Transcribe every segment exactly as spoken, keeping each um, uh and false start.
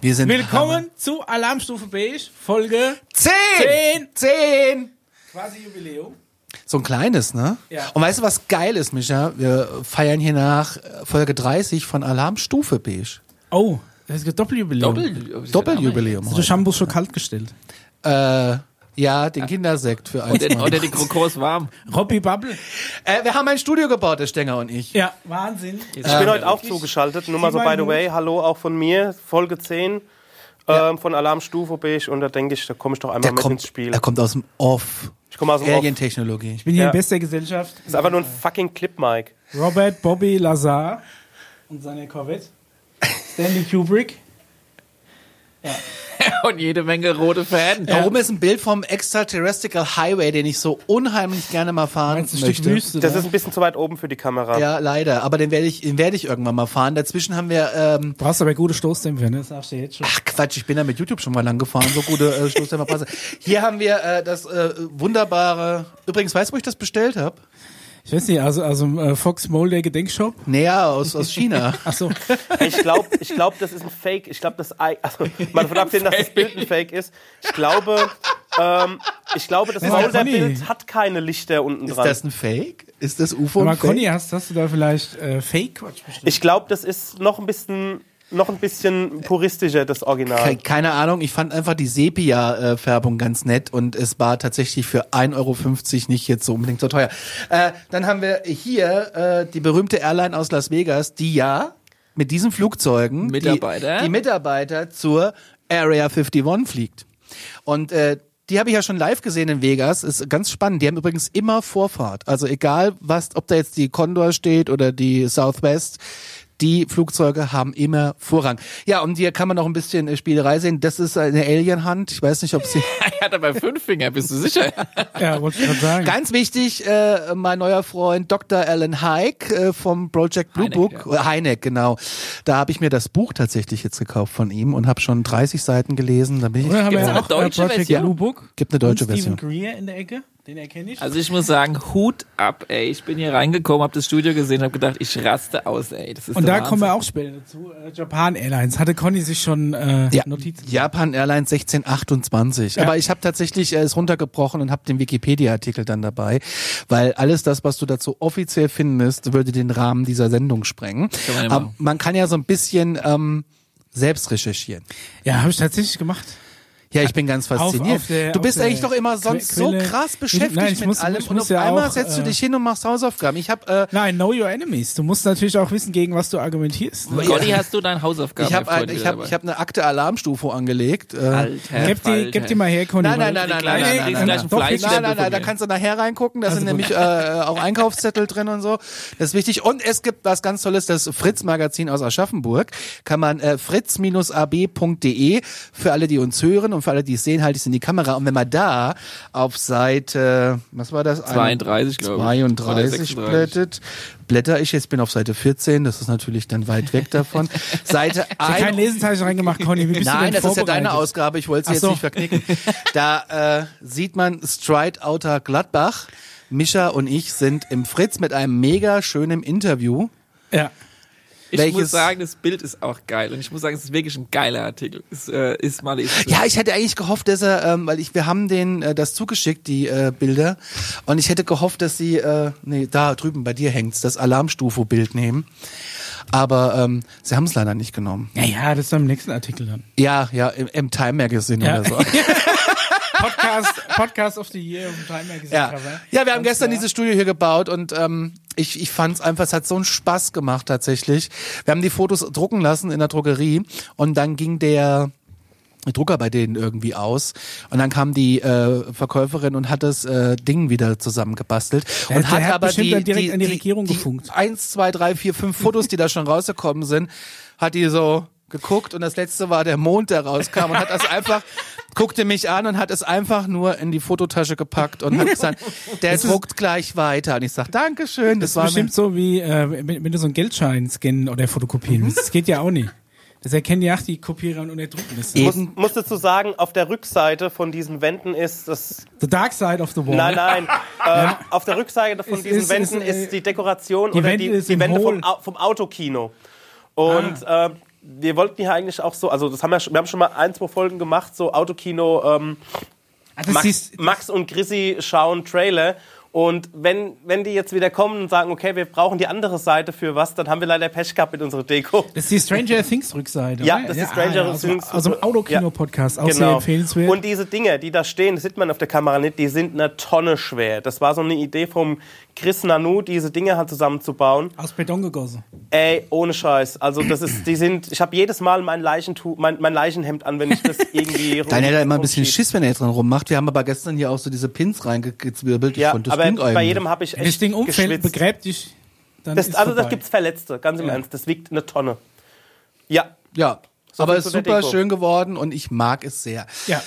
Wir sind Willkommen Hammer. zu Alarmstufe Beige, Folge zehn! zehn! zehn! Quasi Jubiläum. So ein kleines, ne? Ja. Und weißt du, was geil ist, Micha? Wir feiern hier nach Folge dreißig von Alarmstufe Beige. Oh, es gibt Doppeljubiläum. Doppel, Doppeljubiläum. Hast du Shampoos schon kalt gestellt? Äh... Ja, den Kindersekt für alles. Oder die Krokos warm. Robby Bubble. Äh, wir haben ein Studio gebaut, der Stenger und ich. Ja, Wahnsinn. Ich bin ähm, heute auch zugeschaltet. Nur mal so by the way, hallo auch von mir. Folge zehn ja. ähm, von Alarmstufe Beige. Und da denke ich, da komme ich doch einmal der mit kommt, ins Spiel. Er kommt aus dem Off. Ich komme aus dem Off. Alien-Technologie. Ich bin hier ja. in bester Gesellschaft. Das ist einfach nur ein fucking Clip-Mic. Robert Bobby Lazar und seine Corvette. Stanley Kubrick. Ja. Und jede Menge rote Fäden. Ja. Warum ist ein Bild vom Extraterrestrial Highway, den ich so unheimlich gerne mal fahren möchte? Stück Wüste, das ist ein bisschen zu weit oben für die Kamera. Ja, leider. Aber den werde ich, den werde ich irgendwann mal fahren. Dazwischen haben wir... Ähm, brauchst aber gute Stoßdämpfer, ne? Das sagst du jetzt schon. Ach Quatsch, ich bin da mit YouTube schon mal lang gefahren. So gute äh, Stoßdämpfer passen. Hier haben wir äh, das äh, wunderbare... Übrigens, weißt du, wo ich das bestellt habe? Ich weiß nicht, also, also äh, Fox Mulder Gedenkshop? Naja, aus, aus China. Ach so. Ich glaube, ich glaub, das ist ein Fake. Ich glaube, das also, man darf sehen, dass das Bild ein Fake ist. Ich glaube, ähm, ich glaube, das Mulder-Bild hat keine Lichter unten dran. Ist das ein Fake? Ist das U F O ein Fake? Conny, hast, hast du da vielleicht äh, Fake-Quatsch bestimmt? Ich glaube, das ist noch ein bisschen... Noch ein bisschen puristischer, das Original. Keine Ahnung, ich fand einfach die Sepia-Färbung ganz nett und es war tatsächlich für ein Euro fünfzig nicht jetzt so unbedingt so teuer. Äh, dann haben wir hier äh, die berühmte Airline aus Las Vegas, die ja mit diesen Flugzeugen Mitarbeiter. Die, die Mitarbeiter zur Area einundfünfzig fliegt. Und äh, die habe ich ja schon live gesehen in Vegas, ist ganz spannend. Die haben übrigens immer Vorfahrt, also egal was, ob da jetzt die Condor steht oder die Southwest, die Flugzeuge haben immer Vorrang. Ja, und hier kann man noch ein bisschen Spielerei sehen. Das ist eine Alien-Hand. Ich weiß nicht, ob sie... Er hat aber fünf Finger, bist du sicher? Ja, wollte ich gerade sagen. Ganz wichtig, äh, mein neuer Freund Doktor Allen Hynek äh, vom Project Blue Book. Ja. Hynek, genau. Da habe ich mir das Buch tatsächlich jetzt gekauft von ihm und habe schon dreißig Seiten gelesen. Da bin ich... Gibt es ja eine deutsche Project Version? Blue Book? Gibt eine deutsche und Version. Steven Greer in der Ecke? Den erkenne ich. Also ich muss sagen, Hut ab, ey. Ich bin hier reingekommen, hab das Studio gesehen, hab gedacht, ich raste aus, ey. Das ist und da Wahnsinn. Kommen wir auch später dazu. Japan Airlines. Hatte Conny sich schon äh, ja. Notizen? Japan Airlines sechzehn achtundzwanzig. Ja. Aber ich habe tatsächlich es äh, runtergebrochen und habe den Wikipedia-Artikel dann dabei, weil alles das, was du dazu offiziell findest, würde den Rahmen dieser Sendung sprengen. Man, Aber man kann ja so ein bisschen ähm, selbst recherchieren. Ja, habe ich tatsächlich gemacht. Ja, ich bin ganz fasziniert. Auf, auf der, du bist eigentlich doch immer sonst Quelle. so krass beschäftigt Nein, mit muss, allem und auf ja einmal auch, setzt du dich hin und machst Hausaufgaben. Ich hab, äh, Nein, know your enemies. Du musst natürlich auch wissen, gegen was du argumentierst. Ne? Conny, hast du deine Hausaufgaben? Ich habe ein, ich hab, ich hab eine Akte Alarmstufe angelegt. Alter, gib die mal her, Conny. Nein, nein, nein, nein, nein, nein, nein, nein, nein, nein, nein, nein, da kannst du nachher reingucken. Da sind nämlich äh, auch Einkaufszettel drin und so. Das ist wichtig. Und es gibt was ganz Tolles, das Fritz-Magazin aus Aschaffenburg. Kann man äh, fritz dash a b punkt d e für alle, die uns hören. Und für alle, die es sehen, halte ich es in die Kamera. Und wenn man da auf Seite, was war das? zweiunddreißig, glaube ich. zweiunddreißig blättert. Blätter ich jetzt, bin auf Seite vierzehn, das ist natürlich dann weit weg davon. Seite ich habe kein Lesenzeichen reingemacht, Conny. Wie bist Nein, du denn das vorbereitet? Ist ja deine Ausgabe, ich wollte es so. Jetzt nicht verknicken. Da äh, sieht man Strideouter Gladbach. Mischa und ich sind im Fritz mit einem mega schönen Interview. Ja. Ich Welches? muss sagen, das Bild ist auch geil und ich muss sagen, es ist wirklich ein geiler Artikel. Ist, äh, ist mal ist ja, ich hätte eigentlich gehofft, dass er, ähm, weil ich, wir haben denen äh, das zugeschickt, die äh, Bilder, und ich hätte gehofft, dass sie, äh, nee, da drüben bei dir hängt's, das Alarmstufe-Bild nehmen. Aber ähm, sie haben es leider nicht genommen. Ja, ja, das ist dann im nächsten Artikel dann. Ja, ja, im, im Time Magazine ja. oder so. Podcast, Podcast of the Year im Time Magazine. Ja, ja wir haben Ganz gestern klar. dieses Studio hier gebaut und ähm, ich, ich fand es einfach, es hat so einen Spaß gemacht tatsächlich. Wir haben die Fotos drucken lassen in der Drogerie und dann ging der Drucker bei denen irgendwie aus und dann kam die äh, Verkäuferin und hat das äh, Ding wieder zusammengebastelt ja, und hat, hat aber die, dann direkt die, an die Regierung die, gefunkt. Die eins, zwei, drei, vier, fünf Fotos, die da schon rausgekommen sind, hat die so geguckt und das letzte war der Mond, der rauskam und hat das einfach, guckte mich an und hat es einfach nur in die Fototasche gepackt und hat gesagt, der druckt gleich weiter. Und ich sag, Dankeschön. Das, das war bestimmt so wie, äh, wenn du so einen Geldschein scannen oder fotokopieren willst. Das geht ja auch nicht. Das erkennen ja auch die Kopierer und Unterdrucken. Muss, musstest du sagen, auf der Rückseite von diesen Wänden ist das... The Dark Side of the Wall. Nein, nein. äh, ja. Auf der Rückseite von ist, diesen ist, Wänden ist, äh, ist die Dekoration die oder Wände die, die Wände vom, vom Autokino. Und... Ah. Äh, wir wollten hier eigentlich auch so, also das haben wir, wir haben schon mal ein, zwei Folgen gemacht, so Autokino, ähm, also Max, ist, Max und Chrissy schauen Trailer. Und wenn, wenn die jetzt wieder kommen und sagen, okay, wir brauchen die andere Seite für was, dann haben wir leider Pech gehabt mit unserer Deko. Das ist die Stranger Things Rückseite. Ja, das ja, ist Stranger ah, ja, Things Rückseite. Also im Autokino-Podcast, auch sehr empfehlenswert. Und diese Dinger, die da stehen, das sieht man auf der Kamera nicht, die sind eine Tonne schwer. Das war so eine Idee vom Chris Nanu, diese Dinger halt zusammenzubauen. Aus Beton gegossen. Ey, ohne Scheiß. Also das ist, die sind, ich habe jedes Mal mein, Leichentu- mein, mein Leichenhemd an, wenn ich das irgendwie... Dann hätte er immer ein bisschen Schiss, wenn er dran rummacht. Wir haben aber gestern hier auch so diese Pins reingezwirbelt. Ja, ich aber bei eigentlich. jedem habe ich echt das Ding umfällt, begräbt dich, dann das, ist Also vorbei. Da gibt es Verletzte, ganz im ja. Ernst. Das wiegt eine Tonne. Ja. Ja, so aber es ist super Deko. Schön geworden und ich mag es sehr. Ja.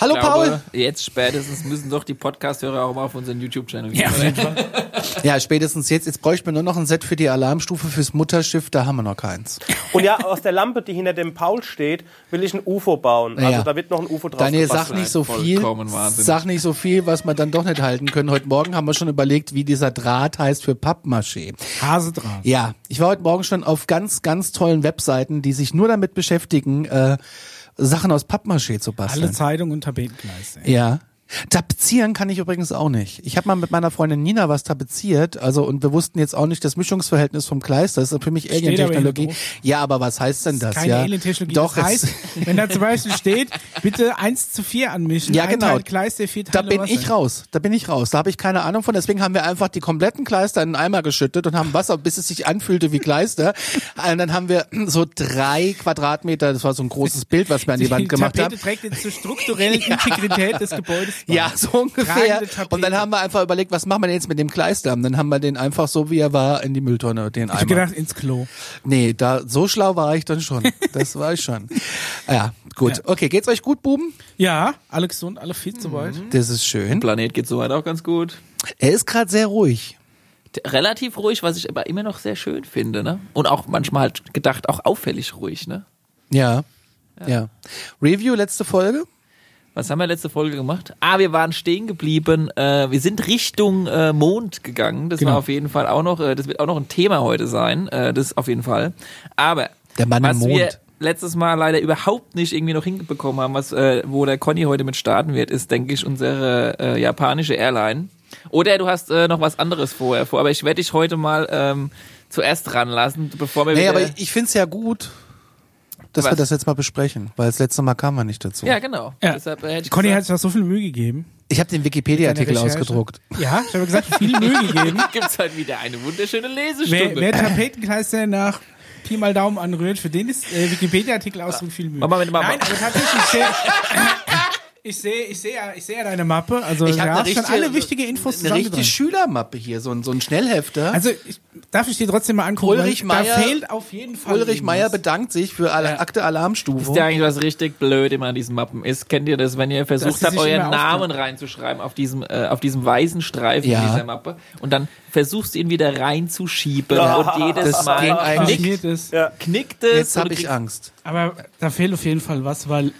Hallo, ich glaube, Paul! Jetzt spätestens müssen doch die Podcast-Hörer auch mal auf unseren YouTube-Channel gehen. Ja. ja, spätestens jetzt. Jetzt bräuchten wir nur noch ein Set für die Alarmstufe fürs Mutterschiff, da haben wir noch keins. Und ja, aus der Lampe, die hinter dem Paul steht, will ich ein U F O bauen. Also ja. da wird noch ein U F O drauf Daniel, sag nicht so viel, sag nicht so viel, was wir dann doch nicht halten können. Heute Morgen haben wir schon überlegt, wie dieser Draht heißt für Pappmaché. Hasedraht. Ja, ich war heute Morgen schon auf ganz, ganz tollen Webseiten, die sich nur damit beschäftigen, äh, Sachen aus Pappmaché zu basteln. Alle Zeitungen und Tapetenkleister. Ja. Tapezieren kann ich übrigens auch nicht. Ich habe mal mit meiner Freundin Nina was tapeziert, also und wir wussten jetzt auch nicht das Mischungsverhältnis vom Kleister. Das ist für mich Alien-Technologie. Aber ja, aber was heißt denn das? das keine ja? Alien-Technologie. Doch, das heißt, wenn da zum Beispiel steht, bitte eins zu vier anmischen. Ja, genau. Ein Teil Kleister, vier Teile da bin Wasser. ich raus. Da bin ich raus. Da habe ich keine Ahnung von. Deswegen haben wir einfach die kompletten Kleister in einen Eimer geschüttet und haben Wasser, bis es sich anfühlte wie Kleister. Und dann haben wir so drei Quadratmeter, das war so ein großes Bild, was wir an die, die Wand gemacht Tapete haben. Die Tapete trägt jetzt zur strukturellen Integrität des Gebäudes. Ja, so ungefähr. Und dann haben wir einfach überlegt, was machen wir denn jetzt mit dem Kleister? Und dann haben wir den einfach so, wie er war, in die Mülltonne, den Eimer. Ich hab gedacht, ins Klo. Nee, da, so schlau war ich dann schon. Das war ich schon. Ja, gut. Ja. Okay, geht's euch gut, Buben? Ja, alle gesund, alle fit soweit. Mhm. Das ist schön. Der Planet geht soweit auch ganz gut. Er ist gerade sehr ruhig. Relativ ruhig, was ich aber immer noch sehr schön finde, ne? Und auch manchmal halt gedacht, auch auffällig ruhig, ne? Ja. Ja. ja. Review, letzte Folge. Was haben wir letzte Folge gemacht? Ah, wir waren stehen geblieben. Äh, wir sind Richtung äh, Mond gegangen. Das genau. war auf jeden Fall auch noch, äh, das wird auch noch ein Thema heute sein. Äh, das auf jeden Fall. Aber der Mann was im Mond. Wir letztes Mal leider überhaupt nicht irgendwie noch hinbekommen haben, was, äh, wo der Conny heute mit starten wird, ist, denke ich, unsere äh, japanische Airline. Oder du hast äh, noch was anderes vorher vor. Aber ich werde dich heute mal ähm, zuerst ranlassen, bevor wir nee, wieder... Nee, aber ich finde es ja gut... Dass Was? wir das jetzt mal besprechen, weil das letzte Mal kamen wir nicht dazu. Ja, genau. Ja. Deshalb, äh, Conny hat sich da so viel Mühe gegeben. Ich habe den Wikipedia-Artikel ausgedruckt. Ja, ich habe gesagt, viel Mühe gegeben. Gibt es halt wieder eine wunderschöne Lesestunde. Wer, wer Tapetenkleister nach Pi mal Daumen anrührt, für den ist äh, Wikipedia-Artikel ausdruck viel Mühe. Mama, Mama. Nein, aber tatsächlich sehr... Ich sehe, ich sehe, ich sehe ja deine Mappe. Also ich habe schon alle wichtige Infos zusammengebracht. Eine richtige Schülermappe hier, so ein, so ein Schnellhefter. Also ich, darf ich dir trotzdem mal angucken? Ulrich Meier, da fehlt auf jeden Fall. Ulrich Meier bedankt sich für alle ja. Akte Alarmstufe. Ist ja eigentlich was richtig blöd immer an diesen Mappen ist. Kennt ihr das, wenn ihr versucht habt, euren Namen reinzuschreiben auf diesem, äh, auf diesem weißen Streifen ja. in dieser Mappe und dann versuchst ihn wieder reinzuschieben ja. und jedes das Mal knickt es. Ja. Knickt es. Jetzt habe ich Angst. Aber da fehlt auf jeden Fall was, weil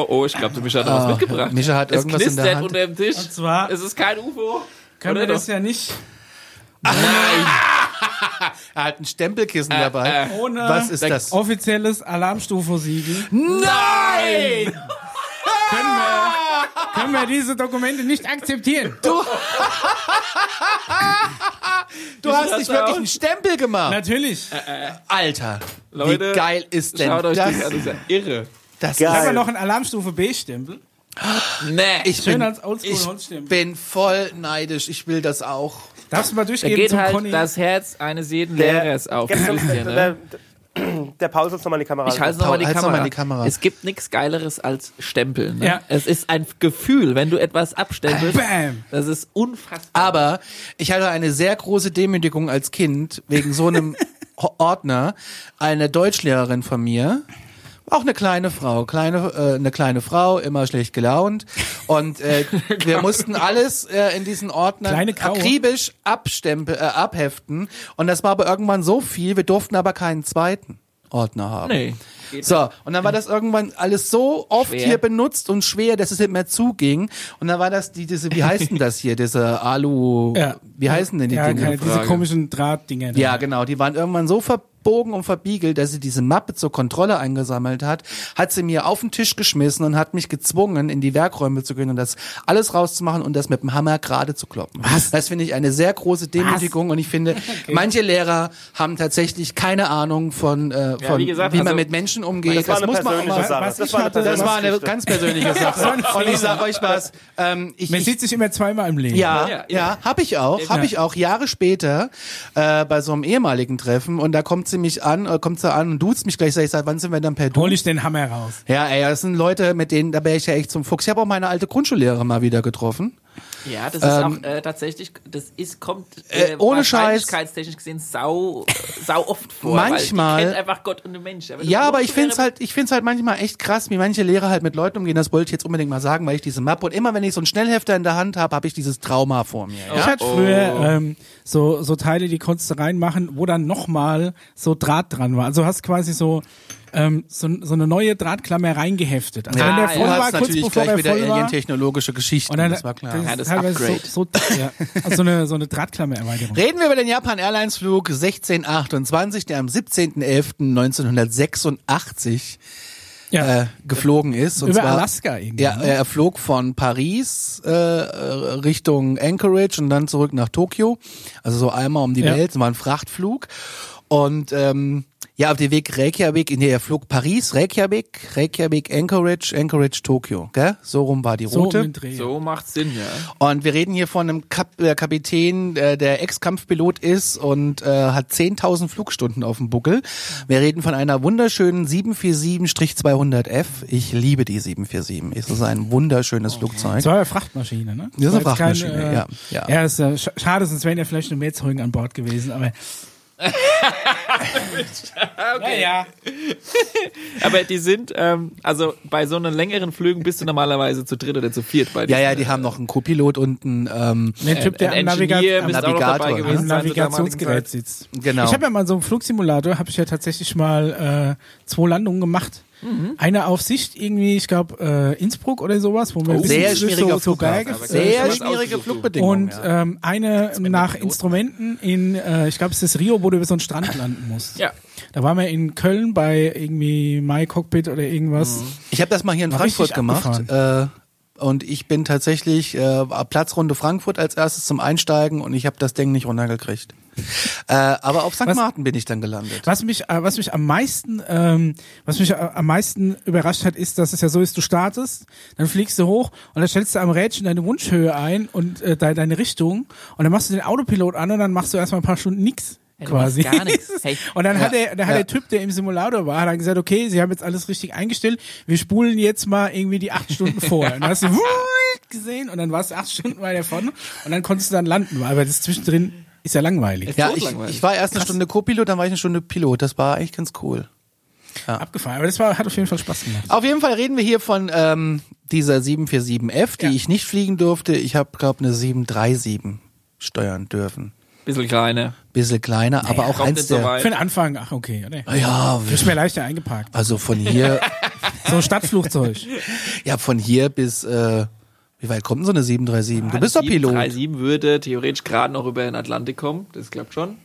Oh, oh, ich glaube, Mischa hat noch oh, was mitgebracht. Mischa hat es irgendwas in der Hand. Unter dem Tisch. Und zwar, es ist kein U F O. Können oder wir das doch? ja nicht... Nein! Er hat ein Stempelkissen äh, dabei. Äh, Ohne was ist das? Offizielles Alarmstufe-Siegel. Nein! Nein! können, wir, können wir diese Dokumente nicht akzeptieren? Du... Du hast dich wirklich einen Stempel gemacht. Natürlich. Äh, äh. Alter, Leute, wie geil ist denn schaut euch das? Das ist ja irre. Das haben wir noch einen Alarmstufe Beige-Stempel. Nee, ich, Schön bin, als ich bin voll neidisch. Ich will das auch. Darfst du mal durchgehen? Da geht zum halt Conny? Das Herz eines jeden der, Lehrers auf. Der, der, der Paul setzt nochmal die Kamera. Ich halte nochmal die, noch die Kamera. Es gibt nichts Geileres als Stempeln. Ne? Ja. Es ist ein Gefühl, wenn du etwas abstempelst. Bam. Das ist unfassbar. Aber ich hatte eine sehr große Demütigung als Kind wegen so einem Ordner. Eine Deutschlehrerin von mir. Auch eine kleine Frau, kleine äh, eine kleine Frau, immer schlecht gelaunt und äh, wir mussten alles äh, in diesen Ordnern akribisch abstempel, äh, abheften und das war aber irgendwann so viel, wir durften aber keinen zweiten Ordner haben. Nee. So, und dann war das irgendwann alles so oft schwer. hier benutzt und schwer, dass es nicht mehr zuging. Und dann war das die, diese, wie heißt denn das hier, diese Alu, ja. wie heißen denn die ja, Dinger? Diese komischen Drahtdinger. Ja, genau, die waren irgendwann so verbunden. Bogen und verbiegelt, dass sie diese Mappe zur Kontrolle eingesammelt hat, hat sie mir auf den Tisch geschmissen und hat mich gezwungen, in die Werkräume zu gehen und das alles rauszumachen und das mit dem Hammer gerade zu kloppen. Was? Das finde ich eine sehr große Demütigung. Was? Und ich finde, okay, manche Lehrer haben tatsächlich keine Ahnung von, äh, ja, von wie, gesagt, wie man also, mit Menschen umgeht. Das, das muss man auch mal. Was das, war hatte, das war eine ganz persönliche Sache. Und ich sage euch was. Ähm, ich, man ich, sieht sich immer zweimal im Leben. Ja, ja, ja, habe ich auch. Habe ich auch Jahre später äh, bei so einem ehemaligen Treffen und da kommt sie mich an, äh, kommt sie an und duzt mich gleich, sag ich, sag, wann sind wir dann per Du? Hol ich den Hammer raus. Ja, ey, das sind Leute, mit denen, da wäre ich ja echt zum Fuchs. Ich habe auch meine alte Grundschullehrerin mal wieder getroffen. Ja, das ähm, ist auch äh, tatsächlich, das ist, kommt äh, ohne wahrscheinlichkeitstechnisch gesehen sau, sau oft vor. Manchmal. Weil die kennt einfach Gott und den Mensch. Aber ja, aber ich finde es halt, ich finde es halt manchmal echt krass, wie manche Lehrer halt mit Leuten umgehen. Das wollte ich jetzt unbedingt mal sagen, weil ich diese Mappe und immer, wenn ich so einen Schnellhefter in der Hand habe, habe ich dieses Trauma vor mir. Ja? Ich hatte früher oh. ähm, so, so Teile, die konntest du reinmachen, wo dann nochmal so Draht dran war. Also hast quasi so... Ähm, so, so eine neue Drahtklammer reingeheftet. Also ah, wenn der voll ja, war, kurz natürlich bevor gleich der voll wieder alien-technologische Geschichten. Und dann, das war klar. Das ja, das Upgrade. So, so, ja. Also so eine, so eine Drahtklammer-Erweiterung. Reden wir über den Japan Airlines Flug sechzehn achtundzwanzig, der am siebzehnten elften neunzehnhundertsechsundachtzig ja. äh, geflogen ist. Und über zwar, Alaska irgendwie. Ja, er flog von Paris äh, Richtung Anchorage und dann zurück nach Tokio. Also so einmal um die ja. Welt. Es war ein Frachtflug. Und ähm, ja, auf dem Weg Reykjavik, nee, er flog Paris, Reykjavik, Reykjavik, Anchorage, Anchorage, Tokio, gell? So rum war die Route. So, so macht's Sinn, ja. Und wir reden hier von einem Kap- äh, Kapitän, äh, der Ex-Kampfpilot ist und äh, hat zehntausend Flugstunden auf dem Buckel. Wir reden von einer wunderschönen sieben vier sieben zweihundert F. Ich liebe die sieben vier sieben. Es ist ein wunderschönes oh, Flugzeug. Das war eine Frachtmaschine, ne? Das ist eine Frachtmaschine, keine, äh, ja, ja. Ja, ist, äh, sch- schade, sonst wären ja vielleicht nur mehr Zeugen an Bord gewesen, aber... okay. Ja, ja. Aber die sind, ähm, also bei so einen längeren Flügen bist du normalerweise zu dritt oder zu viert. Bei ja, ja, die äh, haben noch einen Co-Pilot und einen, ähm, einen Typ, der ein am Navigator, am Navigator gewesen, am Navigationsgerät sitzt. Genau. Ich habe ja mal so einen Flugsimulator, habe ich ja tatsächlich mal äh, zwei Landungen gemacht. Mhm. Eine auf Sicht irgendwie, ich glaube äh, Innsbruck oder sowas, wo wir oh, sehr schwierige so, so Berge, sehr schwierige Flugbedingungen und ja. ähm, eine nach Instrumenten in, äh, ich glaube es ist Rio, wo du über so einen Strand landen musst. Ja. Da waren wir in Köln bei irgendwie My Cockpit oder irgendwas. Ich habe das mal hier in War Frankfurt gemacht. Äh, Und ich bin tatsächlich äh, Platzrunde Frankfurt als erstes zum Einsteigen und ich habe das Ding nicht runtergekriegt. äh, aber auf Sankt Was, Martin bin ich dann gelandet. Was mich, äh, was mich am meisten, ähm, was mich äh, am meisten überrascht hat, ist, dass es ja so ist: Du startest, dann fliegst du hoch und dann stellst du am Rädchen deine Wunschhöhe ein und äh, de- deine Richtung und dann machst du den Autopilot an und dann machst du erstmal ein paar Stunden nichts. Quasi. Gar hey. Und dann ja, hat, der, dann hat ja. der Typ, der im Simulator war, hat dann gesagt, okay, sie haben jetzt alles richtig eingestellt, wir spulen jetzt mal irgendwie die acht Stunden vor. Und dann hast du gesehen und dann warst du acht Stunden weiter vorne und dann konntest du dann landen. Aber das zwischendrin ist ja langweilig. Ja, ich, ich war erst eine Stunde Co-Pilot, dann war ich eine Stunde Pilot. Das war eigentlich ganz cool. Ja. Abgefahren, aber das war, hat auf jeden Fall Spaß gemacht. Auf jeden Fall reden wir hier von ähm, dieser sieben vier sieben F, die ja. ich nicht fliegen durfte. Ich habe, glaube ich, eine sieben drei sieben steuern dürfen. Bisschen kleiner. Bisschen kleiner, naja, aber auch eins der... So für den Anfang, ach okay. Nee. Ja, ist mir leichter eingeparkt. Also von hier... so ein Stadtflugzeug. Ja, von hier bis... Äh, wie weit kommt denn so eine sieben drei sieben? Ah, du bist doch Pilot. Die sieben drei sieben würde theoretisch gerade noch über den Atlantik kommen. Das klappt schon.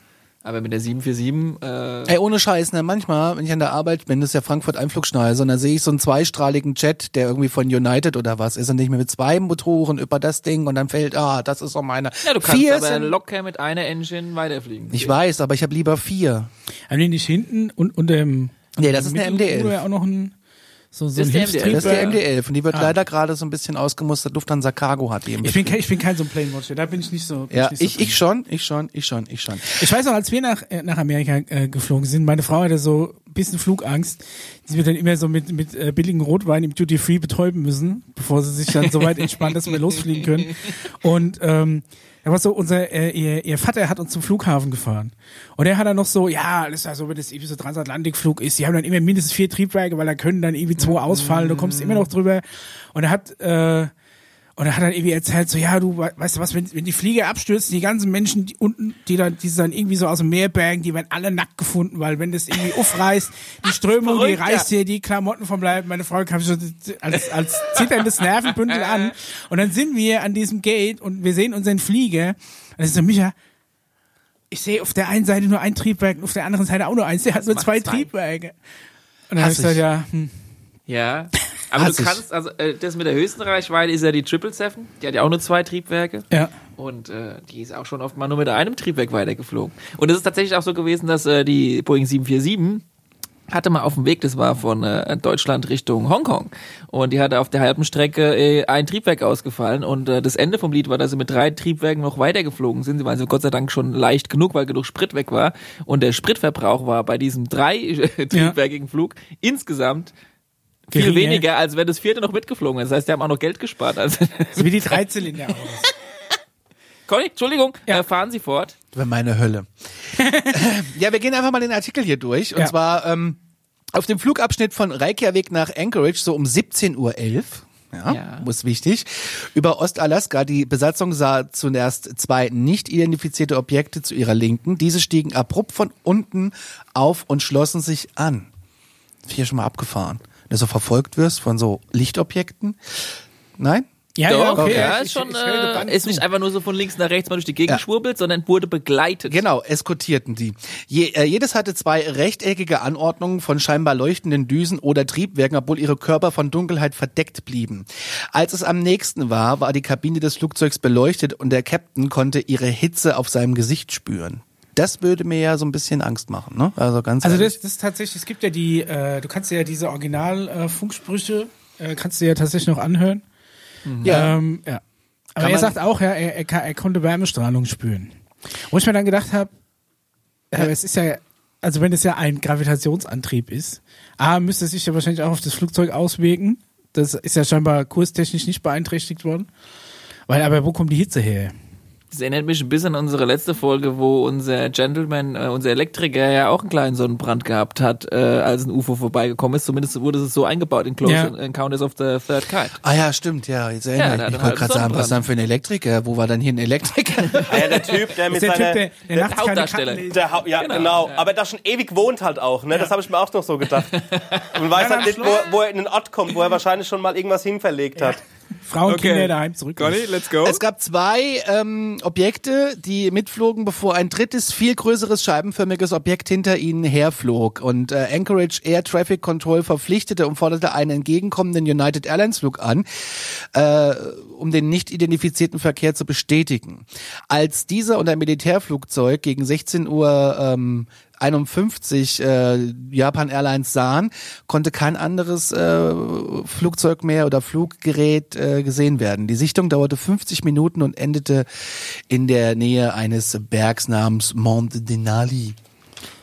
Aber mit der sieben vier sieben... Äh Ey, ohne Scheiß, ne? Manchmal, wenn ich an der Arbeit bin, das ist ja Frankfurt-Einflugschneise, und dann sehe ich so einen zweistrahligen Jet, der irgendwie von United oder was ist, und ich mir mit zwei Motoren über das Ding und dann fällt, ah, das ist doch meine... Ja, du kannst vier aber sind, locker mit einer Engine weiterfliegen. Ich weiß, aber ich habe lieber vier. Haben die nicht hinten und unter dem... Nee, das ist eine M D elf. Auch noch ein... So, so das, ist M D elf, das ist die M D elf und die wird ah. leider gerade so ein bisschen ausgemustert. Lufthansa Cargo hat die. Ich bin, ich bin kein so ein Plane-Watcher, da bin ich nicht so. Ja, ich, nicht so ich, ich schon, ich schon, ich schon, ich schon. Ich weiß noch, als wir nach nach Amerika äh, geflogen sind, meine Frau hatte so ein bisschen Flugangst, die wir dann immer so mit mit äh, billigen Rotwein im Duty Free betäuben müssen, bevor sie sich dann so weit entspannt, dass wir losfliegen können. Und ähm, Er war so, unser, äh, ihr, ihr Vater hat uns zum Flughafen gefahren. Und er hat dann noch so, ja, das ist ja so, wenn das irgendwie so Transatlantikflug ist, die haben dann immer mindestens vier Triebwerke, weil da können dann irgendwie zwei ausfallen, du kommst immer noch drüber. Und er hat, äh, und er hat dann irgendwie erzählt, so, ja, du, weißt du was, wenn, wenn die Flieger abstürzen, die ganzen Menschen, die unten, die dann, die dann irgendwie so aus dem Meer bergen, die werden alle nackt gefunden, weil wenn das irgendwie aufreißt, die Strömung, die reißt hier die Klamotten vom Leib. Meine Frau kam schon als, als zitterndes Nervenbündel an. Und dann sind wir an diesem Gate und wir sehen unseren Flieger. Und das ist so, Micha, ich sehe auf der einen Seite nur ein Triebwerk und auf der anderen Seite auch nur eins. Der hat nur zwei Triebwerke. Und dann hast du gesagt, ja, hm. Ja, aber du kannst, also das mit der höchsten Reichweite ist ja die sieben sieben sieben, die hat ja auch nur zwei Triebwerke. Ja. Und äh, die ist auch schon oft mal nur mit einem Triebwerk weitergeflogen. Und es ist tatsächlich auch so gewesen, dass äh, die Boeing sieben vier sieben hatte mal auf dem Weg, das war von äh, Deutschland Richtung Hongkong. Und die hatte auf der halben Strecke äh, ein Triebwerk ausgefallen. Und äh, das Ende vom Lied war, dass sie mit drei Triebwerken noch weitergeflogen sind. Sie waren also Gott sei Dank schon leicht genug, weil genug Sprit weg war. Und der Spritverbrauch war bei diesem drei-triebwerkigen ja. Flug insgesamt viel Geringer. Weniger, als wenn das vierte noch mitgeflogen ist. Das heißt, die haben auch noch Geld gespart. Also so wie die Dreizylinder-Autos. Conny, Entschuldigung, ja. äh, fahren Sie fort. Über meine Hölle. Ja, wir gehen einfach mal den Artikel hier durch. Und ja. zwar ähm, auf dem Flugabschnitt von Reykjavik nach Anchorage, so um siebzehn Uhr elf. Ja, ja. Muss wichtig. Über Ostalaska. Die Besatzung sah zunächst zwei nicht identifizierte Objekte zu ihrer Linken. Diese stiegen abrupt von unten auf und schlossen sich an. Hier schon mal abgefahren. Dass du verfolgt wirst von so Lichtobjekten. Nein? Ja, Doch, ja, okay. ja ist, schon, ich, ich, ich ist nicht einfach nur so von links nach rechts mal durch die Gegend ja. schwurbelt, sondern wurde begleitet. Genau, eskortierten die. Je, äh, jedes hatte zwei rechteckige Anordnungen von scheinbar leuchtenden Düsen oder Triebwerken, obwohl ihre Körper von Dunkelheit verdeckt blieben. Als es am nächsten war, war die Kabine des Flugzeugs beleuchtet und der Captain konnte ihre Hitze auf seinem Gesicht spüren. Das würde mir ja so ein bisschen Angst machen, ne? Also ganz. Also das, das ist tatsächlich. Es gibt ja die. Äh, du kannst ja diese Original-Funksprüche äh, kannst du ja tatsächlich noch anhören. Mhm. Ja. Ähm, ja. Aber er sagt auch, ja, er, er, er konnte Wärmestrahlung spüren. Wo ich mir dann gedacht habe, äh, es ist ja, also wenn es ja ein Gravitationsantrieb ist, A, müsste es sich ja wahrscheinlich auch auf das Flugzeug auswirken. Das ist ja scheinbar kurstechnisch nicht beeinträchtigt worden. Weil, aber wo kommt die Hitze her? Das erinnert mich ein bisschen an unsere letzte Folge, wo unser Gentleman, äh, unser Elektriker ja auch einen kleinen Sonnenbrand gehabt hat, äh, als ein U F O vorbeigekommen ist. Zumindest wurde es so eingebaut in Close ja. Encounters of the Third Kind. Ah ja, stimmt, ja. Jetzt erinnere ja, ich mich. Ich wollte gerade sagen, was dann für ein Elektriker? Wo war dann hier ein Elektriker? Ja, der Typ, der mit seiner... Der, der, der, der Hauptdarsteller. Der ha- ja, genau. genau. Ja. Aber da schon ewig wohnt halt auch, ne? Ja. Das habe ich mir auch noch so gedacht. Und weiß ja, halt nicht, wo, wo er in den Ort kommt, wo er wahrscheinlich schon mal irgendwas hinverlegt ja. hat. Frauen, okay. Kinder daheim zurück. Conny, let's go. Es gab zwei ähm, Objekte, die mitflogen, bevor ein drittes, viel größeres scheibenförmiges Objekt hinter ihnen herflog. Und äh, Anchorage Air Traffic Control verpflichtete und forderte einen entgegenkommenden United Airlines Flug an, äh, um den nicht identifizierten Verkehr zu bestätigen. Als dieser und ein Militärflugzeug gegen sechzehn Uhr ähm, einundfünfzig äh, Japan Airlines sahen, konnte kein anderes äh, Flugzeug mehr oder Fluggerät äh, gesehen werden. Die Sichtung dauerte fünfzig Minuten und endete in der Nähe eines Bergs namens Monte Denali.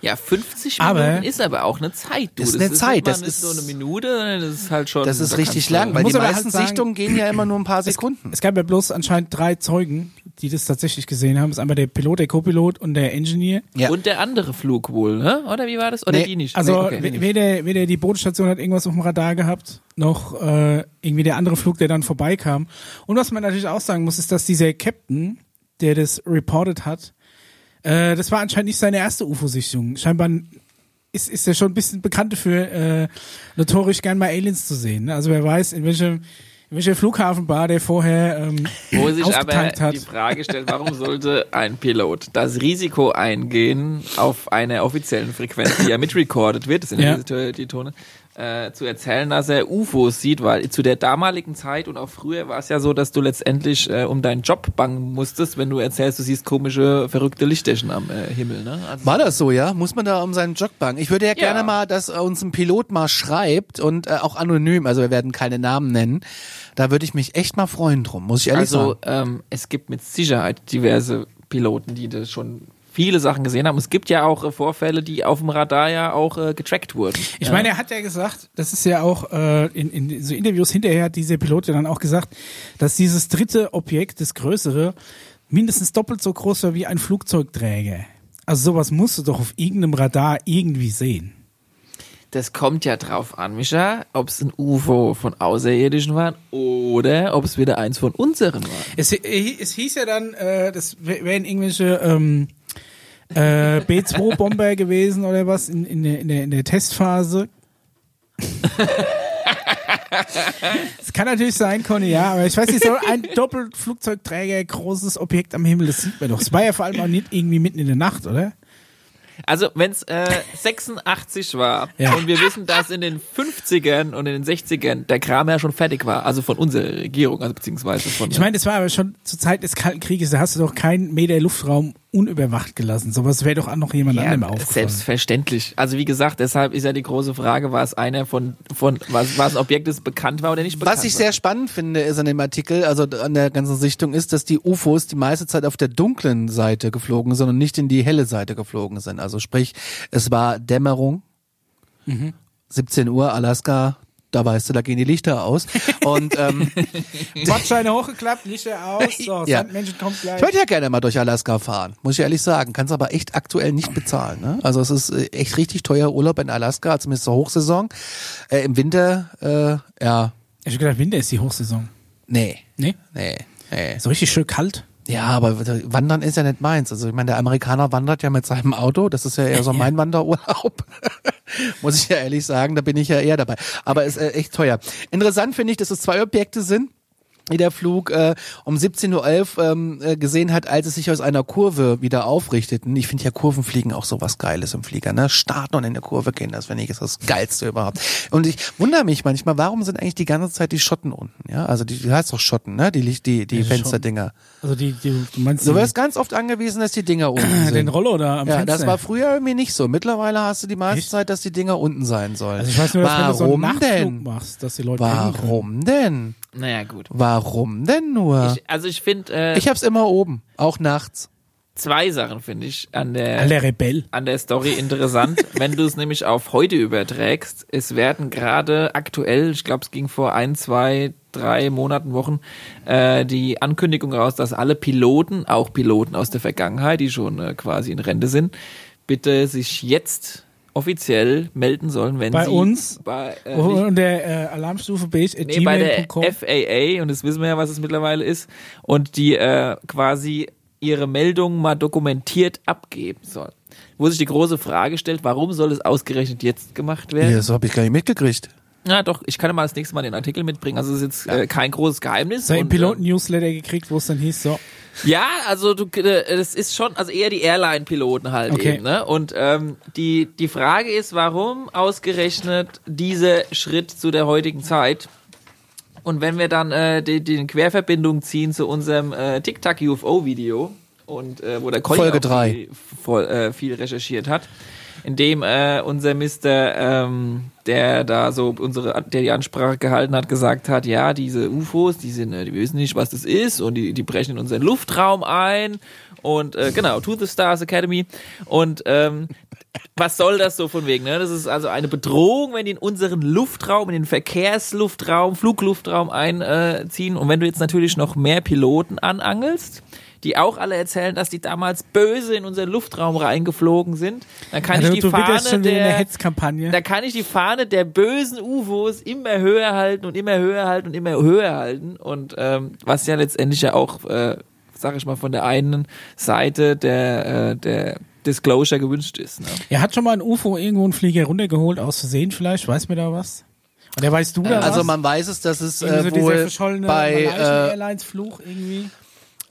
Ja, fünfzig Minuten ist aber auch eine Zeit. Du. Ist eine das Zeit. Ist das nicht ist nur eine Minute, das ist halt schon. Das ist da richtig lang, weil die meisten halt sagen, Sichtungen gehen ja immer nur ein paar Sekunden. Es, es gab ja bloß anscheinend drei Zeugen, die das tatsächlich gesehen haben. Das ist einmal der Pilot, der Co-Pilot und der Engineer. Ja. Und der andere Flug wohl, ne? Oder wie war das? Oder nee, die nicht? Also nee, okay. weder, weder die Bodenstation hat irgendwas auf dem Radar gehabt, noch äh, irgendwie der andere Flug, der dann vorbeikam. Und was man natürlich auch sagen muss, ist, dass dieser Captain, der das reported hat, Äh, das war anscheinend nicht seine erste U F O-Sichtung. Scheinbar ist, ist er schon ein bisschen bekannt dafür, äh, notorisch gern mal Aliens zu sehen. Ne? Also wer weiß, in welchem in welcher Flughafenbar der vorher ähm, wo sich aber hat. Die Frage stellt, warum sollte ein Pilot das Risiko eingehen, auf einer offiziellen Frequenz, die ja mitrecordet wird, das sind ja diese, die Tone, äh, zu erzählen, dass er U F Os sieht, weil zu der damaligen Zeit und auch früher war es ja so, dass du letztendlich äh, um deinen Job bangen musstest, wenn du erzählst, du siehst komische, verrückte Lichtdechen am äh, Himmel. Ne? Also war das so, ja? Muss man da um seinen Job bangen? Ich würde ja, ja gerne mal, dass uns ein Pilot mal schreibt und äh, auch anonym, also wir werden keine Namen nennen, da würde ich mich echt mal freuen drum, muss ich ehrlich also, sagen. Also ähm, es gibt mit Sicherheit diverse Piloten, die das schon viele Sachen gesehen haben. Es gibt ja auch äh, Vorfälle, die auf dem Radar ja auch äh, getrackt wurden. Ich ja. meine, er hat ja gesagt, das ist ja auch äh, in, in so Interviews hinterher hat dieser Pilot ja dann auch gesagt, dass dieses dritte Objekt, das größere, mindestens doppelt so groß war wie ein Flugzeugträger. Also sowas musst du doch auf irgendeinem Radar irgendwie sehen. Das kommt ja drauf an, Micha, ob es ein U F O von Außerirdischen war oder ob es wieder eins von unseren war. Es, es hieß ja dann, äh, das wären irgendwelche ähm, äh, B zwei Bomber gewesen oder was in, in, der, in, der, in der Testphase. Das kann natürlich sein, Conny, ja, aber ich weiß nicht, so ein Doppelflugzeugträger, großes Objekt am Himmel, das sieht man doch. Das war ja vor allem auch nicht irgendwie mitten in der Nacht, oder? Also, wenn es äh, sechsundachtzig war, ja, und wir wissen, dass in den fünfzigern und in den sechzigern der Kram ja schon fertig war, also von unserer Regierung, also beziehungsweise von... Ich meine, das war aber schon zur Zeit des Kalten Krieges, da hast du doch keinen Meter Luftraum unüberwacht gelassen. Sowas wäre doch auch noch jemand ja, anderem aufgefallen. Selbstverständlich. Also wie gesagt, deshalb ist ja die große Frage, war es einer von, von was, was ein Objekt, das bekannt war oder nicht bekannt war. Was ich war. sehr spannend finde, ist an dem Artikel, also an der ganzen Sichtung, ist, dass die U F Os die meiste Zeit auf der dunklen Seite geflogen sind und nicht in die helle Seite geflogen sind. Also sprich, es war Dämmerung, mhm. siebzehn Uhr, Alaska, da weißt du, da gehen die Lichter aus. Und ähm, Bordscheine hochgeklappt, Lichter aus, so, ja. Sandmenschen kommt gleich. Ich würde ja gerne mal durch Alaska fahren, muss ich ehrlich sagen. Kannst aber echt aktuell nicht bezahlen. Ne? Also es ist echt richtig teuer Urlaub in Alaska, zumindest zur Hochsaison. Äh, Im Winter, äh, ja. Ich hab gedacht, Winter ist die Hochsaison. Nee. Nee? Nee. nee. So richtig schön kalt. Ja, aber Wandern ist ja nicht meins. Also ich meine, der Amerikaner wandert ja mit seinem Auto. Das ist ja eher so mein Wanderurlaub. Muss ich ja ehrlich sagen, da bin ich ja eher dabei. Aber ist äh, echt teuer. Interessant finde ich, dass es zwei Objekte sind, die der Flug äh, um siebzehn Uhr elf äh, gesehen hat, als es sich aus einer Kurve wieder aufrichteten. Ich finde ja Kurvenfliegen auch sowas Geiles im Flieger. Ne? Starten und in der Kurve gehen, das finde ich ist das Geilste überhaupt. Und ich wundere mich manchmal, warum sind eigentlich die ganze Zeit die Schotten unten? Ja, also die, die heißt doch Schotten, ne? Die Licht, die die, die Fensterdinger. Also die, die du meinst. Du wirst ganz oft angewiesen, dass die Dinger unten sind. Den Rollo da am ja, Fenster. Das war früher irgendwie nicht so. Mittlerweile hast du die meiste Echt? Zeit, dass die Dinger unten sein sollen. Also ich weiß nur, dass warum wenn du so einen Nachtflug denn? machst, dass die Leute Warum denn? Naja, gut. Warum denn nur? Ich, also ich finde... Äh, ich hab's immer oben, auch nachts. Zwei Sachen finde ich an der, an der Rebell, an der Story interessant. Wenn du es nämlich auf heute überträgst, es werden gerade aktuell, ich glaube es ging vor ein, zwei, drei Monaten, Wochen, äh, die Ankündigung raus, dass alle Piloten, auch Piloten aus der Vergangenheit, die schon äh, quasi in Rente sind, bitte sich jetzt... offiziell melden sollen, wenn bei sie... Uns? Bei uns? Äh, und der äh, Alarmstufe Beige at nee, bei der F A A, und das wissen wir ja, was es mittlerweile ist, und die äh, quasi ihre Meldungen mal dokumentiert abgeben sollen. Wo sich die große Frage stellt, warum soll es ausgerechnet jetzt gemacht werden? Ja, das habe ich gar nicht mitgekriegt. Ja, doch, ich kann ja mal das nächste Mal den Artikel mitbringen. Also es ist jetzt äh, kein großes Geheimnis. So einen Piloten-Newsletter gekriegt, wo es dann hieß, so... Ja, also du, das ist schon, also eher die Airline-Piloten halt okay. eben, ne? Und ähm, die die Frage ist, warum ausgerechnet dieser Schritt zu der heutigen Zeit? Und wenn wir dann äh, die, die Querverbindung ziehen zu unserem äh, Tic-Tac-U F O-Video und äh, wo der Colin Folge drei viel, voll, äh, viel recherchiert hat, in dem äh, unser Mister, ähm, der da so unsere, der die Ansprache gehalten hat, gesagt hat, ja, diese U F Os, die sind, die wissen nicht, was das ist und die, die brechen in unseren Luftraum ein und äh, genau, To the Stars Academy und ähm, was soll das so von wegen, ne? Das ist also eine Bedrohung, wenn die in unseren Luftraum, in den Verkehrsluftraum, Flugluftraum einziehen äh, und wenn du jetzt natürlich noch mehr Piloten anangelst, die auch alle erzählen, dass die damals böse in unseren Luftraum reingeflogen sind. Dann kann, also, ich, die Fahne der, dann kann ich die Fahne der bösen U F Os immer höher halten und immer höher halten und immer höher halten. Und ähm, was ja letztendlich ja auch, äh, sag ich mal, von der einen Seite der, äh, der Disclosure gewünscht ist. Ne? Er hat schon mal ein U F O irgendwo einen Flieger runtergeholt, aus Versehen vielleicht, weiß mir da was? Oder weißt du da äh, was? Also man weiß es, dass es äh, so wohl bei... Äh, Airlines-Fluch irgendwie...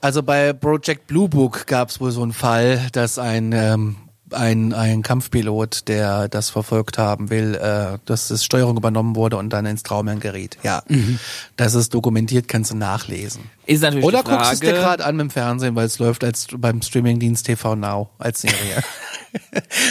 Also bei Project Blue Book gab es wohl so einen Fall, dass ein ähm, ein ein Kampfpilot, der das verfolgt haben will, äh, dass das Steuerung übernommen wurde und dann ins Traumeln geriet. Ja, mhm. Das ist dokumentiert, kannst du nachlesen. Ist natürlich Oder die Frage, guckst du es dir gerade an im Fernsehen, weil es läuft als beim Streamingdienst T V Now als Serie.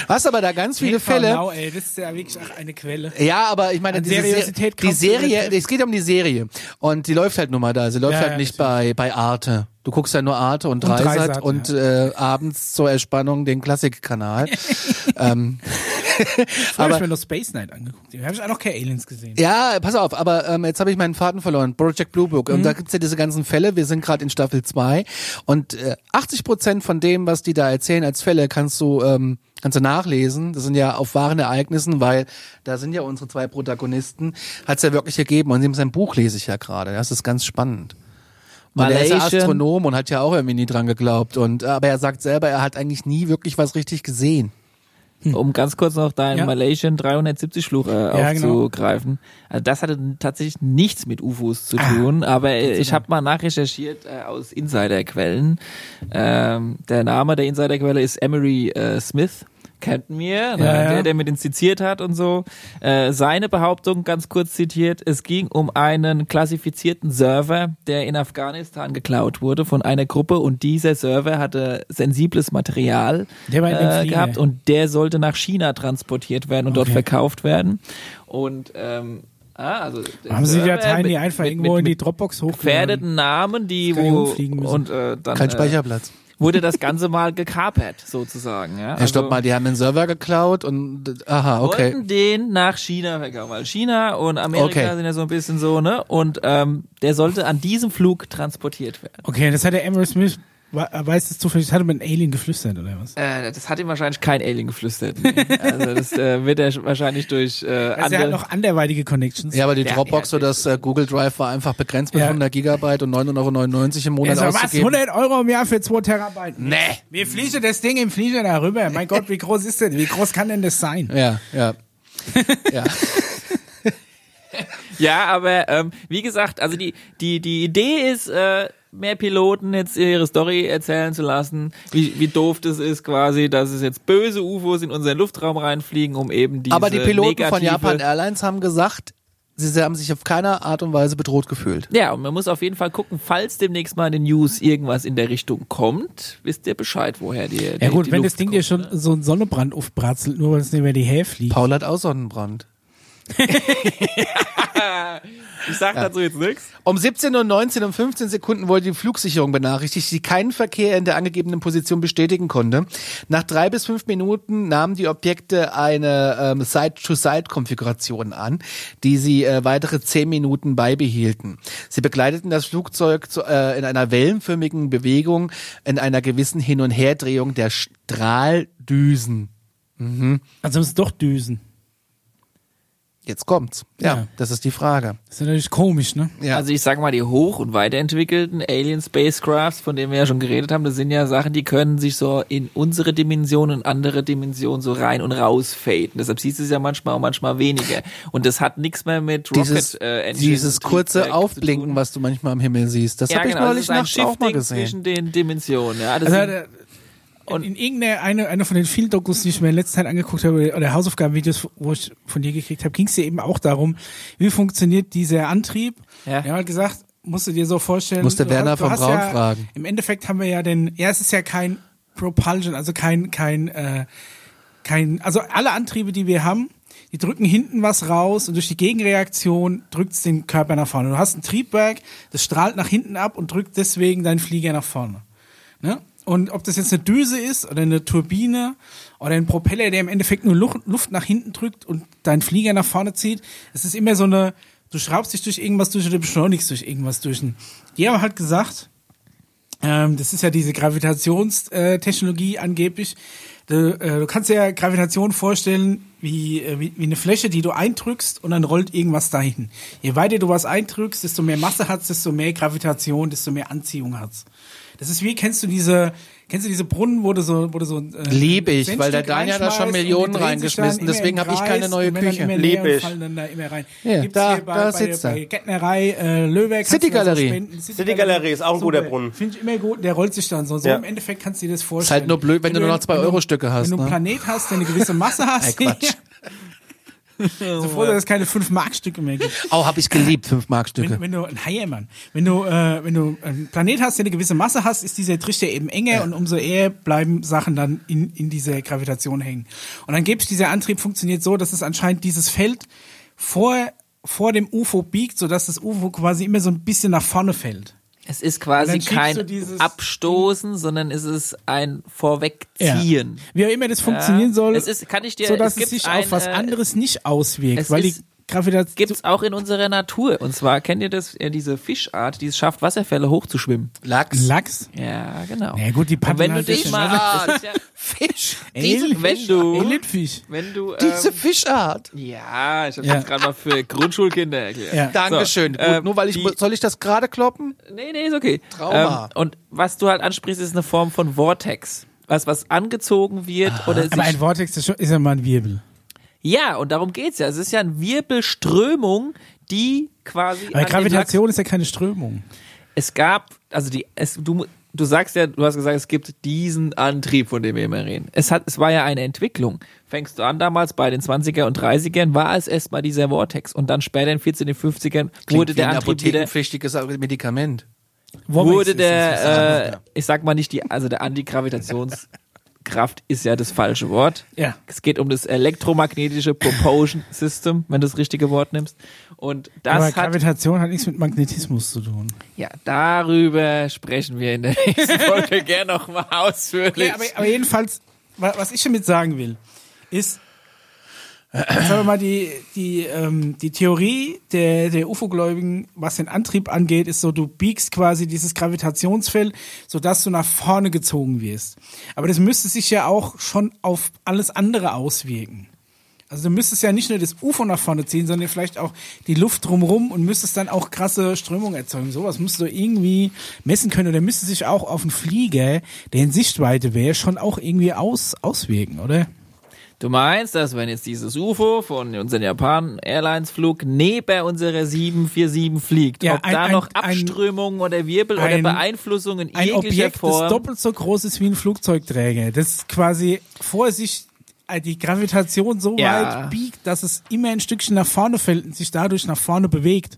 Hast aber da ganz viele T V Fälle. Now, ey, das ist ja wirklich auch eine Quelle. Ja, aber ich meine, diese Seriosität Se- die Serie, es geht um die Serie und die läuft halt nur mal da, sie läuft ja, halt ja, nicht natürlich. bei bei Arte. Du guckst ja nur Arte und Dreisat und, und ja. äh, abends zur Erspannung den Klassikkanal. ähm. Früher habe ich mir noch Space Night angeguckt. Da habe ich auch noch keine Aliens gesehen. Ja, pass auf, aber ähm, jetzt habe ich meinen Faden verloren. Project Blue Book. Mhm. Und da gibt's ja diese ganzen Fälle. Wir sind gerade in Staffel zwei. Und äh, achtzig Prozent von dem, was die da erzählen als Fälle, kannst du ähm, kannst du nachlesen. Das sind ja auf wahren Ereignissen, weil da sind ja unsere zwei Protagonisten. Hat's ja wirklich gegeben. Und sein Buch lese ich ja gerade. Das ist ganz spannend. Weil er ist ja Astronom und hat ja auch irgendwie nie dran geglaubt. Und aber er sagt selber, er hat eigentlich nie wirklich was richtig gesehen. Hm. Um ganz kurz noch deinen ja. Malaysian dreihundertsiebzig Fluch äh, ja, aufzugreifen. Genau. Also das hatte tatsächlich nichts mit U F Os zu tun, ah, aber äh, ich habe mal nachrecherchiert äh, aus Insiderquellen. Ähm, der Name der Insiderquelle ist Emery äh, Smith. Kennt mir, ja, ne? ja. der, der mit uns zitiert hat und so. Äh, seine Behauptung, ganz kurz zitiert, es ging um einen klassifizierten Server, der in Afghanistan geklaut wurde von einer Gruppe, und dieser Server hatte sensibles Material der war in äh, gehabt und der sollte nach China transportiert werden und okay. dort verkauft werden. Und ähm, Ah, also haben Sie die Dateien, die einfach mit, irgendwo mit, in die Dropbox hochgeladen? Gefährdeten Namen, die wo und äh, dann kein Speicherplatz. Äh, wurde das Ganze mal gekapert sozusagen. Ja, also, stopp mal, die haben den Server geklaut und aha, okay. Wollten den nach China verkaufen, weil China und Amerika okay. sind ja so ein bisschen so, ne? Und ähm, der sollte an diesem Flug transportiert werden. Okay, das hat der Emery Smith. Weißt du zufällig, das hat ihm ein Alien geflüstert oder was? Äh, das hat ihm wahrscheinlich kein Alien geflüstert. Nee. Also das äh, wird er wahrscheinlich durch äh, also andere... er hat noch anderweitige Connections. Ja, aber die ja, Dropbox oder das äh, Google Drive war einfach begrenzt mit ja. hundert Gigabyte und neunzehn neunundneunzig Euro im Monat also, auszugeben. Was, hundert Euro im Jahr für zwei Terabyte? Nee. Mir fliegt das Ding im Flieger darüber. Mein Gott, wie groß ist denn? Wie groß kann denn das sein? Ja, ja. ja. ja, aber ähm, wie gesagt, also die, die, die Idee ist... Äh, mehr Piloten jetzt ihre Story erzählen zu lassen, wie, wie doof das ist quasi, dass es jetzt böse U F Os in unseren Luftraum reinfliegen, um eben diese Aber die Piloten von Japan Airlines haben gesagt, sie haben sich auf keine Art und Weise bedroht gefühlt. Ja, und man muss auf jeden Fall gucken, falls demnächst mal in den News irgendwas in der Richtung kommt, wisst ihr Bescheid, woher die, die Ja gut, die wenn Luft das Ding dir schon so einen Sonnenbrand aufbratzelt, nur weil es nicht mehr die Häh fliegt. Paul hat auch Sonnenbrand. Ich sag ja. dazu jetzt nichts. Um siebzehn Uhr neunzehn und fünfzehn Sekunden wurde die Flugsicherung benachrichtigt, die keinen Verkehr in der angegebenen Position bestätigen konnte. Nach drei bis fünf Minuten nahmen die Objekte eine ähm, Side-to-Side-Konfiguration an, die sie äh, weitere zehn Minuten beibehielten. Sie begleiteten das Flugzeug zu, äh, in einer wellenförmigen Bewegung, in einer gewissen Hin- und Herdrehung der Strahldüsen. Mhm. Also es ist doch Düsen. Jetzt kommt's. Ja, ja, das ist die Frage. Das ist natürlich komisch, ne? Ja. Also ich sag mal, die hoch- und weiterentwickelten Alien-Spacecrafts, von denen wir ja schon geredet haben, das sind ja Sachen, die können sich so in unsere Dimension und andere Dimensionen so rein und raus faden. Deshalb siehst du es ja manchmal und manchmal weniger. Und das hat nichts mehr mit Rocket Dieses, äh, dieses kurze Aufblinken, was du manchmal am Himmel siehst, das ja, habe genau, ich neulich nachts auch mal gesehen. Zwischen den Dimensionen. Ja, das also, sind, Und in irgendeiner eine, eine von den vielen Dokus, die ich mir in letzter Zeit angeguckt habe, oder Hausaufgabenvideos, wo ich von dir gekriegt habe, ging es dir eben auch darum, wie funktioniert dieser Antrieb? Ja. Wir haben halt gesagt, musst du dir so vorstellen. Musste Werner von Braun ja, fragen. Im Endeffekt haben wir ja den, ja, es ist ja kein Propulsion, also kein, kein, äh, kein, also alle Antriebe, die wir haben, die drücken hinten was raus und durch die Gegenreaktion drückt es den Körper nach vorne. Du hast ein Triebwerk, das strahlt nach hinten ab und drückt deswegen deinen Flieger nach vorne. Ne? Und ob das jetzt eine Düse ist oder eine Turbine oder ein Propeller, der im Endeffekt nur Luft nach hinten drückt und deinen Flieger nach vorne zieht, es ist immer so eine, du schraubst dich durch irgendwas durch oder beschleunigst durch irgendwas durch. Die haben halt gesagt, ähm, das ist ja diese Gravitationstechnologie angeblich, du, äh, du kannst dir ja Gravitation vorstellen wie, äh, wie, wie eine Fläche, die du eindrückst und dann rollt irgendwas dahin. Je weiter du was eindrückst, desto mehr Masse hat's, desto mehr Gravitation, desto mehr Anziehung hat's. Das ist wie, kennst du diese, kennst du diese Brunnen, wo du so, wo du so, äh, liebe ich, weil der Daniel da schon Millionen reingeschmissen, deswegen habe ich keine neue Küche. Liebe ich. Ja, da, bei, da sitzt er. Gärtnerei, äh, Löwberg. City Galerie. So City Galerie ist auch ein guter Brunnen. Finde ich immer gut, der rollt sich dann so. So ja. Im Endeffekt kannst du dir das vorstellen. Ist halt nur blöd, wenn, wenn du nur noch zwei Euro Stücke hast. Wenn ne? du einen Planet hast, der eine gewisse Masse hast. Hey, Quatsch. So froh, dass es keine fünf Mark Stücke mehr gibt. Oh, hab ich geliebt, fünf Mark Stücke. Wenn, wenn du, naja, Mann, wenn du, äh, wenn du einen Planet hast, der eine gewisse Masse hast, ist dieser Trichter eben enger ja. und umso eher bleiben Sachen dann in, in dieser Gravitation hängen. Und angeblich dieser Antrieb funktioniert so, dass es anscheinend dieses Feld vor, vor dem U F O biegt, sodass das U F O quasi immer so ein bisschen nach vorne fällt. Es ist quasi kein Abstoßen, sondern es ist ein Vorwegziehen. Ja. Wie auch immer das funktionieren ja. soll, es ist, kann ich dir, sodass es, es sich ein, auf was anderes nicht auswirkt. Weil ist, die Gravitation gibt es auch in unserer Natur. Und zwar kennt ihr das, diese Fischart, die es schafft, Wasserfälle hochzuschwimmen. Lachs. Lachs? Ja, genau. Na gut, die Paddeln. Wenn du dich mal... Ah, ja Fisch. Diese, wenn du, Elitfisch. Wenn du, ähm, diese Fischart. Ja, ich habe ja. das gerade mal für Grundschulkinder erklärt. Ja. Dankeschön. So, gut, ähm, nur weil ich... Die, soll ich das gerade kloppen? Nee, nee, ist okay. Trauma. Ähm, und was du halt ansprichst, ist eine Form von Vortex. was, was angezogen wird. Ah, oder aber ein Vortex ist, schon, ist ja mal ein Wirbel. Ja, und darum geht's ja. Es ist ja eine Wirbelströmung, die quasi... Aber Gravitation ist ja keine Strömung. Es gab, also die, es, du, du sagst ja, du hast gesagt, es gibt diesen Antrieb, von dem wir immer reden. Es hat, es war ja eine Entwicklung. Fängst du an damals bei den zwanziger und dreißigern, war es erstmal dieser Vortex und dann später in vierzehnten und fünfzigern wurde der Antrieb wieder... Apothekenpflichtiges Medikament. Wurde der, äh, ich sag mal nicht die, also der Antigravitationskraft ist ja das falsche Wort. Ja. Es geht um das elektromagnetische Propulsion System, wenn du das richtige Wort nimmst. Und das aber hat, Gravitation hat nichts mit Magnetismus zu tun. Ja, darüber sprechen wir in der nächsten Folge gerne nochmal ausführlich. Okay, aber, aber jedenfalls, was ich damit sagen will, ist, sagen wir mal, die, die, ähm, die Theorie der, der U F O-Gläubigen, was den Antrieb angeht, ist so, du biegst quasi dieses Gravitationsfeld, sodass du nach vorne gezogen wirst. Aber das müsste sich ja auch schon auf alles andere auswirken. Also du müsstest ja nicht nur das U F O nach vorne ziehen, sondern vielleicht auch die Luft drumherum und müsstest dann auch krasse Strömungen erzeugen. Sowas musst du irgendwie messen können oder müsste sich auch auf einen Flieger, der in Sichtweite wäre, schon auch irgendwie aus, auswirken, oder? Du meinst, dass wenn jetzt dieses U F O von unserem Japan Airlines Flug neben unserer sieben vier sieben fliegt, ja, ob ein, da ein, noch Abströmungen ein, oder Wirbel ein, oder Beeinflussungen in jeglicher Objekt, Form... Ein Objekt, das doppelt so groß ist wie ein Flugzeugträger, das quasi vor sich die Gravitation so ja. weit biegt, dass es immer ein Stückchen nach vorne fällt und sich dadurch nach vorne bewegt.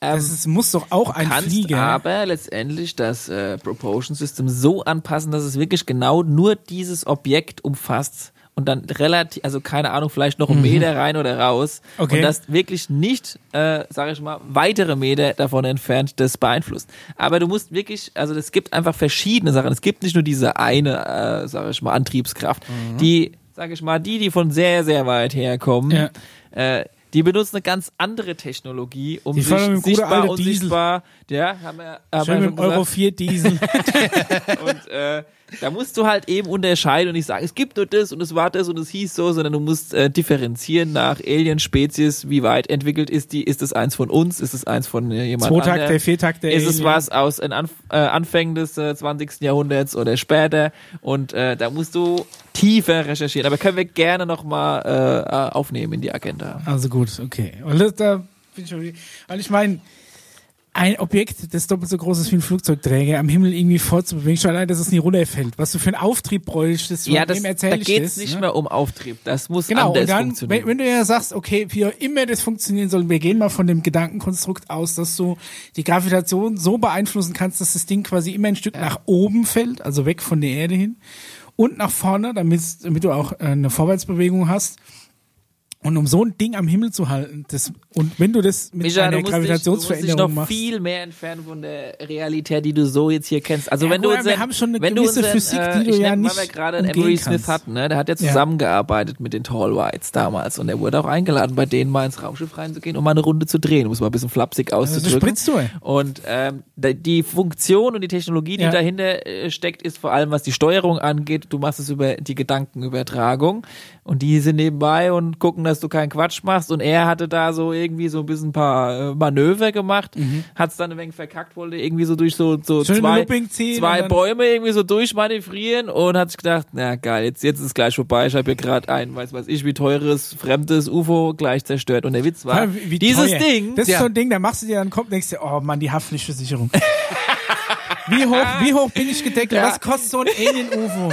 Das ist, muss doch auch ein kannst Flieger. Aber letztendlich das äh, Propulsion System so anpassen, dass es wirklich genau nur dieses Objekt umfasst. Und dann relativ, also keine Ahnung, vielleicht noch einen Meter rein oder raus. Okay. Und das wirklich nicht, äh, sage ich mal, weitere Meter davon entfernt, das beeinflusst. Aber du musst wirklich, also es gibt einfach verschiedene Sachen. Es gibt nicht nur diese eine, äh, sage ich mal, Antriebskraft. Mhm. Die, sage ich mal, die, die von sehr, sehr weit herkommen, ja. äh, die benutzen eine ganz andere Technologie, um die sich sichtbar, unsichtbar, ja, haben wir, haben schön wir mit dem Euro vier Diesel. Und äh, da musst du halt eben unterscheiden und nicht sagen, es gibt nur das und es war das und es hieß so, sondern du musst äh, differenzieren nach Alien-Spezies, wie weit entwickelt ist die, ist es eins von uns, ist es eins von äh, jemand anderem? Zweitakt der Viertakt der Alien. Ist es was aus den Anf- äh, Anfängen des äh, zwanzigsten Jahrhunderts oder später? Und äh, da musst du tiefer recherchieren, aber können wir gerne nochmal äh, aufnehmen in die Agenda. Also gut, okay. Und das, da bin ich schon, weil ich meine, ein Objekt, das doppelt so groß ist wie ein Flugzeugträger, am Himmel irgendwie vorzubewegen, schon allein, dass es nie runterfällt. Was du für einen Auftrieb bräuchtest, ja, dem erzähle ich das. Da geht es nicht ne? mehr um Auftrieb, das muss genau, anders und dann, funktionieren. Wenn, wenn du ja sagst, okay, wie auch immer das funktionieren soll, wir gehen mal von dem Gedankenkonstrukt aus, dass du die Gravitation so beeinflussen kannst, dass das Ding quasi immer ein Stück ja. nach oben fällt, also weg von der Erde hin und nach vorne, damit, damit du auch eine Vorwärtsbewegung hast. Und um so ein Ding am Himmel zu halten, das, und wenn du das mit Micha, einer du Gravitationsveränderung dich, du dich noch machst, viel mehr entfernen von der Realität, die du so jetzt hier kennst. Also ja, wenn, gut, du unseren, schon eine wenn du unseren, Physik, die du ich ja nicht wir gerade einen Emery Smith hatten, ne? Der hat ja zusammengearbeitet ja. mit den Tall Whites damals und er wurde auch eingeladen, bei denen mal ins Raumschiff reinzugehen, um mal eine Runde zu drehen, um es mal ein bisschen flapsig auszudrücken. Also du, und ähm, die Funktion und die Technologie, die ja. dahinter steckt, ist vor allem, was die Steuerung angeht. Du machst es über die Gedankenübertragung und die sind nebenbei und gucken, dass du keinen Quatsch machst und er hatte da so irgendwie so ein bisschen ein paar Manöver gemacht, mhm. hat es dann ein wenig verkackt, wollte irgendwie so durch so, so zwei, zwei Bäume irgendwie so durchmanövrieren und hat sich gedacht, na geil, jetzt, jetzt ist es gleich vorbei, ich habe hier gerade ein, weiß weiß ich, wie teures, fremdes U F O gleich zerstört und der Witz war, wie, wie dieses teuer. Ding. Das ist ja. so ein Ding, da machst du dir dann kommt, denkst du, oh Mann, die Haftpflichtversicherung. wie, hoch, wie hoch bin ich gedeckt? Ja. Was kostet so ein Alien-U F O?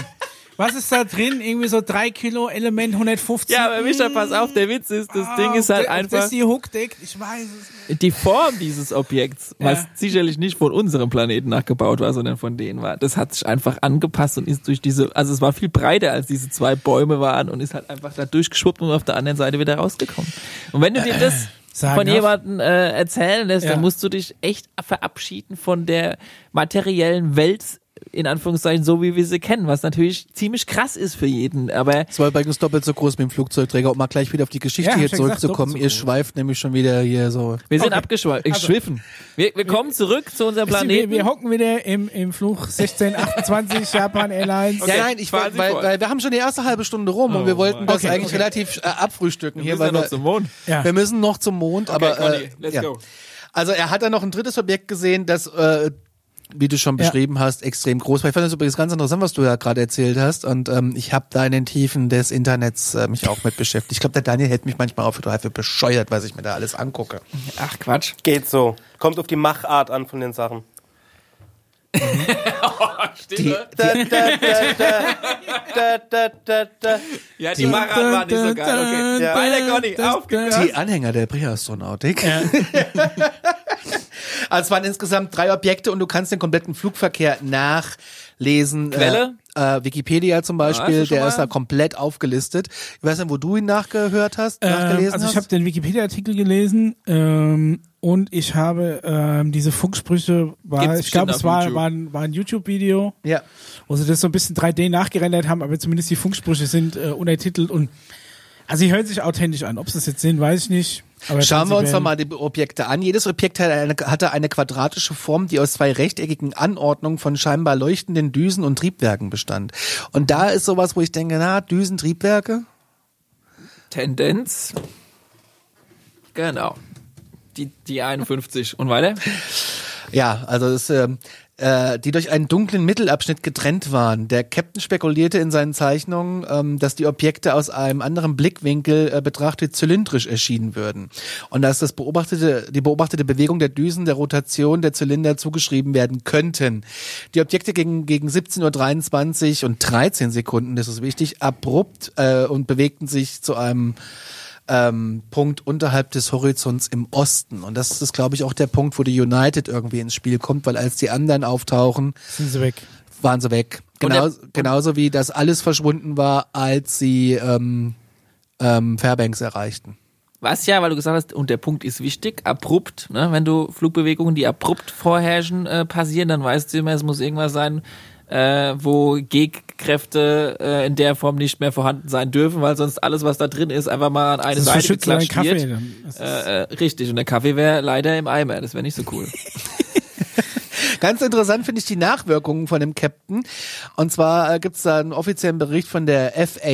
Was ist da drin? Irgendwie so drei Kilo, Element hundertfünfzig. Ja, aber Micha, pass auf, der Witz ist, das oh, Ding ist halt einfach... Das die Hook deckt, ich weiß es nicht. Die Form dieses Objekts, ja. was sicherlich nicht von unserem Planeten nachgebaut war, sondern von denen war, das hat sich einfach angepasst und ist durch diese... Also es war viel breiter, als diese zwei Bäume waren und ist halt einfach da durchgeschwuppt und auf der anderen Seite wieder rausgekommen. Und wenn du dir das... Sagen von jemandem äh, erzählen lässt, ja. dann musst du dich echt verabschieden von der materiellen Welt, in Anführungszeichen, so wie wir sie kennen, was natürlich ziemlich krass ist für jeden. Aber es war übrigens doppelt so groß mit dem Flugzeugträger, um mal gleich wieder auf die Geschichte ja, hier zurückzukommen. Gesagt, ihr so schweift nämlich schon wieder hier so. Wir sind okay. abgeschweift. Also, wir, wir kommen zurück zu unserem Planeten. Wir, wir hocken wieder im, im Flug sechzehn achtundzwanzig Japan Airlines. Okay, ja, nein, ich weil, weil, weil wir haben schon die erste halbe Stunde rum oh, und wir wollten das okay, eigentlich okay. relativ äh, abfrühstücken wir hier. Weil ja noch wir, zum Mond. Ja. wir müssen noch zum Mond. Okay, aber äh, let's ja. go. Also er hat dann noch ein drittes Objekt gesehen, das äh, wie du schon beschrieben ja. hast, extrem groß. Weil ich fand das übrigens ganz interessant, was du ja gerade erzählt hast. Und ähm, ich habe da in den Tiefen des Internets äh, mich auch mit beschäftigt. Ich glaube, der Daniel hält mich manchmal auch für total für bescheuert, was ich mir da alles angucke. Ach, Quatsch. Geht so. Kommt auf die Machart an von den Sachen. oh, Stille. Ja, die Machart war nicht so geil. Okay. Ja. Bei der Conny aufgehört. Die Anhänger der Präastronautik. Ja. Also es waren insgesamt drei Objekte und du kannst den kompletten Flugverkehr nachlesen. Quelle? Äh, äh, Wikipedia zum Beispiel, ja, der ist da komplett aufgelistet. Ich weiß nicht, wo du ihn nachgehört hast, ähm, nachgelesen also hast. Also ich habe den Wikipedia-Artikel gelesen ähm, und ich habe ähm, diese Funksprüche, war, ich glaube es war, war ein, war ein YouTube-Video, ja. wo sie das so ein bisschen drei D nachgerendert haben, aber zumindest die Funksprüche sind äh, untertitelt und also sie hören sich authentisch an. Ob sie es jetzt sehen, weiß ich nicht. Aber schauen wir uns doch mal die Objekte an. Jedes Objekt hatte eine, hatte eine quadratische Form, die aus zwei rechteckigen Anordnungen von scheinbar leuchtenden Düsen und Triebwerken bestand. Und da ist sowas, wo ich denke, na, Düsen, Triebwerke? Tendenz. Genau. Die, die einundfünfzig. Und weiter? Ja, also das äh, äh, die durch einen dunklen Mittelabschnitt getrennt waren. Der Captain spekulierte in seinen Zeichnungen, ähm, dass die Objekte aus einem anderen Blickwinkel äh, betrachtet zylindrisch erschienen würden. Und dass das beobachtete, die beobachtete Bewegung der Düsen, der Rotation der Zylinder zugeschrieben werden könnten. Die Objekte gegen, gegen siebzehn Uhr dreiundzwanzig und dreizehn Sekunden, das ist wichtig, abrupt äh, und bewegten sich zu einem Ähm, Punkt unterhalb des Horizonts im Osten. Und das ist, glaube ich, auch der Punkt, wo die United irgendwie ins Spiel kommt, weil als die anderen auftauchen, sind sie weg. Waren sie weg. Genau, der, genauso wie das alles verschwunden war, als sie ähm, ähm, Fairbanks erreichten. Was ja, weil du gesagt hast, und der Punkt ist wichtig, abrupt, ne? Wenn du Flugbewegungen, die abrupt vorherrschen, äh, passieren, dann weißt du immer, es muss irgendwas sein, Äh, wo Gegenkräfte äh, in der Form nicht mehr vorhanden sein dürfen, weil sonst alles, was da drin ist, einfach mal an eine das Seite geklatscht wird. Äh, äh, richtig, und der Kaffee wäre leider im Eimer, das wäre nicht so cool. Ganz interessant finde ich die Nachwirkungen von dem Captain. Und zwar äh, gibt es da einen offiziellen Bericht von der F A A,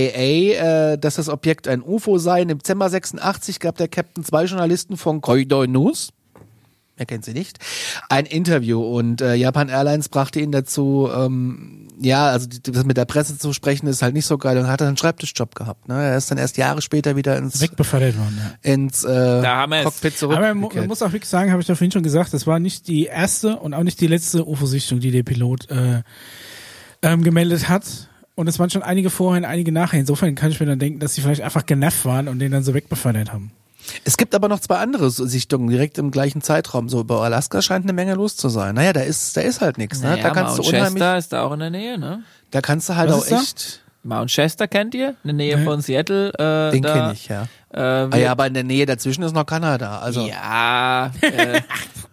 äh, dass das Objekt ein U F O sei. Im Dezember sechsundachtzig gab der Captain zwei Journalisten von Kyodo News, er kennt sie nicht, ein Interview und äh, Japan Airlines brachte ihn dazu, ähm, ja, also die, das mit der Presse zu sprechen ist halt nicht so geil und hat dann einen Schreibtischjob gehabt. Ne? Er ist dann erst Jahre später wieder ins Wegbefördert worden, ja. ins äh, da haben wir Cockpit zurück. Aber man, man muss auch wirklich sagen, habe ich da vorhin schon gesagt, das war nicht die erste und auch nicht die letzte U F O-Sichtung, die der Pilot äh, ähm, gemeldet hat. Und es waren schon einige vorher und einige nachher. Insofern kann ich mir dann denken, dass sie vielleicht einfach genervt waren und den dann so wegbefördert haben. Es gibt aber noch zwei andere Sichtungen direkt im gleichen Zeitraum. So, bei Alaska scheint eine Menge los zu sein. Naja, da ist, da ist halt nichts. Ne? Naja, da kannst Mount du unheimlich. Chester ist da auch in der Nähe, ne? Da kannst du halt Was auch echt. Da? Mount Chester kennt ihr? In der Nähe nee. von Seattle. Äh, Den kenne ich, ja. Äh, ah, ja, aber in der Nähe dazwischen ist noch Kanada. Also. Ja. Äh,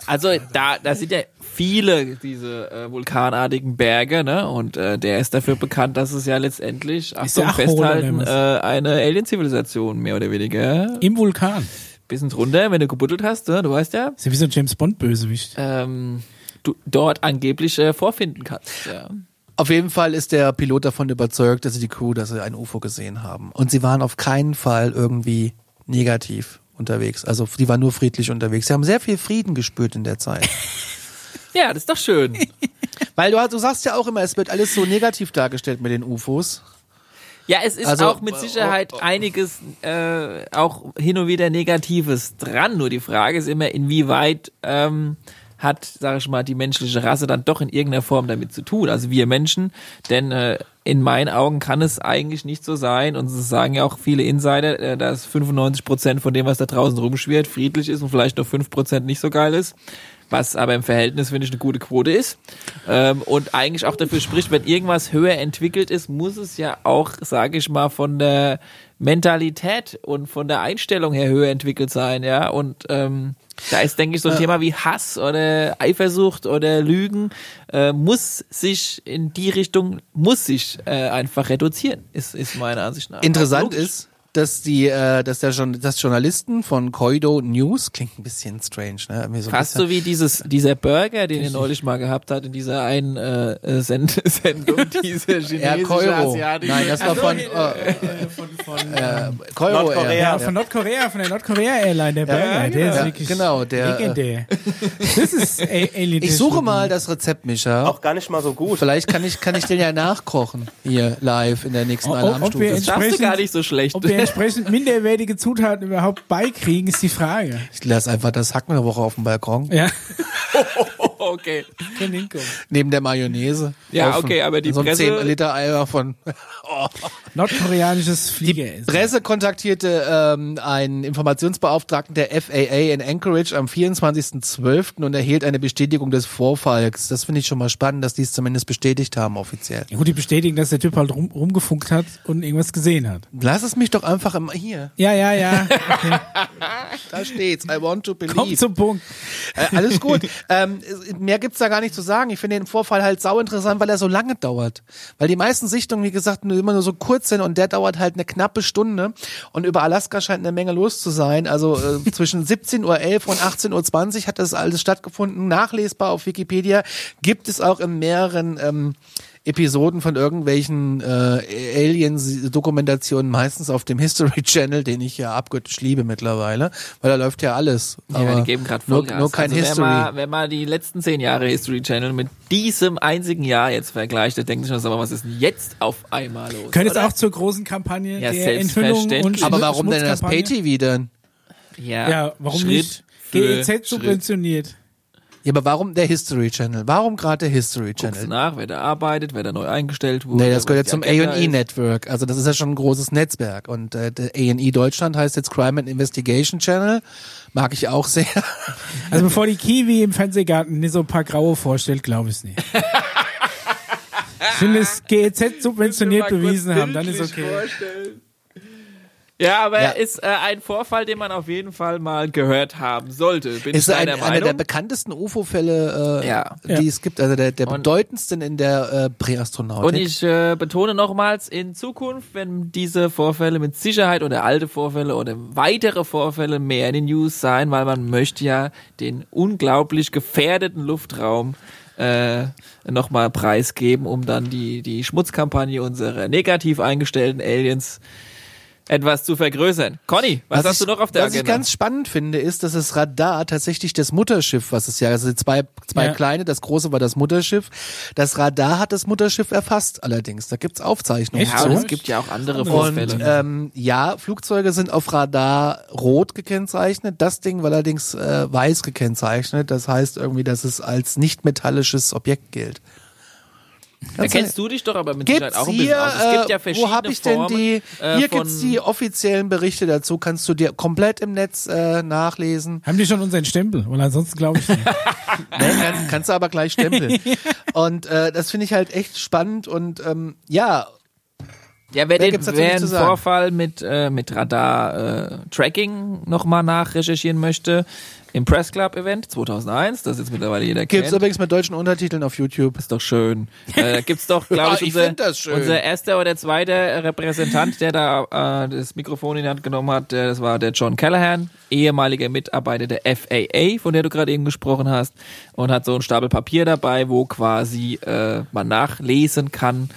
also, da, da sind ja viele diese äh, vulkanartigen Berge, ne? Und äh, der ist dafür bekannt, dass es ja letztendlich, Achtung, festhalten, äh, eine Alien-Zivilisation mehr oder weniger. Im Vulkan. Bisschen drunter, wenn du gebuddelt hast, ne? Du weißt ja. Ist ja wie so ein James-Bond-Bösewicht. Ähm, du dort angeblich äh, vorfinden kannst, ja. Auf jeden Fall ist der Pilot davon überzeugt, dass sie die Crew, dass sie ein U F O gesehen haben. Und sie waren auf keinen Fall irgendwie negativ unterwegs. Also die waren nur friedlich unterwegs. Sie haben sehr viel Frieden gespürt in der Zeit. Ja, das ist doch schön. Weil du, du sagst ja auch immer, es wird alles so negativ dargestellt mit den U F Os. Ja, es ist also, auch mit Sicherheit oh, oh. einiges, äh, auch hin und wieder Negatives dran. Nur die Frage ist immer, inwieweit ähm, hat, sage ich mal, die menschliche Rasse dann doch in irgendeiner Form damit zu tun. Also wir Menschen, denn äh, in meinen Augen kann es eigentlich nicht so sein. Und es sagen ja auch viele Insider, äh, dass fünfundneunzig Prozent von dem, was da draußen rumschwirrt, friedlich ist und vielleicht nur fünf Prozent nicht so geil ist. Was aber im Verhältnis, finde ich, eine gute Quote ist. Ähm, und eigentlich auch dafür spricht, wenn irgendwas höher entwickelt ist, muss es ja auch, sage ich mal, von der Mentalität und von der Einstellung her höher entwickelt sein, ja. Und ähm, da ist, denke ich, so ein ja. Thema wie Hass oder Eifersucht oder Lügen äh, muss sich in die Richtung, muss sich äh, einfach reduzieren, ist, ist meiner Ansicht nach. Interessant ist, dass die, äh, dass der schon, dass Journalisten von Kyodo News, klingt ein bisschen strange, ne? So fast so wie dieses, dieser Burger, den er neulich mal gehabt hat in dieser einen äh, Send- Sendung, diese chinesische Asiatische. Nein, das war also, von, äh, äh, von, von äh, Nordkorea. Ja, von Nordkorea, von der Nordkorea Airline, der Burger, ja, der ist ja, wirklich genau, der, legendär. Das ist elitär. Ich suche mal das Rezept, Micha. Auch gar nicht mal so gut. Vielleicht kann ich, kann ich den ja nachkochen, hier live in der nächsten Alarmstufe. Das darfst du gar nicht so schlecht. Entsprechend minderwertige Zutaten überhaupt beikriegen, ist die Frage. Ich lasse einfach das Hacken eine Woche auf dem Balkon. Ja. Okay. Neben der Mayonnaise. Ja, offen. Okay, aber die so Presse... So zehn Liter Eimer von... Oh. Nordkoreanisches Fliegeressen. Die Presse kontaktierte ähm, einen Informationsbeauftragten der F A A in Anchorage am vierundzwanzigsten zwölften und erhielt eine Bestätigung des Vorfalls. Das finde ich schon mal spannend, dass die es zumindest bestätigt haben offiziell. Ja, gut, die bestätigen, dass der Typ halt rum, rumgefunkt hat und irgendwas gesehen hat. Lass es mich doch einfach im, hier. Ja, ja, ja. Okay. Da steht's. I want to believe. Komm zum Punkt. Äh, alles gut. ähm, mehr gibt's da gar nicht zu sagen. Ich finde den Vorfall halt sau interessant, weil er so lange dauert. Weil die meisten Sichtungen, wie gesagt, immer nur so kurz sind und der dauert halt eine knappe Stunde und über Alaska scheint eine Menge los zu sein. Also äh, zwischen siebzehn Uhr elf und achtzehn Uhr zwanzig hat das alles stattgefunden. Nachlesbar auf Wikipedia. Gibt es auch in mehreren ähm, Episoden von irgendwelchen äh, Aliens-Dokumentationen, meistens auf dem History Channel, den ich ja abgöttisch liebe mittlerweile, weil da läuft ja alles. Aber ja, die geben gerade Vollgas. Nur, nur kein also, History. Wenn man, wenn man die letzten zehn Jahre History Channel mit diesem einzigen Jahr jetzt vergleicht, dann denkt sich schon, was ist denn jetzt auf einmal los? Könnte es auch zur großen Kampagne ja, der Enthüllung und aber warum denn das Pay-T V dann? Ja, ja warum Schritt nicht? G E Z subventioniert. Ja, aber warum der History Channel? Warum gerade der History Channel? Guckst nach, wer da arbeitet, wer da neu eingestellt wurde. Nee, das gehört ja zum A und E Network. Also das ist ja schon ein großes Netzwerk. Und äh, der A und E Deutschland heißt jetzt Crime and Investigation Channel. Mag ich auch sehr. Also bevor die Kiwi im Fernsehgarten nicht so ein paar Graue vorstellt, glaube ich es nicht. Ich finde, das G E Z subventioniert bewiesen haben, dann ist okay. Vorstellen. Ja, aber ja. Ist äh, ein Vorfall, den man auf jeden Fall mal gehört haben sollte. Bin ist ich ein, einer Meinung? Der bekanntesten U F O-Fälle, äh, ja. die ja. es gibt, also der, der bedeutendsten in der äh, Präastronautik. Und ich äh, betone nochmals, in Zukunft, wenn diese Vorfälle mit Sicherheit oder alte Vorfälle oder weitere Vorfälle mehr in den News sein, weil man möchte ja den unglaublich gefährdeten Luftraum äh, nochmal preisgeben, um dann die, die Schmutzkampagne unserer negativ eingestellten Aliens etwas zu vergrößern. Conny, was, was hast ich, du noch auf der was Agenda? Was ich ganz spannend finde, ist, dass das Radar tatsächlich das Mutterschiff, was es ja, also zwei, zwei ja. kleine, das große war das Mutterschiff. Das Radar hat das Mutterschiff erfasst allerdings. Da gibt's Aufzeichnungen. Ja, so. Es gibt ja auch andere Vorfälle. Und, ähm, ja, Flugzeuge sind auf Radar rot gekennzeichnet. Das Ding war allerdings äh, weiß gekennzeichnet. Das heißt irgendwie, dass es als nicht-metallisches Objekt gilt. Da kennst du dich doch aber mit Sicherheit auch ein bisschen aus. Es gibt ja verschiedene Formen. Wo hab ich denn die, hier gibt's die offiziellen Berichte dazu, kannst du dir komplett im Netz äh, nachlesen. Haben die schon unseren Stempel? Weil ansonsten glaube ich nicht. Nein, kannst, kannst du aber gleich stempeln. Und äh, das finde ich halt echt spannend und ähm, ja. Ja, wer den, wer den Vorfall mit, äh, mit Radar-Tracking äh, nochmal nachrecherchieren möchte, im Press Club Event zweitausendeins, das jetzt mittlerweile jeder kennt. Gibt's übrigens mit deutschen Untertiteln auf YouTube. Ist doch schön. Äh, gibt's doch, glaube ich, unser, ich unser erster oder zweiter Repräsentant, der da äh, das Mikrofon in die Hand genommen hat, der, das war der John Callahan, ehemaliger Mitarbeiter der F A A, von der du gerade eben gesprochen hast, und hat so einen Stapel Papier dabei, wo quasi äh, man nachlesen kann,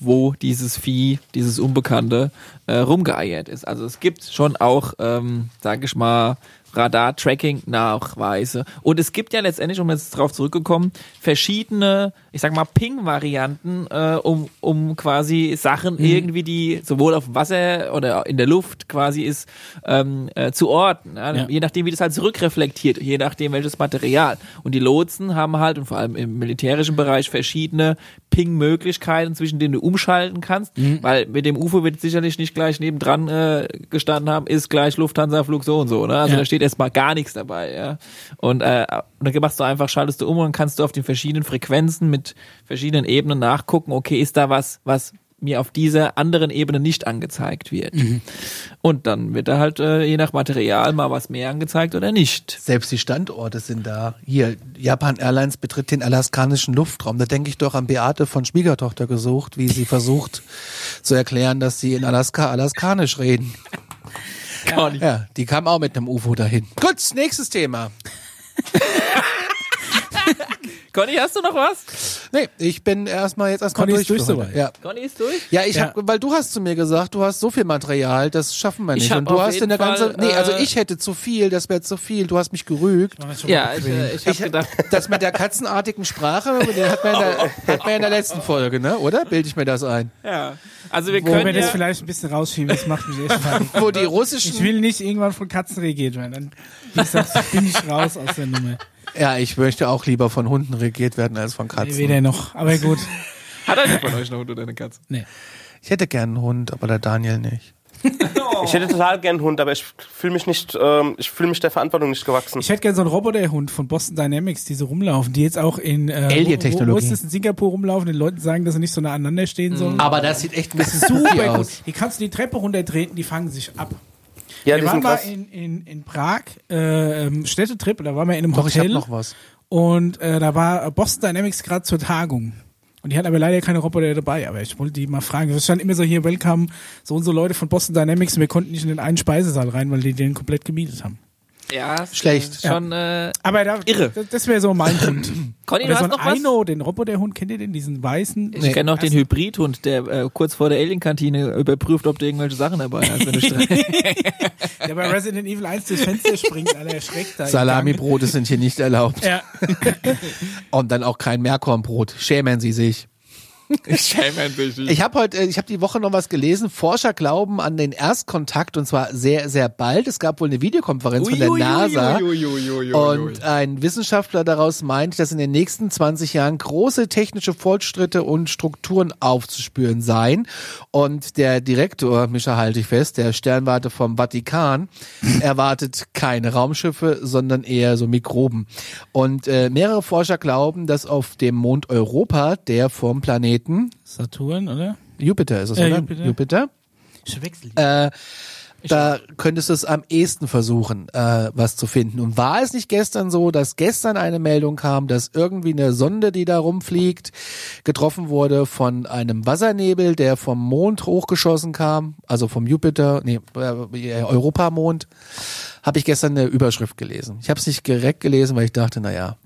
wo dieses Vieh, dieses Unbekannte, äh, rumgeeiert ist. Also es gibt schon auch, ähm, sag ich mal, Radar-Tracking-Nachweise. Und es gibt ja letztendlich, um jetzt drauf zurückgekommen, verschiedene, ich sag mal, Ping-Varianten, äh, um, um quasi Sachen mhm. irgendwie, die sowohl auf dem Wasser oder in der Luft quasi ist, ähm, äh, zu orten. Ja? Ja. Je nachdem, wie das halt zurückreflektiert, je nachdem, welches Material. Und die Lotsen haben halt, und vor allem im militärischen Bereich, verschiedene Ping-Möglichkeiten, zwischen denen du umschalten kannst, mhm. weil mit dem U F O wird sicherlich nicht gleich nebendran äh, gestanden haben, ist gleich Lufthansa-Flug so und so. Ne? Also ja. da steht erstmal gar nichts dabei, ja. Und, äh, und dann machst du einfach, schaltest du um und kannst du auf den verschiedenen Frequenzen mit verschiedenen Ebenen nachgucken, okay, ist da was, was mir auf dieser anderen Ebene nicht angezeigt wird. Mhm. Und dann wird da halt äh, je nach Material mal was mehr angezeigt oder nicht. Selbst die Standorte sind da. Hier, Japan Airlines betritt den alaskanischen Luftraum. Da denke ich doch an Beate von Schwiegertochter gesucht, wie sie versucht zu erklären, dass sie in Alaska alaskanisch reden. Gar nicht. Ja, die kamen auch mit einem U F O dahin. Gut, nächstes Thema. Conny, hast du noch was? Nee, ich bin erstmal jetzt erstmal durch. Conny ist durch soweit. Ja. Conny ist durch? Ja, ich ja. Hab, weil du hast zu mir gesagt, du hast so viel Material, das schaffen wir nicht. Ich hab und du auf hast jeden eine Fall, ganze. Nee, also ich hätte zu viel, das wäre zu viel. Du hast mich gerügt. Ja, ich, äh, ich hab ich, gedacht. Das mit der katzenartigen Sprache, den hat man in der, hat man in der letzten Folge, ne? Oder? Bilde ich mir das ein? Ja. Also wir Wo können. Wenn wir ja das vielleicht ein bisschen rausschieben, das macht mich echt mal. Wo die russischen. Ich will nicht irgendwann von Katzen regiert werden. Dann bin ich raus aus der Nummer. Ja, ich möchte auch lieber von Hunden regiert werden als von Katzen. Nee, weder noch, aber gut. Hat einer von euch einen Hund oder eine Katze? Nee. Ich hätte gern einen Hund, aber der Daniel nicht. Ich hätte total gern einen Hund, aber ich fühle mich nicht, ähm, ich fühle mich der Verantwortung nicht gewachsen. Ich hätte gern so einen Roboterhund von Boston Dynamics, die so rumlaufen, die jetzt auch in, äh, wo ist das, in Singapur rumlaufen, den Leuten sagen, dass sie nicht so nahe aneinander stehen sollen. Aber das sieht echt ein bisschen super gut aus. Hier kannst du die Treppe runtertreten, die fangen sich ab. Ja, wir waren mal in, in, in Prag, äh, Städtetrip, da waren wir in einem Doch, Hotel. Ich hab noch was. Und äh, da war Boston Dynamics gerade zur Tagung. Und die hatten aber leider keine Roboter dabei, aber ich wollte die mal fragen. Es stand immer so hier, welcome, so unsere Leute von Boston Dynamics, und wir konnten nicht in den einen Speisesaal rein, weil die den komplett gemietet haben. Ja, schlecht. Ja. Schon, äh, aber da, irre. Das, das wäre so mein Hund. Conny, oder du hast so noch was? Aino, den Roboterhund, kennt ihr den, diesen weißen? Ich nee. kenne noch den Hybridhund, der äh, kurz vor der Alien-Kantine überprüft, ob du irgendwelche Sachen dabei hast. Wenn du der bei Resident Evil eins durchs Fenster springt, alle erschreckt da. Salami-Brote sind hier nicht erlaubt. Ja. Und dann auch kein Meerkornbrot. Schämen Sie sich. Ich, ich habe heute, ich habe die Woche noch was gelesen. Forscher glauben an den Erstkontakt und zwar sehr, sehr bald. Es gab wohl eine Videokonferenz ui, von der ui, NASA ui, ui, ui, ui, ui, und ein Wissenschaftler daraus meint, dass in den nächsten zwanzig Jahren große technische Fortschritte und Strukturen aufzuspüren seien. Und der Direktor, Micha, halte ich fest, der Sternwarte vom Vatikan, erwartet keine Raumschiffe, sondern eher so Mikroben. Und äh, mehrere Forscher glauben, dass auf dem Mond Europa, der vom Planeten Saturn, oder? Jupiter ist es, äh, oder? Jupiter. Jupiter. Ich wechsle. Äh, da könntest du es am ehesten versuchen, äh, was zu finden. Und war es nicht gestern so, dass gestern eine Meldung kam, dass irgendwie eine Sonde, die da rumfliegt, getroffen wurde von einem Wassernebel, der vom Mond hochgeschossen kam, also vom Jupiter, nee, äh, Europamond, habe ich gestern eine Überschrift gelesen. Ich habe es nicht direkt gelesen, weil ich dachte, naja.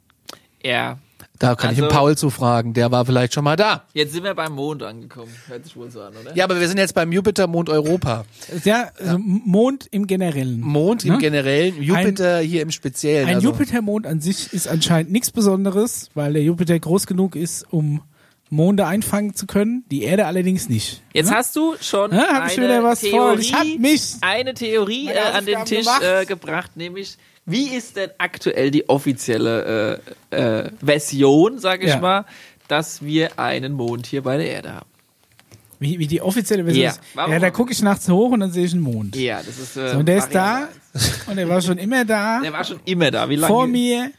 Ja. Da kann also, ich den Paul zu fragen, der war vielleicht schon mal da. Jetzt sind wir beim Mond angekommen, hört sich wohl so an, oder? Ja, aber wir sind jetzt beim Jupiter, Mond, Europa. Ja, also Mond im Generellen. Mond im ne? Generellen, Jupiter ein, hier im Speziellen. Ein also. Jupitermond an sich ist anscheinend nichts Besonderes, weil der Jupiter groß genug ist, um Monde einfangen zu können, die Erde allerdings nicht. Jetzt ne? hast du schon ja, hab eine, ich wieder was Theorie, vor. Ich hab mich eine Theorie äh, an den Tisch äh, gebracht, nämlich... Wie ist denn aktuell die offizielle äh, äh, Version, sage ich ja. mal, dass wir einen Mond hier bei der Erde haben? Wie, wie die offizielle Version ja. ist? Warum? Ja, da gucke ich nachts hoch und dann sehe ich einen Mond. Ja, das ist... Äh, so, und der ist da und der war schon immer da. Der war schon immer da. Wie lange? Vor mir.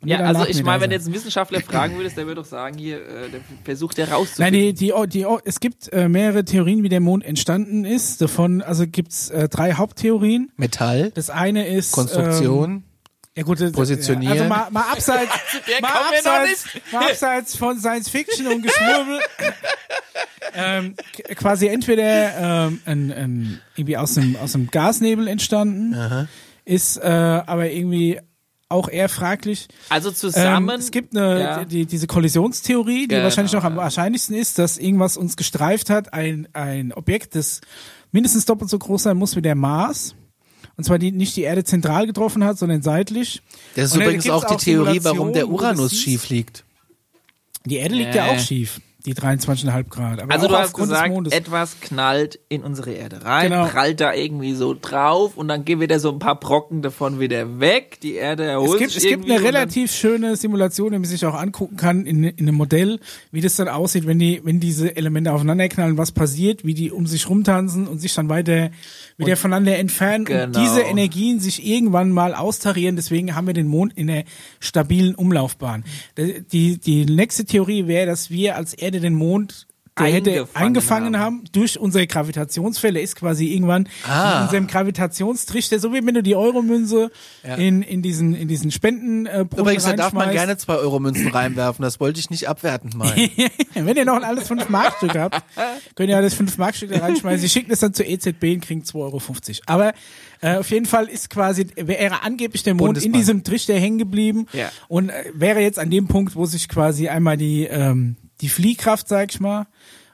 Und ja, also ich meine, wenn du jetzt einen Wissenschaftler fragen würdest, der würde doch sagen, hier, äh, der versucht der rauszufinden. Nein, die, die, die, es gibt äh, mehrere Theorien, wie der Mond entstanden ist. Davon, also gibt's äh, drei Haupttheorien. Metall. Das eine ist Konstruktion. Ähm, ja gut, positionieren. Ja, also mal, mal abseits, mal abseits, mal abseits von Science Fiction und Geschwurbel. ähm, quasi entweder ähm, ein, ein, irgendwie aus dem aus dem Gasnebel entstanden, aha. ist äh, aber irgendwie auch eher fraglich. Also zusammen... Ähm, es gibt eine, ja. die, diese Kollisionstheorie, die genau. wahrscheinlich noch am wahrscheinlichsten ist, dass irgendwas uns gestreift hat, ein, ein Objekt, das mindestens doppelt so groß sein muss wie der Mars. Und zwar die, nicht die Erde zentral getroffen hat, sondern seitlich. Das ist und übrigens auch die auch Theorie, warum der Uranus schief liegt. Die Erde liegt äh. ja auch schief. Die dreiundzwanzig Komma fünf Grad. Aber also du hast gesagt, etwas knallt in unsere Erde rein, genau. prallt da irgendwie so drauf und dann gehen wieder so ein paar Brocken davon wieder weg. Die Erde erholt sich. Es gibt eine relativ schöne Simulation, die man sich auch angucken kann in, in einem Modell, wie das dann aussieht, wenn die, wenn diese Elemente aufeinander knallen, was passiert, wie die um sich rumtanzen und sich dann weiter wieder voneinander entfernen genau. und diese Energien sich irgendwann mal austarieren. Deswegen haben wir den Mond in einer stabilen Umlaufbahn. Die, die nächste Theorie wäre, dass wir als Erde den Mond der eingefangen hätte eingefangen haben. haben durch unsere Gravitationsfälle, ist quasi irgendwann ah. in unserem Gravitationstrichter, so wie wenn du die Euromünze ja. in, in diesen, in diesen Spenden äh, Übrigens, da darf man gerne zwei Euromünzen reinwerfen, das wollte ich nicht abwertend meinen. Wenn ihr noch ein alles fünf Markstück habt, könnt ihr alles fünf Markstück da reinschmeißen. Sie schicken das dann zur E Z B und kriegen zwei Euro fünfzig. Aber äh, auf jeden Fall ist quasi, wäre angeblich der Mond Bundesbank. in diesem Trichter hängen geblieben ja. und äh, wäre jetzt an dem Punkt, wo sich quasi einmal die, ähm, die Fliehkraft, sag ich mal,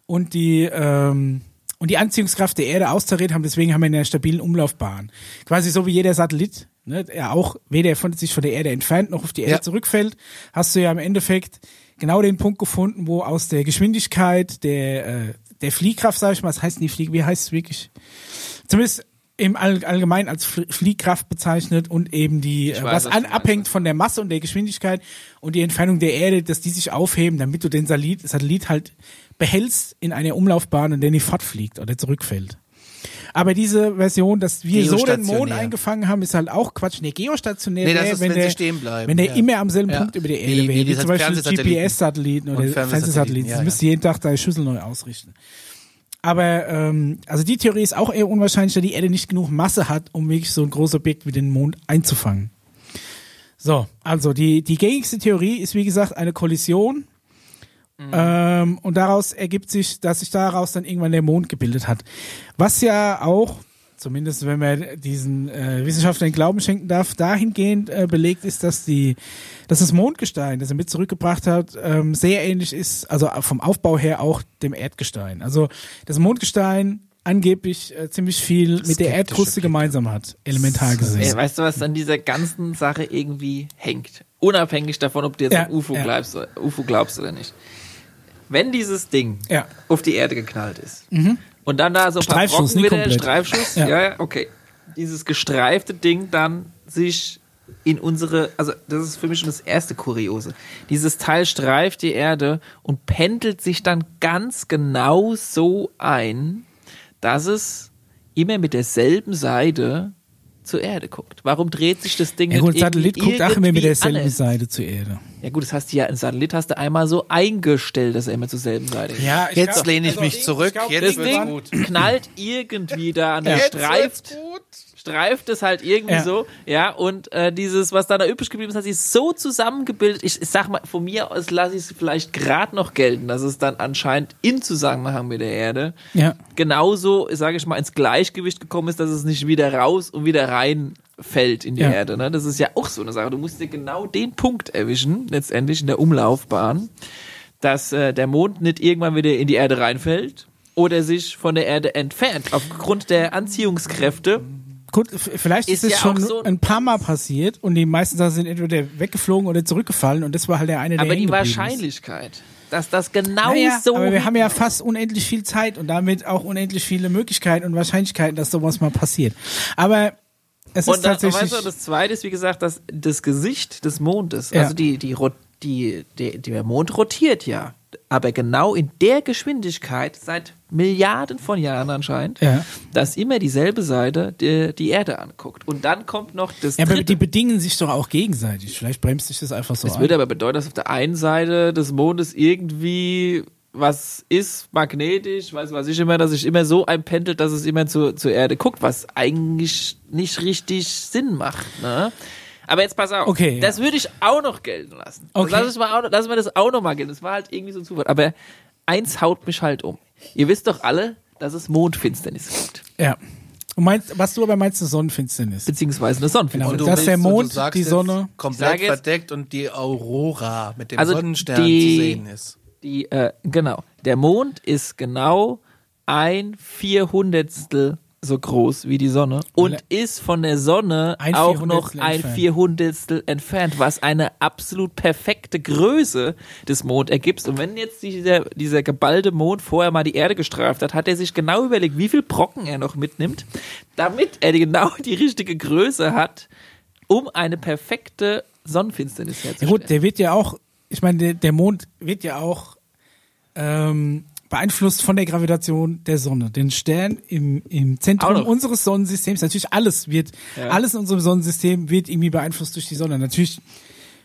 und die ähm, und die Anziehungskraft der Erde austariert haben. Deswegen haben wir eine stabilen Umlaufbahn. Quasi so wie jeder Satellit, ne, der auch weder von, sich von der Erde entfernt noch auf die Erde ja. zurückfällt, hast du ja im Endeffekt genau den Punkt gefunden, wo aus der Geschwindigkeit der äh, der Fliehkraft, sag ich mal, was heißt die Flieg, wie heißt es wirklich? Zumindest im All- Allgemeinen als Fl- Fliehkraft bezeichnet und eben die, äh, weiß, was an- abhängt von der Masse und der Geschwindigkeit und die Entfernung der Erde, dass die sich aufheben, damit du den Satellit, Satellit halt behältst in einer Umlaufbahn, in der die fortfliegt oder zurückfällt. Aber diese Version, dass wir so den Mond eingefangen haben, ist halt auch Quatsch. Ne, geostationär nee, das ist, wenn, wenn der, sie stehen bleiben. Wenn der ja. immer am selben ja. Punkt über der Erde wie, wäre, wie, wie zum Beispiel G P S-Satelliten oder Fernsehsatelliten. Das ja, müsst ihr ja. jeden Tag deine Schüssel neu ausrichten. Aber ähm, also die Theorie ist auch eher unwahrscheinlich, da die Erde nicht genug Masse hat, um wirklich so ein großes Objekt wie den Mond einzufangen. So, also die, die gängigste Theorie ist, wie gesagt, eine Kollision. Mhm. Ähm, und daraus ergibt sich, dass sich daraus dann irgendwann der Mond gebildet hat. Was ja auch, zumindest wenn man diesen äh, Wissenschaftlern Glauben schenken darf, dahingehend äh, belegt ist, dass die, dass das Mondgestein, das er mit zurückgebracht hat, ähm, sehr ähnlich ist, also vom Aufbau her auch dem Erdgestein. Also das Mondgestein angeblich äh, ziemlich viel mit Skeptische der Erdkruste gemeinsam hat, elementar gesehen. Ey, weißt du, was an dieser ganzen Sache irgendwie hängt? Unabhängig davon, ob du jetzt ja, an U F O, ja. glaubst oder, U F O glaubst oder nicht. Wenn dieses Ding ja. auf die Erde geknallt ist mhm. und dann da so ein paar Brocken wieder, Streifschuss, ja. ja, okay, dieses gestreifte Ding dann sich in unsere, also das ist für mich schon das erste Kuriose, dieses Teil streift die Erde und pendelt sich dann ganz genau so ein, dass es immer mit derselben Seite zur Erde guckt. Warum dreht sich das Ding ja, gut, nicht Satellit irgendwie guckt auch immer mit derselben anders. Seite zur Erde. Ja gut, das hast du ja, ein Satellit hast du einmal so eingestellt, dass er immer zur selben Seite ist. Ja, jetzt glaub, lehne ich also mich zurück. Ich glaub, jetzt das Ding gut. knallt irgendwie da an der streift. Streift es halt irgendwie ja. so, ja, und äh, dieses, was da, da übrig geblieben ist, hat sich so zusammengebildet, ich, ich sag mal, von mir aus lasse ich es vielleicht gerade noch gelten, dass es dann anscheinend in Zusammenhang mit der Erde ja. genauso, sage ich mal, ins Gleichgewicht gekommen ist, dass es nicht wieder raus und wieder rein fällt in die ja. Erde, ne? Das ist ja auch so eine Sache, du musst dir genau den Punkt erwischen, letztendlich in der Umlaufbahn, dass äh, der Mond nicht irgendwann wieder in die Erde reinfällt oder sich von der Erde entfernt, aufgrund der Anziehungskräfte. Gut, vielleicht ist, ist es ja schon so ein paar Mal passiert und die meisten Sachen sind entweder weggeflogen oder zurückgefallen und das war halt der eine, der aber die Wahrscheinlichkeit, ist. dass das genau naja, so... Aber wir haben ja fast unendlich viel Zeit und damit auch unendlich viele Möglichkeiten und Wahrscheinlichkeiten, dass sowas mal passiert. Aber es und ist dann, tatsächlich... Und weißt du, das Zweite ist, wie gesagt, dass das Gesicht des Mondes, ja. also die, die, die, die, der Mond rotiert ja, aber genau in der Geschwindigkeit seit Milliarden von Jahren anscheinend, ja. dass immer dieselbe Seite die, die Erde anguckt. Und dann kommt noch das ja, dritte. Aber die bedingen sich doch auch gegenseitig. Vielleicht bremst sich das einfach so das ein. Das würde aber bedeuten, dass auf der einen Seite des Mondes irgendwie was ist, magnetisch, weiß was ich immer, dass sich immer so einpendelt, dass es immer zu, zur Erde guckt, was eigentlich nicht richtig Sinn macht, ne? Aber jetzt pass auf, okay, das ja. würde ich auch noch gelten lassen. Okay. Lass mir das auch noch mal gelten. Das war halt irgendwie so ein Zufall. Aber eins haut mich halt um. Ihr wisst doch alle, dass es Mondfinsternis gibt. Ja. Und meinst, was du aber meinst, eine Sonnenfinsternis. Beziehungsweise eine Sonnenfinsternis. Genau, und du dass willst, der Mond, du die Sonne komplett verdeckt und die Aurora mit dem also Sonnenstern die, zu sehen ist. Die, äh, genau. Der Mond ist genau ein Vierhundertstel so groß wie die Sonne und ist von der Sonne auch noch ein Vierhundertstel entfernt, was eine absolut perfekte Größe des Mondes ergibt. Und wenn jetzt dieser, dieser geballte Mond vorher mal die Erde gestreift hat, hat er sich genau überlegt, wie viel Brocken er noch mitnimmt, damit er genau die richtige Größe hat, um eine perfekte Sonnenfinsternis herzustellen. Ja gut, der wird ja auch, ich meine, der, der Mond wird ja auch ähm beeinflusst von der Gravitation der Sonne. Den Stern im, im Zentrum unseres Sonnensystems, natürlich alles wird, ja. alles in unserem Sonnensystem wird irgendwie beeinflusst durch die Sonne. Natürlich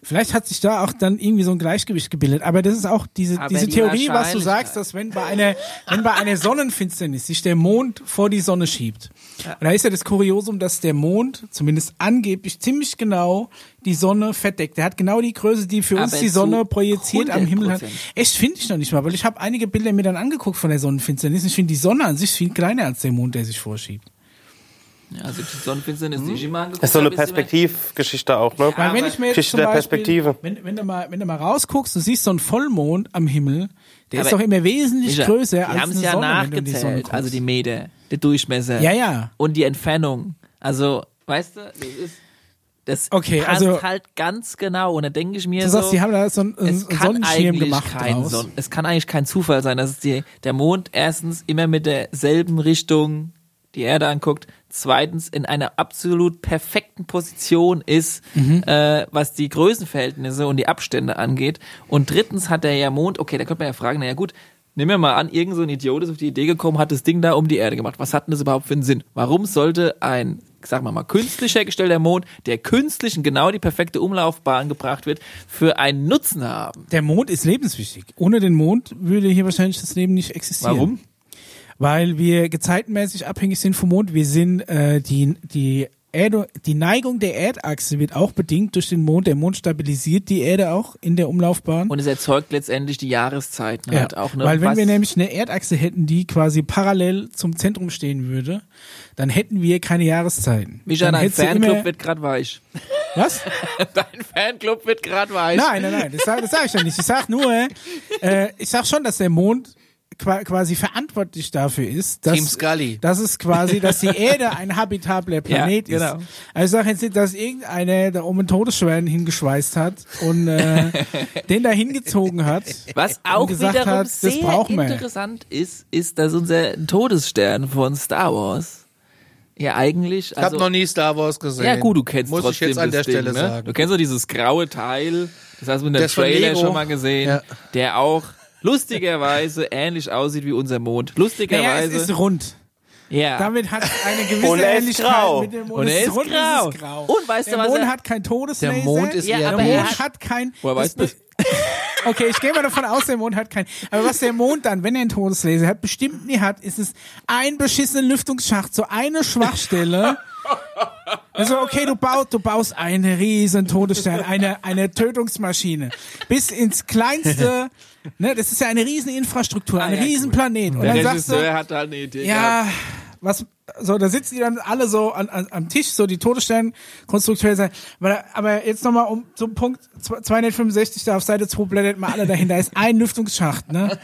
Vielleicht hat sich da auch dann irgendwie so ein Gleichgewicht gebildet. Aber das ist auch diese, diese die Theorie, was du sagst, dass wenn bei einer, wenn bei einer Sonnenfinsternis sich der Mond vor die Sonne schiebt. Ja. Und da ist ja das Kuriosum, dass der Mond zumindest angeblich ziemlich genau die Sonne verdeckt. Er hat genau die Größe, die für uns aber die Sonne projiziert am Himmel hat. Echt, finde ich noch nicht mal, weil ich habe einige Bilder mir dann angeguckt von der Sonnenfinsternis. Ich finde die Sonne an sich viel kleiner als der Mond, der sich vorschiebt. Also die Sonnenfinsternis, hm. die ich immer angeguckt. Das ist so eine Perspektivgeschichte auch, ne? Ja, wenn ich mir Geschichte der Beispiel, Perspektive. Wenn, wenn, du mal, wenn du mal rausguckst, du siehst so einen Vollmond am Himmel, der aber ist doch immer wesentlich sicher, größer als eine ja Sonne. Nachgezählt, wenn du die Sonne guckst. Also die Meter, der Durchmesser ja, ja. und die Entfernung. Also, weißt du, das ist... Das okay, passt also, halt ganz genau. Und da denke ich mir so, sagst, die haben da so einen, es kann Sonnenschirm gemacht kein Son- es kann eigentlich kein Zufall sein, dass die, der Mond erstens immer mit derselben Richtung die Erde anguckt, zweitens in einer absolut perfekten Position ist, mhm. äh, was die Größenverhältnisse und die Abstände angeht. Und drittens hat der ja Mond, okay, da könnte man ja fragen, naja gut, nehmen wir mal an, irgend so ein Idiot ist auf die Idee gekommen, hat das Ding da um die Erde gemacht. Was hat denn das überhaupt für einen Sinn? Warum sollte ein, sagen wir mal, künstlich hergestellter Mond, der künstlich in genau die perfekte Umlaufbahn gebracht wird, für einen Nutzen haben? Der Mond ist lebenswichtig. Ohne den Mond würde hier wahrscheinlich das Leben nicht existieren. Warum? Weil wir gezeitenmäßig abhängig sind vom Mond. Wir sind, äh, die, die Erde, die Neigung der Erdachse wird auch bedingt durch den Mond. Der Mond stabilisiert die Erde auch in der Umlaufbahn. Und es erzeugt letztendlich die Jahreszeiten ja. halt auch. Ne? Weil wenn Was? wir nämlich eine Erdachse hätten, die quasi parallel zum Zentrum stehen würde, dann hätten wir keine Jahreszeiten. Micha, dein Fanclub wird gerade weich. Was? Dein Fanclub wird gerade weich. Nein, nein, nein, das sage sag ich ja nicht. Ich sage nur, äh, ich sage schon, dass der Mond quasi verantwortlich dafür ist, dass, dass es quasi, dass die Erde ein habitabler Planet ja, genau. ist. Also ich sage jetzt nicht, dass irgendeiner da oben einen Todesschwern hingeschweißt hat und äh, den da hingezogen hat. Was auch wiederum hat, sehr das interessant ist, ist, dass unser Todesstern von Star Wars ja eigentlich... Ich also, habe noch nie Star Wars gesehen. Ja gut, du kennst Muss trotzdem ich jetzt an der Stelle Ding, ne? sagen. Du kennst doch dieses graue Teil, das hast du in der Trailer schon mal gesehen, ja. der auch lustigerweise ähnlich aussieht wie unser Mond. Lustigerweise. Naja, es ist rund. Ja. Damit hat eine gewisse und er ist Ähnlichkeit grau. Mit dem Mond. Und er ist, ist rund, grau. Ist grau. Und weißt der du was? Der Mond er... hat kein Todeslaser. Der Mond ist ja, der Mond hat, hat kein. Woher weißt du? Okay, ich gehe mal davon aus, der Mond hat keinen. Aber was der Mond dann, wenn er einen Todeslaser hat, bestimmt nie hat, ist es ein beschissenen Lüftungsschacht, so eine Schwachstelle. Also okay, du baust, du baust einen riesen Todesstern, eine eine Tötungsmaschine bis ins kleinste. Ne, das ist ja eine riesen Infrastruktur, ein ah, ja, riesen cool. Planet. Und der dann Regisseur sagst du, hat da eine Idee ja, gehabt. Was? So, da sitzen die dann alle so an, an, am Tisch, so die Todessternkonstrukteure sein. Aber, aber jetzt nochmal um zum Punkt zweihundertfünfundsechzig, da auf Seite zwei blendet mal alle dahin. Da ist ein Lüftungsschacht, ne?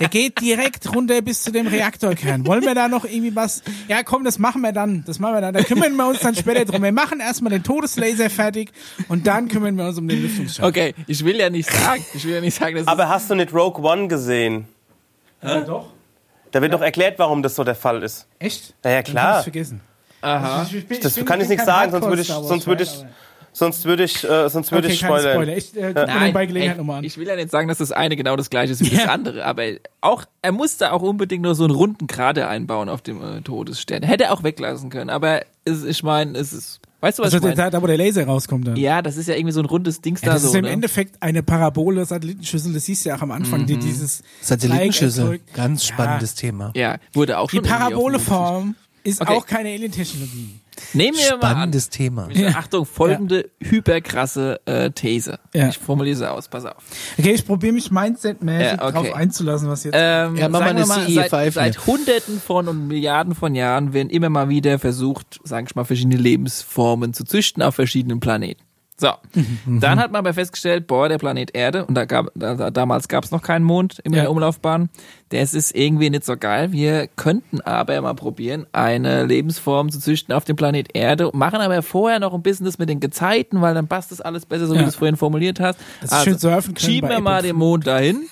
Der geht direkt runter bis zu dem Reaktorkern. Wollen wir da noch irgendwie was? Ja, komm, das machen wir dann. Das machen wir dann. Da kümmern wir uns dann später drum. Wir machen erstmal den Todeslaser fertig und dann kümmern wir uns um den Lüftungsschacht. Okay, ich will ja nicht sagen, ich will ja nicht sagen, dass aber hast du nicht Rogue One gesehen? Ja, doch. Da wird ja. doch erklärt, warum das so der Fall ist. Echt? Naja, klar. Hab ich vergessen. Aha. Ich, ich, ich bin, das ich kann ich nicht sagen, sonst würde ich, sonst würde ich, sonst würde ich, äh, sonst würde okay, ich spoilern. Spoiler. Ich, äh, ja. Nein, bei Gelegenheit nochmal an. Ich will ja nicht sagen, dass das eine genau das gleiche ist wie ja. das andere, aber auch er musste auch unbedingt nur so einen runden Krater einbauen auf dem äh, Todesstern. Hätte er auch weglassen können, aber es, ich meine, es ist. Weißt du, was also ich meine? Da, wo der Laser rauskommt dann. Ja, das ist ja irgendwie so ein rundes Dings ja, da so. Das ist so, im ne? Endeffekt eine Parabole, Satellitenschüssel, das siehst du ja auch am Anfang, mhm. die dieses Satellitenschüssel, ganz spannendes ja. Thema. Ja, wurde auch schon. Die Paraboleform ist okay. auch keine Alien-Technologie. Nehmen wir mal spannendes Thema. Ja. Achtung, folgende ja. hyperkrasse äh, These. Ja. Ich formuliere sie aus, pass auf. Okay, ich probiere mich mindset-mäßig ja, okay. drauf einzulassen, was jetzt... Ähm, ja, mach mal eine C E fünf. Seit, seit Hunderten von und Milliarden von Jahren werden immer mal wieder versucht, sage ich mal, verschiedene Lebensformen zu züchten auf verschiedenen Planeten. So, mhm. dann hat man aber festgestellt, boah, der Planet Erde, und da gab da, damals gab es noch keinen Mond in der ja. Umlaufbahn, der ist irgendwie nicht so geil. Wir könnten aber mal probieren, eine Lebensform zu züchten auf dem Planet Erde, machen aber vorher noch ein bisschen das mit den Gezeiten, weil dann passt das alles besser, so ja. wie du es vorhin formuliert hast. Das also, ist schön schieben wir mal den Mond dahin.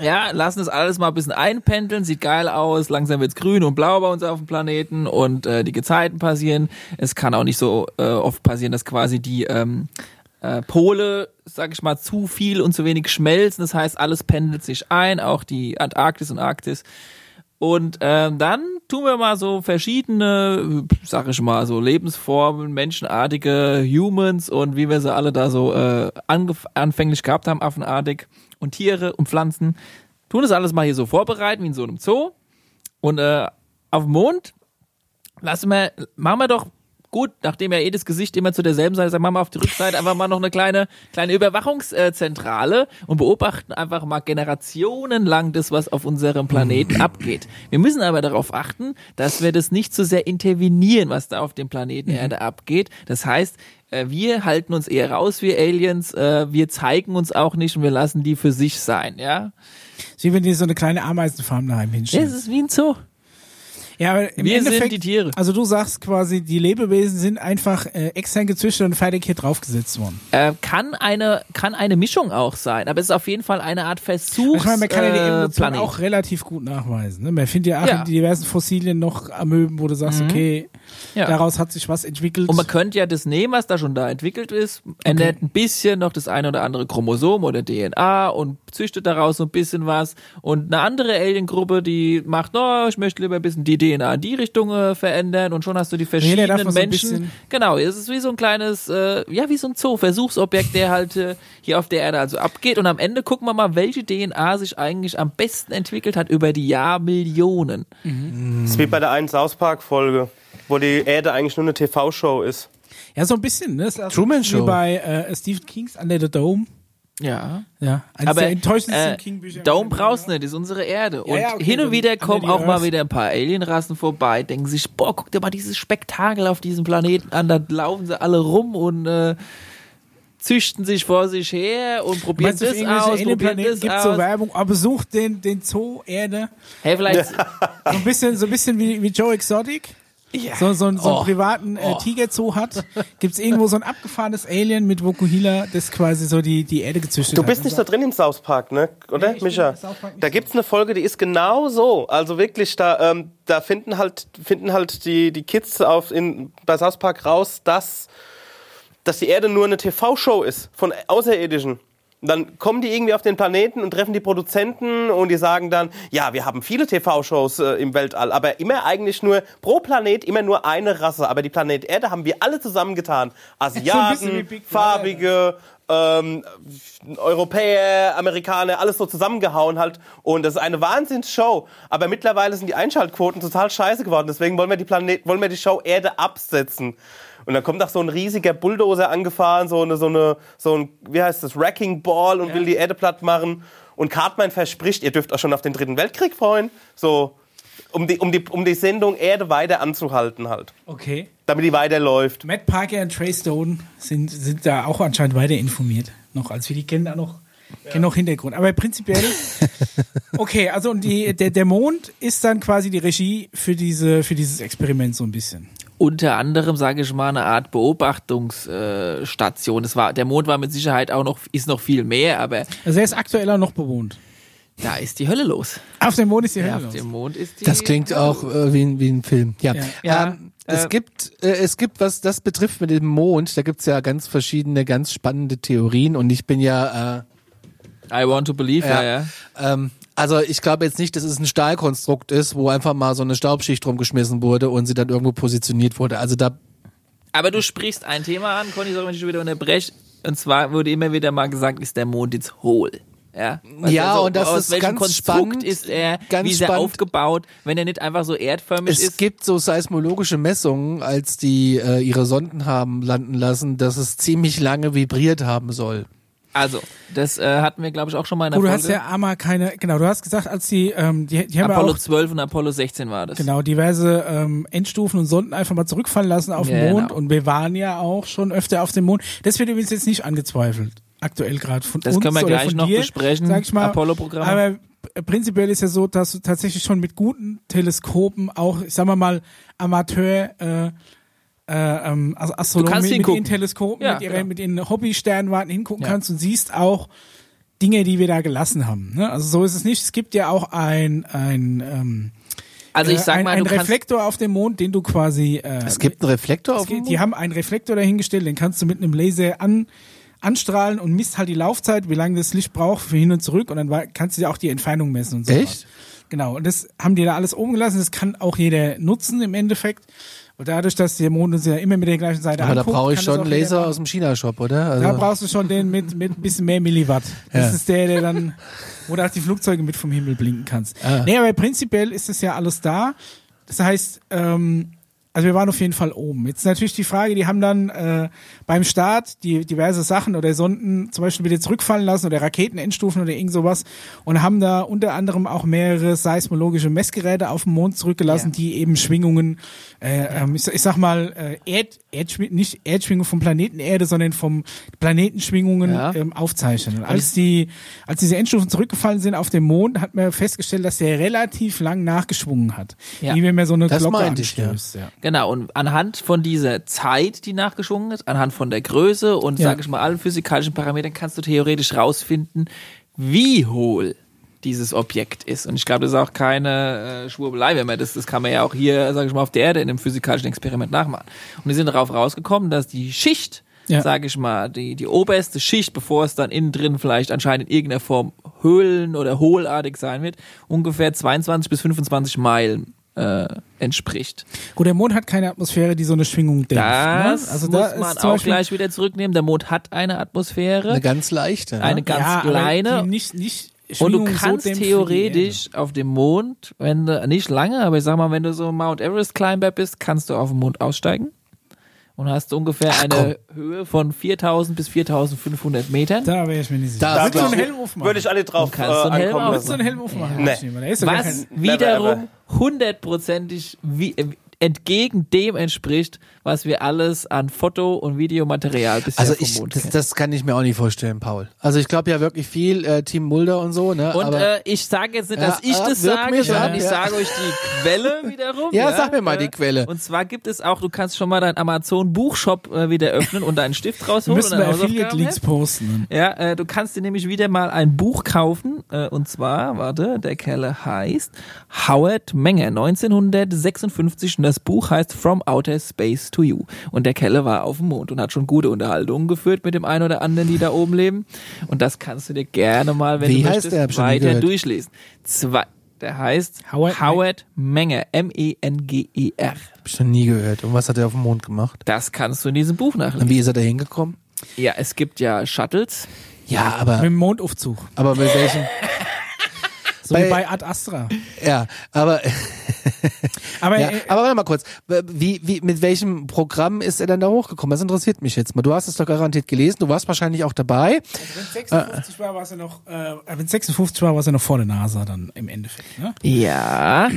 Ja, lassen das alles mal ein bisschen einpendeln, sieht geil aus, langsam wird's grün und blau bei uns auf dem Planeten und äh, die Gezeiten passieren. Es kann auch nicht so äh, oft passieren, dass quasi die ähm, äh, Pole, sag ich mal, zu viel und zu wenig schmelzen. Das heißt, alles pendelt sich ein, auch die Antarktis und Arktis. Und ähm, dann tun wir mal so verschiedene, sag ich mal, so Lebensformen, menschenartige Humans und wie wir sie alle da so äh, anfänglich gehabt haben, affenartig und Tiere und Pflanzen, tun das alles mal hier so vorbereiten, wie in so einem Zoo. Und äh, auf dem Mond lassen wir, machen wir doch gut, nachdem ja eh das Gesicht immer zu derselben Seite ist, machen wir auf die Rückseite einfach mal noch eine kleine kleine Überwachungszentrale und beobachten einfach mal generationenlang das, was auf unserem Planeten abgeht. Wir müssen aber darauf achten, dass wir das nicht so sehr intervenieren, was da auf dem Planeten Erde abgeht. Das heißt, wir halten uns eher raus, wir Aliens, wir zeigen uns auch nicht und wir lassen die für sich sein, ja? Sie, wenn die so eine kleine Ameisenfarm daheim hinstellen. Das ist wie ein Zoo. Ja, aber im Wir Endeffekt, sind die Tiere. Also du sagst quasi, die Lebewesen sind einfach äh, extern gezüchtet und fertig hier draufgesetzt worden. Äh, kann eine kann eine Mischung auch sein, aber es ist auf jeden Fall eine Art Versuch. Ich meine, man kann ja die Evolution äh, auch relativ gut nachweisen. Ne? Man findet ja auch ja. die diversen Fossilien noch Amöben, wo du sagst, mhm. okay, ja. daraus hat sich was entwickelt. Und man könnte ja das nehmen, was da schon da entwickelt ist, ändert okay. ein bisschen noch das eine oder andere Chromosom oder D N A und züchtet daraus so ein bisschen was. Und eine andere Alien-Gruppe, die macht, oh, ich möchte lieber ein bisschen die D N A in die Richtung äh, verändern und schon hast du die verschiedenen nee, so Menschen. Genau, es ist wie so ein kleines, äh, ja wie so ein Zoo, Versuchsobjekt, der halt äh, hier auf der Erde also abgeht und am Ende gucken wir mal, welche D N A sich eigentlich am besten entwickelt hat über die Jahrmillionen. Mhm. Das ist wie bei der einen South Park Folge, wo die Erde eigentlich nur eine T V-Show ist. Ja, so ein bisschen, ne? Also Truman Show. Wie bei äh, Stephen Kings Under the Dome. Ja, ja. Also aber enttäuschendsten äh, King-Bücher. Daumen brauchst nicht, das ist unsere Erde. Und ja, ja, okay, hin und wieder kommen auch Earth. mal wieder ein paar Alienrassen vorbei, denken sich, boah, guck dir mal dieses Spektakel auf diesem Planeten an, da laufen sie alle rum und äh, züchten sich vor sich her und probieren das aus, probieren das gibt's aus. So Werbung, aber besucht den, den Zoo Erde. Hey, vielleicht ja. so ein bisschen, so ein bisschen wie, wie Joe Exotic. Yeah. So, so, so oh. einen privaten äh, Tigerzoo hat, gibt's irgendwo so ein abgefahrenes Alien mit Vokuhila, das quasi so die, die Erde gezüchtet hat. Du bist hat, nicht also. da drin im South Park, ne? Oder, nee, Micha? Da gibt's eine Folge, die ist genau so. Also wirklich, da, ähm, da finden halt, finden halt die, die Kids auf in, bei South Park raus, dass, dass die Erde nur eine T V-Show ist von Außerirdischen. Dann kommen die irgendwie auf den Planeten und treffen die Produzenten und die sagen dann, ja, wir haben viele T V-Shows äh, im Weltall, aber immer eigentlich nur pro Planet immer nur eine Rasse. Aber die Planet Erde haben wir alle zusammengetan. Asiaten, so Farbige, ähm, Europäer, Amerikaner, alles so zusammengehauen halt. Und das ist eine Wahnsinnsshow. Aber mittlerweile sind die Einschaltquoten total scheiße geworden. Deswegen wollen wir die Planet, wollen wir die Show Erde absetzen. Und dann kommt auch so ein riesiger Bulldozer angefahren, so eine, so eine, so ein, wie heißt das, Wrecking Ball und ja. will die Erde platt machen. Und Cartman verspricht, ihr dürft euch schon auf den Dritten Weltkrieg freuen, so, um die, um die, um die Sendung Erde weiter anzuhalten halt. Okay. Damit die weiterläuft. Matt Parker und Trey Stone sind, sind da auch anscheinend weiter informiert. Noch, als wir die kennen da noch. Ja. Genau, Hintergrund. Aber prinzipiell, okay, also und die, der, der Mond ist dann quasi die Regie für, diese, für dieses Experiment so ein bisschen. Unter anderem, sage ich mal, eine Art Beobachtungsstation. Äh, das war, der Mond war mit Sicherheit auch noch, ist noch viel mehr, aber... Also er ist aktuell auch noch bewohnt. Da ist die Hölle los. Auf dem Mond ist die Hölle ja, auf los. Dem Mond ist die das klingt Hölle auch äh, wie, wie ein Film. Ja, ja. ja. Ähm, Es gibt, äh, es gibt, was das betrifft mit dem Mond, da gibt's ja ganz verschiedene, ganz spannende Theorien und ich bin ja... Äh, I want to believe, ja, ja. ja. Ähm, also ich glaube jetzt nicht, dass es ein Stahlkonstrukt ist, wo einfach mal so eine Staubschicht rumgeschmissen wurde und sie dann irgendwo positioniert wurde. Also da... Aber du sprichst ein Thema an, Conny, soll ich mich schon wieder unterbrechen, und zwar wurde immer wieder mal gesagt, ist der Mond jetzt hohl? Ja, ja also, und das aus ist ganz Konstrukt spannend. Ist er, ganz wie ist er spannend. aufgebaut, wenn er nicht einfach so erdförmig es ist? Es gibt so seismologische Messungen, als die äh, ihre Sonden haben landen lassen, dass es ziemlich lange vibriert haben soll. Also, das äh, hatten wir, glaube ich, auch schon mal in der oh, Folge. Du hast ja einmal keine, genau, du hast gesagt, als die, ähm, die, die haben Apollo auch, zwölf und Apollo sechzehn war das. Genau, diverse ähm, Endstufen und Sonden einfach mal zurückfallen lassen auf ja, den Mond genau. und wir waren ja auch schon öfter auf dem Mond. Das wird übrigens jetzt nicht angezweifelt. Aktuell gerade von das uns können wir gleich oder von noch dir, besprechen, sag ich mal, Apollo-Programm. Aber prinzipiell ist ja so, dass du tatsächlich schon mit guten Teleskopen auch, ich sag mal mal, Amateur, äh, ähm, also Astronomen mit ihren Teleskopen, ja, mit, ihren, ja. mit ihren Hobby-Sternwarten hingucken ja. kannst und siehst auch Dinge, die wir da gelassen haben. Ne? Also so ist es nicht. Es gibt ja auch ein, ein ähm, Also ich sag mal, ein, ein du Reflektor auf dem Mond, den du quasi... Äh, es gibt einen Reflektor auf dem Mond? Die haben einen Reflektor dahingestellt, den kannst du mit einem Laser an... anstrahlen und misst halt die Laufzeit, wie lange das Licht braucht für hin und zurück, und dann kannst du ja auch die Entfernung messen und so. Echt? Genau, und das haben die da alles oben gelassen, das kann auch jeder nutzen im Endeffekt. Und dadurch, dass der Mond uns ja immer mit der gleichen Seite anguckt. Aber anguckt, da brauche ich schon einen Laser aus dem China-Shop, oder? Also da brauchst du schon den mit, mit ein bisschen mehr Milliwatt. Das ja. ist der, der dann, wo du auch die Flugzeuge mit vom Himmel blinken kannst. Ah. Nee, aber prinzipiell ist das ja alles da. Das heißt, ähm, also wir waren auf jeden Fall oben. Jetzt natürlich die Frage, die haben dann äh, beim Start die diverse Sachen oder Sonden zum Beispiel wieder zurückfallen lassen oder Raketen endstufen oder irgend sowas und haben da unter anderem auch mehrere seismologische Messgeräte auf dem Mond zurückgelassen, ja. die eben Schwingungen, äh, ähm, ich, ich sag mal, äh, Erd, Erdschwing, nicht Erdschwingung vom Planeten Erde, sondern vom Planetenschwingungen ja. ähm, aufzeichnen. Als die, als diese Endstufen zurückgefallen sind auf dem Mond, hat man festgestellt, dass der relativ lang nachgeschwungen hat. Ja. Wie wenn man so eine das Glocke anstößt. Ja. Ja. Genau, und anhand von dieser Zeit, die nachgeschwungen ist, anhand von der Größe und, ja. sage ich mal, allen physikalischen Parametern kannst du theoretisch rausfinden, wie hohl dieses Objekt ist. Und ich glaube, das ist auch keine äh, Schwurbelei, wenn man das, das kann man ja auch hier, sage ich mal, auf der Erde in einem physikalischen Experiment nachmachen. Und wir sind darauf rausgekommen, dass die Schicht, ja. sage ich mal, die, die oberste Schicht, bevor es dann innen drin vielleicht anscheinend in irgendeiner Form höhlen- oder hohlartig sein wird, ungefähr zweiundzwanzig bis fünfundzwanzig Meilen Äh, entspricht. Gut, der Mond hat keine Atmosphäre, die so eine Schwingung dämpft. Das ne? also muss da man auch gleich wieder zurücknehmen. Der Mond hat eine Atmosphäre. Eine ganz leichte. Ne? Eine ganz ja, kleine. Nicht, nicht und du kannst so theoretisch auf dem Mond, wenn du, nicht lange, aber ich sag mal, wenn du so Mount Everest-Climber bist, kannst du auf dem Mond aussteigen. Und hast ungefähr Ach, eine komm. Höhe von viertausend bis viertausendfünfhundert Metern. Da wäre ich mir nicht sicher. Da, da würdest du einen Helm aufmachen. Würde ich alle drauf äh, ankommen. Würdest du einen Helm aufmachen? Ja. Nee. Was wiederum hundertprozentig wie, äh, entgegen dem entspricht, was wir alles an Foto- und Videomaterial bisher also ich, vom Mond das, das kann ich mir auch nicht vorstellen, Paul. Also ich glaube ja wirklich viel, äh, Team Mulder und so. Ne? Und aber, äh, ich sage jetzt nicht, dass ja, ich das sage, mich, sondern ja. ich sage euch die Quelle wiederum. Ja, ja, sag mir mal die Quelle. Und zwar gibt es auch, du kannst schon mal deinen Amazon-Buchshop äh, wieder öffnen und deinen Stift rausholen. Müssen wir Affiliate-Links posten. Ja, äh, du kannst dir nämlich wieder mal ein Buch kaufen. Äh, und zwar, warte, der Kerle heißt Howard Menger, neunzehnhundertsechsundfünfzig. Und das Buch heißt From Outer Space to You. Und der Kerle war auf dem Mond und hat schon gute Unterhaltungen geführt mit dem einen oder anderen, die da oben leben. Und das kannst du dir gerne mal, wenn Wie du möchtest, der, weiter durchlesen. Zwei, der heißt Howard, Howard Menger. M E N G E R. Hab ich schon nie gehört. Und was hat er auf dem Mond gemacht? Das kannst du in diesem Buch nachlesen. Und wie ist er da hingekommen? Ja, es gibt ja Shuttles. Ja, aber... Mit dem Mondaufzug. Aber bei welchem... So bei, wie bei Ad Astra. Ja, aber... Aber, ja, äh, aber warte mal kurz, wie, wie, mit welchem Programm ist er denn da hochgekommen? Das interessiert mich jetzt mal. Du hast es doch garantiert gelesen, du warst wahrscheinlich auch dabei. Also wenn sechsundfünfzig äh, war, war es ja noch, äh, wenn sechsundfünfzig war, war es ja noch vor der NASA dann im Endeffekt, ne? Ja.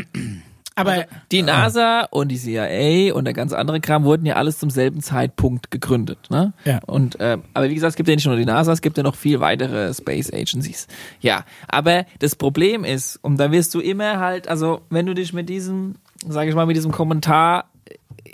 Aber also die NASA und die C I A und der ganze andere Kram wurden ja alles zum selben Zeitpunkt gegründet, ne? Ja. Und äh, aber wie gesagt, es gibt ja nicht nur die NASA, es gibt ja noch viel weitere Space Agencies. Ja, aber das Problem ist, und da wirst du immer halt, also wenn du dich mit diesem, sage ich mal, mit diesem Kommentar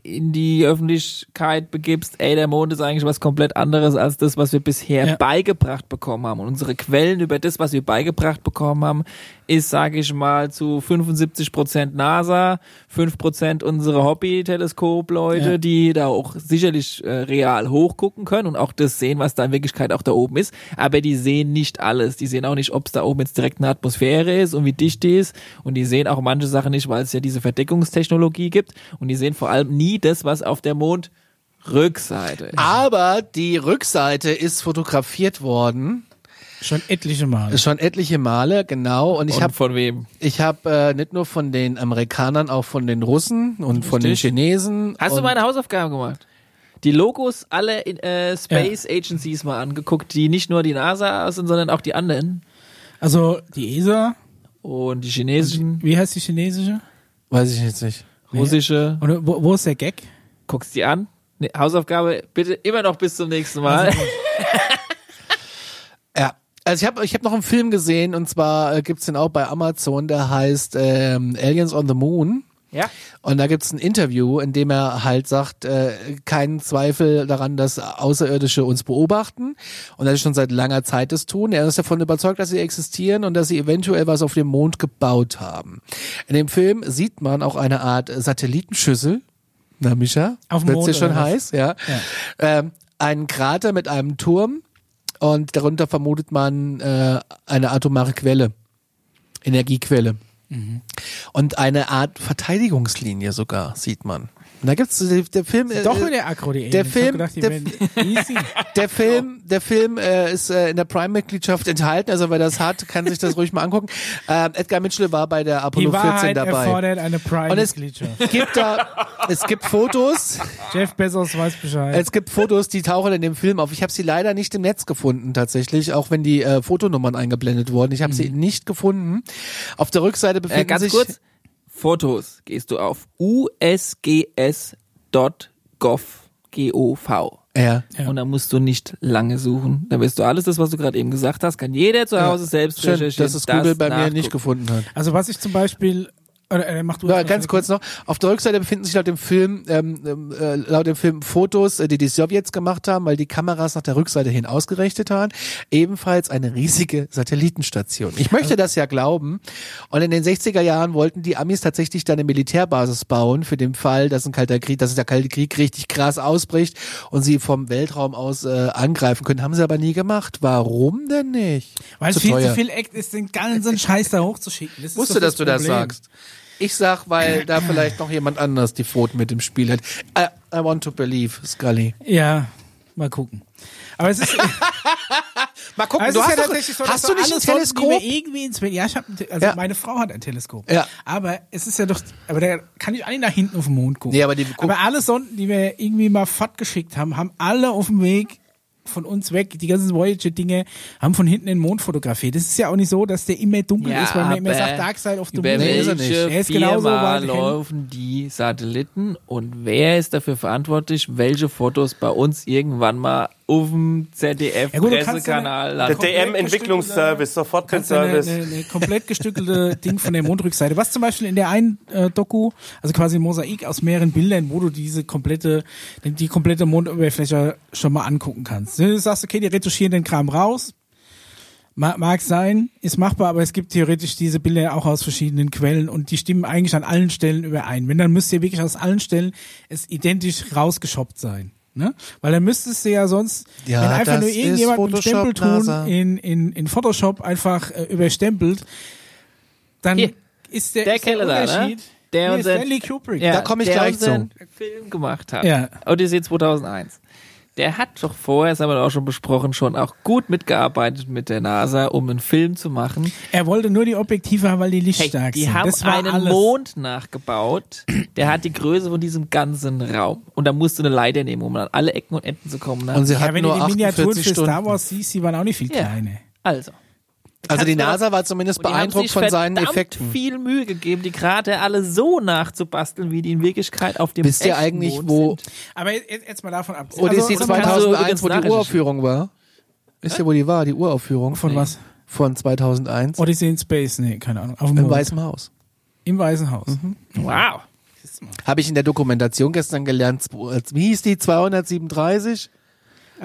in die Öffentlichkeit begibst, ey, der Mond ist eigentlich was komplett anderes als das, was wir bisher ja. beigebracht bekommen haben. Und unsere Quellen über das, was wir beigebracht bekommen haben, ist, sage ich mal, zu fünfundsiebzig Prozent NASA, fünf Prozent unsere Hobby-Teleskop-Leute, ja. die da auch sicherlich äh, real hochgucken können und auch das sehen, was da in Wirklichkeit auch da oben ist. Aber die sehen nicht alles. Die sehen auch nicht, ob es da oben jetzt direkt eine Atmosphäre ist und wie dicht die ist. Und die sehen auch manche Sachen nicht, weil es ja diese Verdeckungstechnologie gibt. Und die sehen vor allem nie das, was auf der Mondrückseite ist. Aber die Rückseite ist fotografiert worden. Schon etliche Male. Schon etliche Male, genau. Und ich habe von wem? Ich habe äh, nicht nur von den Amerikanern, auch von den Russen und Richtig. Von den Chinesen. Hast du meine Hausaufgaben gemacht? Die Logos aller äh, Space ja. Agencies mal angeguckt, die nicht nur die NASA sind, sondern auch die anderen. Also die E S A und die chinesischen. Und die, wie heißt die chinesische? Weiß ich jetzt nicht. Russische. Und wo, wo ist der Gag? Guckst die an? Nee, Hausaufgabe bitte immer noch bis zum nächsten Mal. Also, ja. Also ich habe ich hab noch einen Film gesehen, und zwar äh, gibt's den auch bei Amazon, der heißt ähm, Aliens on the Moon. Ja. Und da gibt's ein Interview, in dem er halt sagt, äh, keinen Zweifel daran, dass Außerirdische uns beobachten und dass sie schon seit langer Zeit das tun. Er ist davon überzeugt, dass sie existieren und dass sie eventuell was auf dem Mond gebaut haben. In dem Film sieht man auch eine Art Satellitenschüssel. Na Micha, wird's hier schon heiß? Ja. ja. Ähm, einen Krater mit einem Turm. und darunter vermutet man äh, eine atomare Quelle, Energiequelle. Mhm. Und eine Art Verteidigungslinie sogar, sieht man. Und da gibt's der Film äh, doch wieder aggro die der Film gedacht, die der, easy. der Film der Film äh, ist äh, in der Prime-Mitgliedschaft enthalten, also wer das hat, kann sich das ruhig mal angucken. Äh, Edgar Mitchell war bei der Apollo vierzehn dabei. Die Wahrheit erfordert eine Prime-Mitgliedschaft. Und es gibt da es gibt Fotos. Jeff Bezos weiß Bescheid. Es gibt Fotos, die tauchen in dem Film auf. Ich habe sie leider nicht im Netz gefunden tatsächlich, auch wenn die äh, Fotonummern eingeblendet wurden. Ich habe mhm. sie nicht gefunden. Auf der Rückseite befinden äh, ganz sich kurz. Fotos, gehst du auf u s g s dot gov, G O V. Ja. Und da musst du nicht lange suchen. Da wirst du alles, das, was du gerade eben gesagt hast, kann jeder zu Hause ja. selbst Schön, recherchieren. Dass es das Google bei nachguckt. Mir nicht gefunden hat. Also was ich zum Beispiel... Oder, äh, mach du ja, ganz kurz noch. Auf der Rückseite befinden sich laut dem Film ähm, äh, laut dem Film Fotos, die die Sowjets gemacht haben, weil die Kameras nach der Rückseite hin ausgerichtet waren. Ebenfalls eine riesige Satellitenstation. Ich möchte das ja glauben. Und in den sechziger Jahren wollten die Amis tatsächlich da eine Militärbasis bauen für den Fall, dass ein kalter Krieg, dass der kalte Krieg richtig krass ausbricht und sie vom Weltraum aus äh, angreifen können. Haben sie aber nie gemacht. Warum denn nicht? Weil es viel teuer. zu viel Act ist, den ganzen Scheiß da hochzuschicken. Das Wusste, ist dass das du das sagst. Ich sag, weil da vielleicht noch jemand anders die Pfoten mit dem Spiel hat. I, I want to believe, Scully. Ja, mal gucken. Aber es ist... mal gucken, also du hast, ja doch, so, hast du nicht ein Teleskop? Irgendwie ins, ja, ich hab, also ja. meine Frau hat ein Teleskop. Ja. Aber es ist ja doch... Aber da kann ich eigentlich nach hinten auf den Mond gucken. Nee, aber, die, guck, aber alle Sonden, die wir irgendwie mal fortgeschickt haben, haben alle auf dem Weg von uns weg, die ganzen Voyager-Dinge haben von hinten den Mond fotografiert. Das ist ja auch nicht so, dass der immer dunkel ja, ist, weil man immer sagt, Dark Side of the Moon. Nee, ist er nicht. Er ist genauso weit laufen die Satelliten und wer ist dafür verantwortlich, welche Fotos bei uns irgendwann mal auf dem Z D F-Pressekanal ja, der D M-Entwicklungsservice, Sofortprint-Service. Eine, eine, eine komplett gestückelte Ding von der Mondrückseite. Was zum Beispiel in der einen äh, Doku, also quasi ein Mosaik aus mehreren Bildern, wo du diese komplette, die komplette Mondoberfläche schon mal angucken kannst. Du sagst, okay, die retuschieren den Kram raus. Mag sein, ist machbar, aber es gibt theoretisch diese Bilder auch aus verschiedenen Quellen und die stimmen eigentlich an allen Stellen überein. Wenn, dann müsst ihr wirklich aus allen Stellen es identisch rausgeschoppt sein. Ne? Weil dann müsstest du ja sonst, ja, wenn einfach nur irgendjemand mit Stempel tun in, in, in Photoshop einfach äh, überstempelt, dann Hier, ist der, der, ist der Unterschied, da, ne? der nee, Stanley Kubrick. Ja, da komme ich gleich zu. Film gemacht hat. Ja. Odyssey zweitausendeins. Der hat doch vorher, das haben wir auch schon besprochen, schon auch gut mitgearbeitet mit der NASA, um einen Film zu machen. Er wollte nur die Objektive haben, weil die lichtstark hey, die sind. Die haben das war einen alles. Mond nachgebaut, der hat die Größe von diesem ganzen Raum. Und da musste eine Leiter nehmen, um an alle Ecken und Enden zu kommen. Und sie ja, hat wenn nur du die Miniaturen für Star Wars siehst, die waren auch nicht viel ja, kleiner. Also. Also die NASA war zumindest beeindruckt von seinen Effekten. Die haben sich viel Mühe gegeben, die Krater alle so nachzubasteln, wie die in Wirklichkeit auf dem Wisst ihr eigentlich, wo... Sind. Aber jetzt mal davon ab. Odyssey zweitausendeins, wo die Uraufführung war. Wisst ihr, wo die war, die Uraufführung? Von was? Von zweitausendeins. Odyssey in Space, nee, keine Ahnung. Auf dem Im Weißen Haus. Im Weißen Haus. Mhm. Wow. Habe ich in der Dokumentation gestern gelernt. Wie hieß die? zweihundertsiebenunddreißig?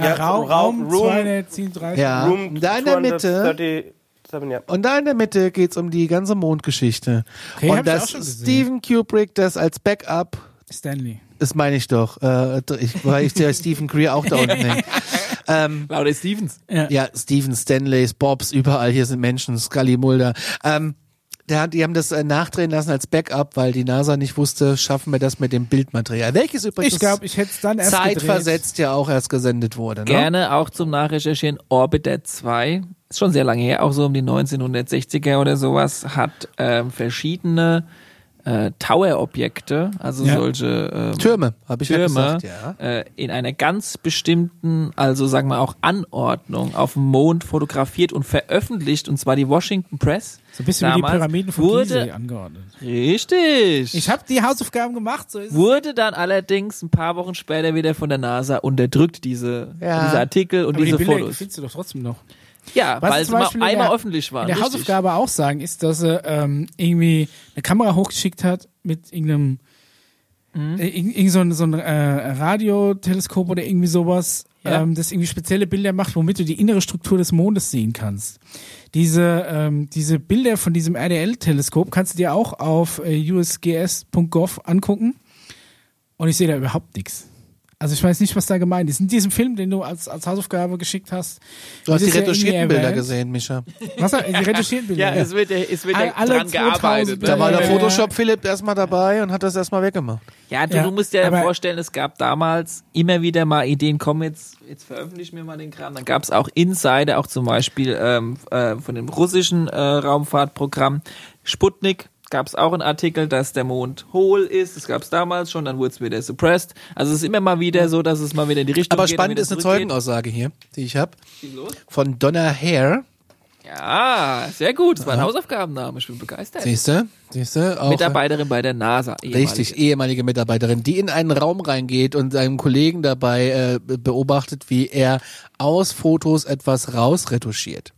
Ja, Raum, Raum, Raum zweihundertsiebenunddreißig. Ja, Room da in der Mitte... Und da in der Mitte geht es um die ganze Mondgeschichte. Okay, und dass Steven Kubrick das als Backup... Stanley. Das meine ich doch. Äh, ich, weil ich der Steven Greer auch da unten hängt. Ähm, Lauter Stevens. Ja. ja, Steven, Stanleys, Bobs, überall. Hier sind Menschen, Scully, Mulder. Ähm, der, die haben das äh, nachdrehen lassen als Backup, weil die NASA nicht wusste, schaffen wir das mit dem Bildmaterial. Welches übrigens ich glaub, ich hätt's dann erst zeitversetzt gedreht. Ja auch erst gesendet wurde. Ne? Gerne auch zum Nachrecherchieren Orbiter zwei. Schon sehr lange her, auch so um die neunzehnhundertsechziger oder sowas, hat ähm, verschiedene äh, Tower-Objekte, also ja. solche ähm, Türme, habe ich Türme, ja gesagt, ja. Äh, in einer ganz bestimmten, also sagen wir auch Anordnung auf dem Mond fotografiert und veröffentlicht, und zwar die Washington Press. So ein bisschen damals wie die Pyramiden von Gizeh angeordnet. Richtig. Ich habe die Hausaufgaben gemacht. So ist wurde es. Dann allerdings ein paar Wochen später wieder von der NASA unterdrückt, diese, ja. diese Artikel und Aber diese die Bilder Fotos. Findest du doch trotzdem noch. Ja, was weil es mal einmal der, öffentlich war. Der richtig. Hausaufgabe auch sagen ist, dass er ähm, irgendwie eine Kamera hochgeschickt hat mit irgendeinem mhm. äh, irgend so ein, so ein äh, Radioteleskop oder irgendwie sowas, ja. ähm, das irgendwie spezielle Bilder macht, womit du die innere Struktur des Mondes sehen kannst. Diese ähm, diese Bilder von diesem R D L-Teleskop kannst du dir auch auf äh, u s g s dot gov angucken und ich sehe da überhaupt nichts. Also ich weiß nicht, was da gemeint ist. In diesem Film, den du als, als Hausaufgabe geschickt hast. Du hast die retuschierten Bilder gesehen, Mischa. Was? Die retuschierten Bilder? Ja, ja, es wird, es wird ja dran gearbeitet. Ne? Da war der Photoshop-Philipp erstmal dabei und hat das erstmal weggemacht. Ja, du, ja, du musst dir ja vorstellen, es gab damals immer wieder mal Ideen, komm, jetzt, jetzt veröffentlichen wir mal den Kram. Dann gab es auch Insider, auch zum Beispiel ähm, äh, von dem russischen äh, Raumfahrtprogramm Sputnik. Gab es auch einen Artikel, dass der Mond hohl ist. Das gab es damals schon, dann wurde es wieder suppressed. Also es ist immer mal wieder so, dass es mal wieder in die Richtung aber geht. Aber spannend ist eine Zeugenaussage hier, die ich habe. Von Donna Hare. Ja, sehr gut. Das war ein ja. Hausaufgabenname. Ich bin begeistert. Siehst du? Siehst du? Auch Mitarbeiterin bei der NASA. Ehemalige. Richtig, ehemalige Mitarbeiterin, die in einen Raum reingeht und seinem Kollegen dabei äh, beobachtet, wie er aus Fotos etwas rausretuschiert.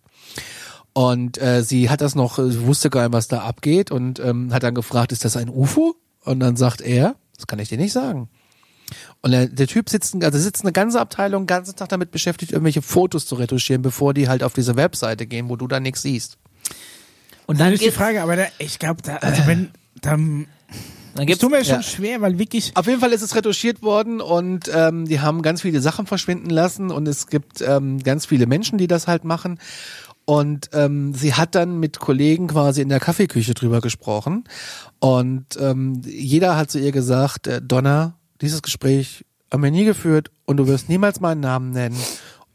Und äh, sie hat das noch, wusste gar nicht, was da abgeht und ähm, hat dann gefragt, ist das ein U F O? Und dann sagt er, das kann ich dir nicht sagen. Und der, der Typ sitzt, also sitzt eine ganze Abteilung, den ganzen Tag damit beschäftigt, irgendwelche Fotos zu retuschieren, bevor die halt auf diese Webseite gehen, wo du da nichts siehst. Und dann ist die Frage, aber da, ich glaube, da, also wenn, dann... Das tut mir schon ja. schwer, weil wirklich... Auf jeden Fall ist es retuschiert worden und ähm, die haben ganz viele Sachen verschwinden lassen und es gibt ähm, ganz viele Menschen, die das halt machen. Und ähm, sie hat dann mit Kollegen quasi in der Kaffeeküche drüber gesprochen und ähm, jeder hat zu ihr gesagt, äh, Donna, dieses Gespräch haben wir nie geführt und du wirst niemals meinen Namen nennen.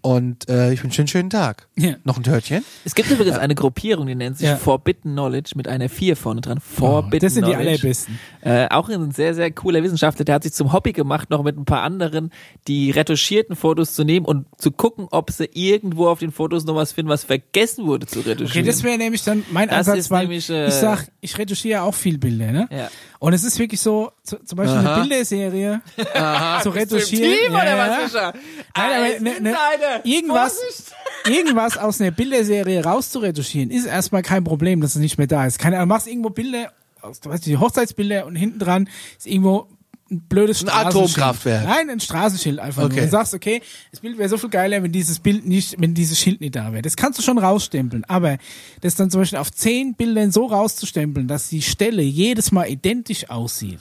Und äh, ich wünsche einen schönen Tag. Ja. Noch ein Törtchen? Es gibt übrigens eine Gruppierung, die nennt sich ja. Forbidden Knowledge mit einer vier vorne dran. Forbidden Knowledge. Das sind die allerbesten. Äh, auch ein sehr, sehr cooler Wissenschaftler, der hat sich zum Hobby gemacht, noch mit ein paar anderen die retuschierten Fotos zu nehmen und zu gucken, ob sie irgendwo auf den Fotos noch was finden, was vergessen wurde zu retuschieren. Okay, das wäre nämlich dann mein das Ansatz, weil nämlich, äh, ich sag, ich retuschiere auch viel Bilder, ne? Ja. Und es ist wirklich so, zu, zum Beispiel Aha. eine Bilderserie Aha. zu retuschieren. Team, ja, oder was, ja. Nein, aber, ne, irgendwas, irgendwas aus einer Bilderserie rauszuretuschieren, ist erstmal kein Problem, dass es nicht mehr da ist. Keine Ahnung, machst irgendwo Bilder, du weißt, die Hochzeitsbilder und hinten dran ist irgendwo ein blödes Straßenschild. Ein Atomkraftwerk. Nein, ein Straßenschild einfach. Okay. Nur. Du sagst, okay, das Bild wäre so viel geiler, wenn dieses Bild nicht, wenn dieses Schild nicht da wäre. Das kannst du schon rausstempeln, aber das dann zum Beispiel auf zehn Bildern so rauszustempeln, dass die Stelle jedes Mal identisch aussieht.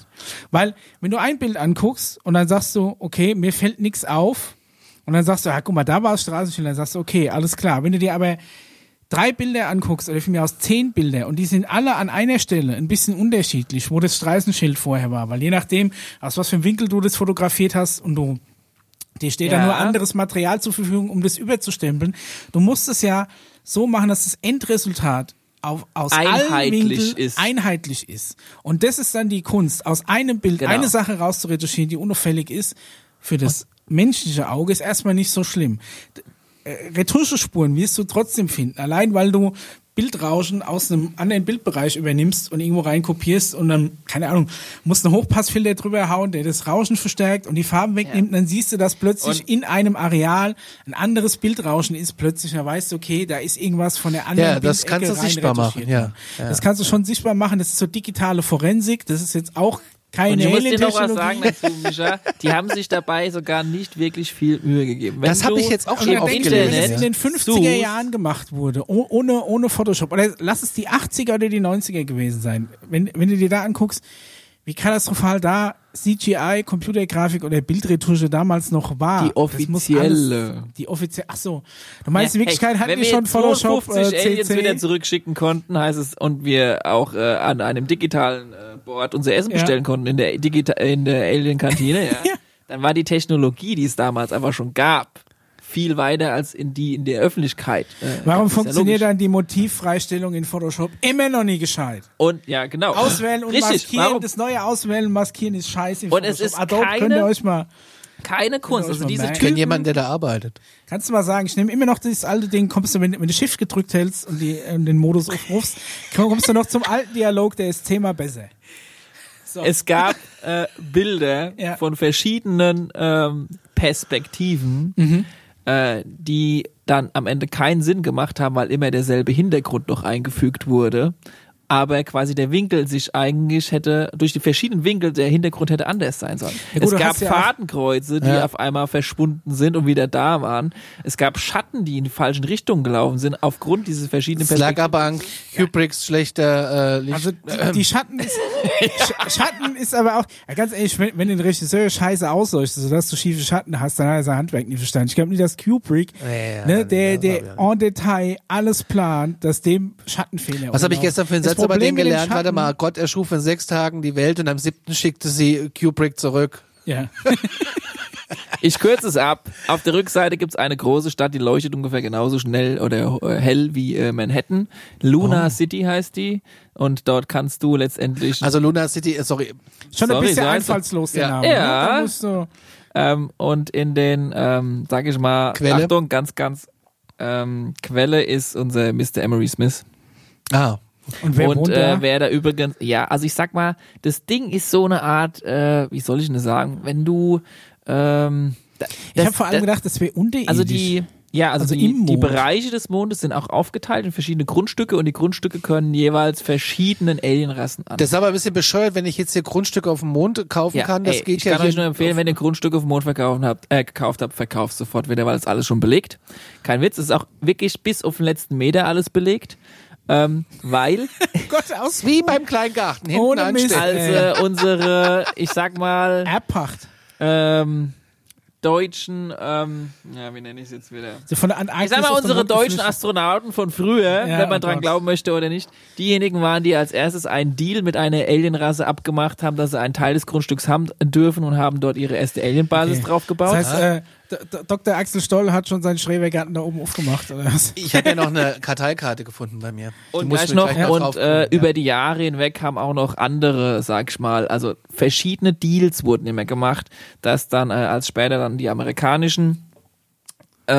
Weil, wenn du ein Bild anguckst und dann sagst du, okay, mir fällt nichts auf, und dann sagst du, ja, guck mal, da war das Straßenschild, dann sagst du, okay, alles klar. Wenn du dir aber drei Bilder anguckst oder von mir aus zehn Bilder und die sind alle an einer Stelle ein bisschen unterschiedlich, wo das Straßenschild vorher war, weil je nachdem, aus was für einem Winkel du das fotografiert hast und du, dir steht ja. da nur anderes Material zur Verfügung, um das überzustempeln. Du musst es ja so machen, dass das Endresultat Auf, aus allen Winkeln ist. einheitlich ist. Und das ist dann die Kunst, aus einem Bild genau. eine Sache rauszuretuschieren, die unauffällig ist. Für das und menschliche Auge ist erstmal nicht so schlimm. Retuschespuren wirst du trotzdem finden, allein weil du Bildrauschen aus einem anderen Bildbereich übernimmst und irgendwo reinkopierst und dann, keine Ahnung, musst einen Hochpassfilter drüber hauen, der das Rauschen verstärkt und die Farben wegnimmt, ja. dann siehst du, dass plötzlich und in einem Areal ein anderes Bildrauschen ist, plötzlich, dann weißt du, okay, da ist irgendwas von der anderen Bildecke rein retuschiert. Ja, das kannst du sichtbar machen. Ja. Ja. Das kannst du schon sichtbar machen, das ist so digitale Forensik, das ist jetzt auch keine und ich muss dir noch was sagen dazu, Mischa. Die haben sich dabei sogar nicht wirklich viel Mühe gegeben. Wenn das habe ich jetzt auch schon aufgelesen. Wenn es in den fünfziger Jahren gemacht wurde, ohne, ohne Photoshop, oder lass es die achtziger oder die neunziger gewesen sein. Wenn, wenn du dir da anguckst, wie katastrophal da C G I, Computergrafik oder Bildretusche damals noch war. Die offizielle. Alles, die offizielle. Ach so. Du meinst, ja, in Wirklichkeit hey, hatten wir schon Photoshop. Wenn wir jetzt fünfundfünfzig Aliens wieder zurückschicken konnten, heißt es, und wir auch äh, an einem digitalen äh, Board unser Essen ja. bestellen konnten in der, Digita- in der Alien-Kantine, ja, ja. dann war die Technologie, die es damals einfach schon gab, viel weiter als in die in der Öffentlichkeit. Äh, Warum funktioniert ja dann die Motivfreistellung in Photoshop immer noch nie gescheit? Und ja, genau. Auswählen und Richtig. Maskieren, Warum? Das neue Auswählen und Maskieren ist scheiße in und Photoshop. Es ist Adobe, keine, könnt ihr euch mal, keine Kunst. Also diese Typen, ich kenne jemanden, der da arbeitet. Kannst du mal sagen, ich nehme immer noch dieses alte Ding, kommst du, wenn, wenn du Shift gedrückt hältst und, die, und den Modus aufrufst, kommst du noch zum alten Dialog, der ist zehnmal besser. So. Es gab äh, Bilder ja. von verschiedenen ähm, Perspektiven, mhm. die dann am Ende keinen Sinn gemacht haben, weil immer derselbe Hintergrund noch eingefügt wurde aber quasi der Winkel sich eigentlich hätte, durch die verschiedenen Winkel, der Hintergrund hätte anders sein sollen. Ja, gut, es gab ja Fahrtenkreuze, die ja. auf einmal verschwunden sind und wieder da waren. Es gab Schatten, die in die falschen Richtungen gelaufen sind, aufgrund dieses verschiedenen Perspektiven. Schlagerbank, Kubricks, ja. schlechter äh, Licht. Also die, die Schatten ist, Schatten ist aber auch, ja, ganz ehrlich, wenn, wenn den Regisseur scheiße ausleuchtet, sodass du schiefe Schatten hast, dann hat er sein Handwerk nicht verstanden. Ich glaube nicht, dass Kubrick, ja, ja, ne, der, der ja. en Detail alles plant, dass dem Schattenfehler. Was habe ich gestern für einen Satz über den gelernt? Warte mal, Gott erschuf in sechs Tagen die Welt und am siebten schickte sie Kubrick zurück. Ja. Ich kürze es ab. Auf der Rückseite gibt es eine große Stadt, die leuchtet ungefähr genauso schnell oder hell wie äh, Manhattan. Luna oh. City heißt die. Und dort kannst du letztendlich... Also Luna City, sorry. Schon sorry, ein bisschen so einfallslos, der ja. Name. Ja. Da musst du ähm, und in den, ähm, sag ich mal, Quelle. Achtung, ganz, ganz ähm, Quelle ist unser Mister Emery Smith. Ah, Und wer, und, äh, wer da übrigens, ja, also ich sag mal, das Ding ist so eine Art, äh, wie soll ich denn das sagen, wenn du, ähm, das, ich habe vor allem das, gedacht, das wäre unterirdisch. Also die, ja, also, also die, die Bereiche des Mondes sind auch aufgeteilt in verschiedene Grundstücke und die Grundstücke können jeweils verschiedenen Alienrassen an. Das ist aber ein bisschen bescheuert, wenn ich jetzt hier Grundstücke auf dem Mond kaufen ja, kann. Das ey, geht ich ja kann euch nur empfehlen, wenn ihr Grundstücke auf dem Mond verkauft habt, äh, gekauft habt, verkauft sofort wieder, weil das alles schon belegt. Kein Witz, es ist auch wirklich bis auf den letzten Meter alles belegt. Ähm, weil Gott, aus wie beim Kleingarten hinten ohne ansteht. Also unsere, ich sag mal Erbpacht. Ähm, deutschen, ähm, ja, wie nenne ich es jetzt wieder? So von der Antarktis, ich sag mal unsere deutschen Astronauten von früher, ja, wenn man dran Gott. glauben möchte oder nicht, diejenigen waren, die als erstes einen Deal mit einer Alienrasse abgemacht haben, dass sie einen Teil des Grundstücks haben dürfen und haben dort ihre erste Alienbasis okay. draufgebaut. Das heißt, äh, Doktor Axel Stoll hat schon seinen Schrebergarten da oben aufgemacht, oder was? Ich habe ja noch eine Karteikarte gefunden bei mir. Und, gleich noch, gleich und äh, ja. über die Jahre hinweg haben auch noch andere, sag ich mal, also verschiedene Deals wurden immer gemacht, dass dann, äh, als später dann die amerikanischen äh,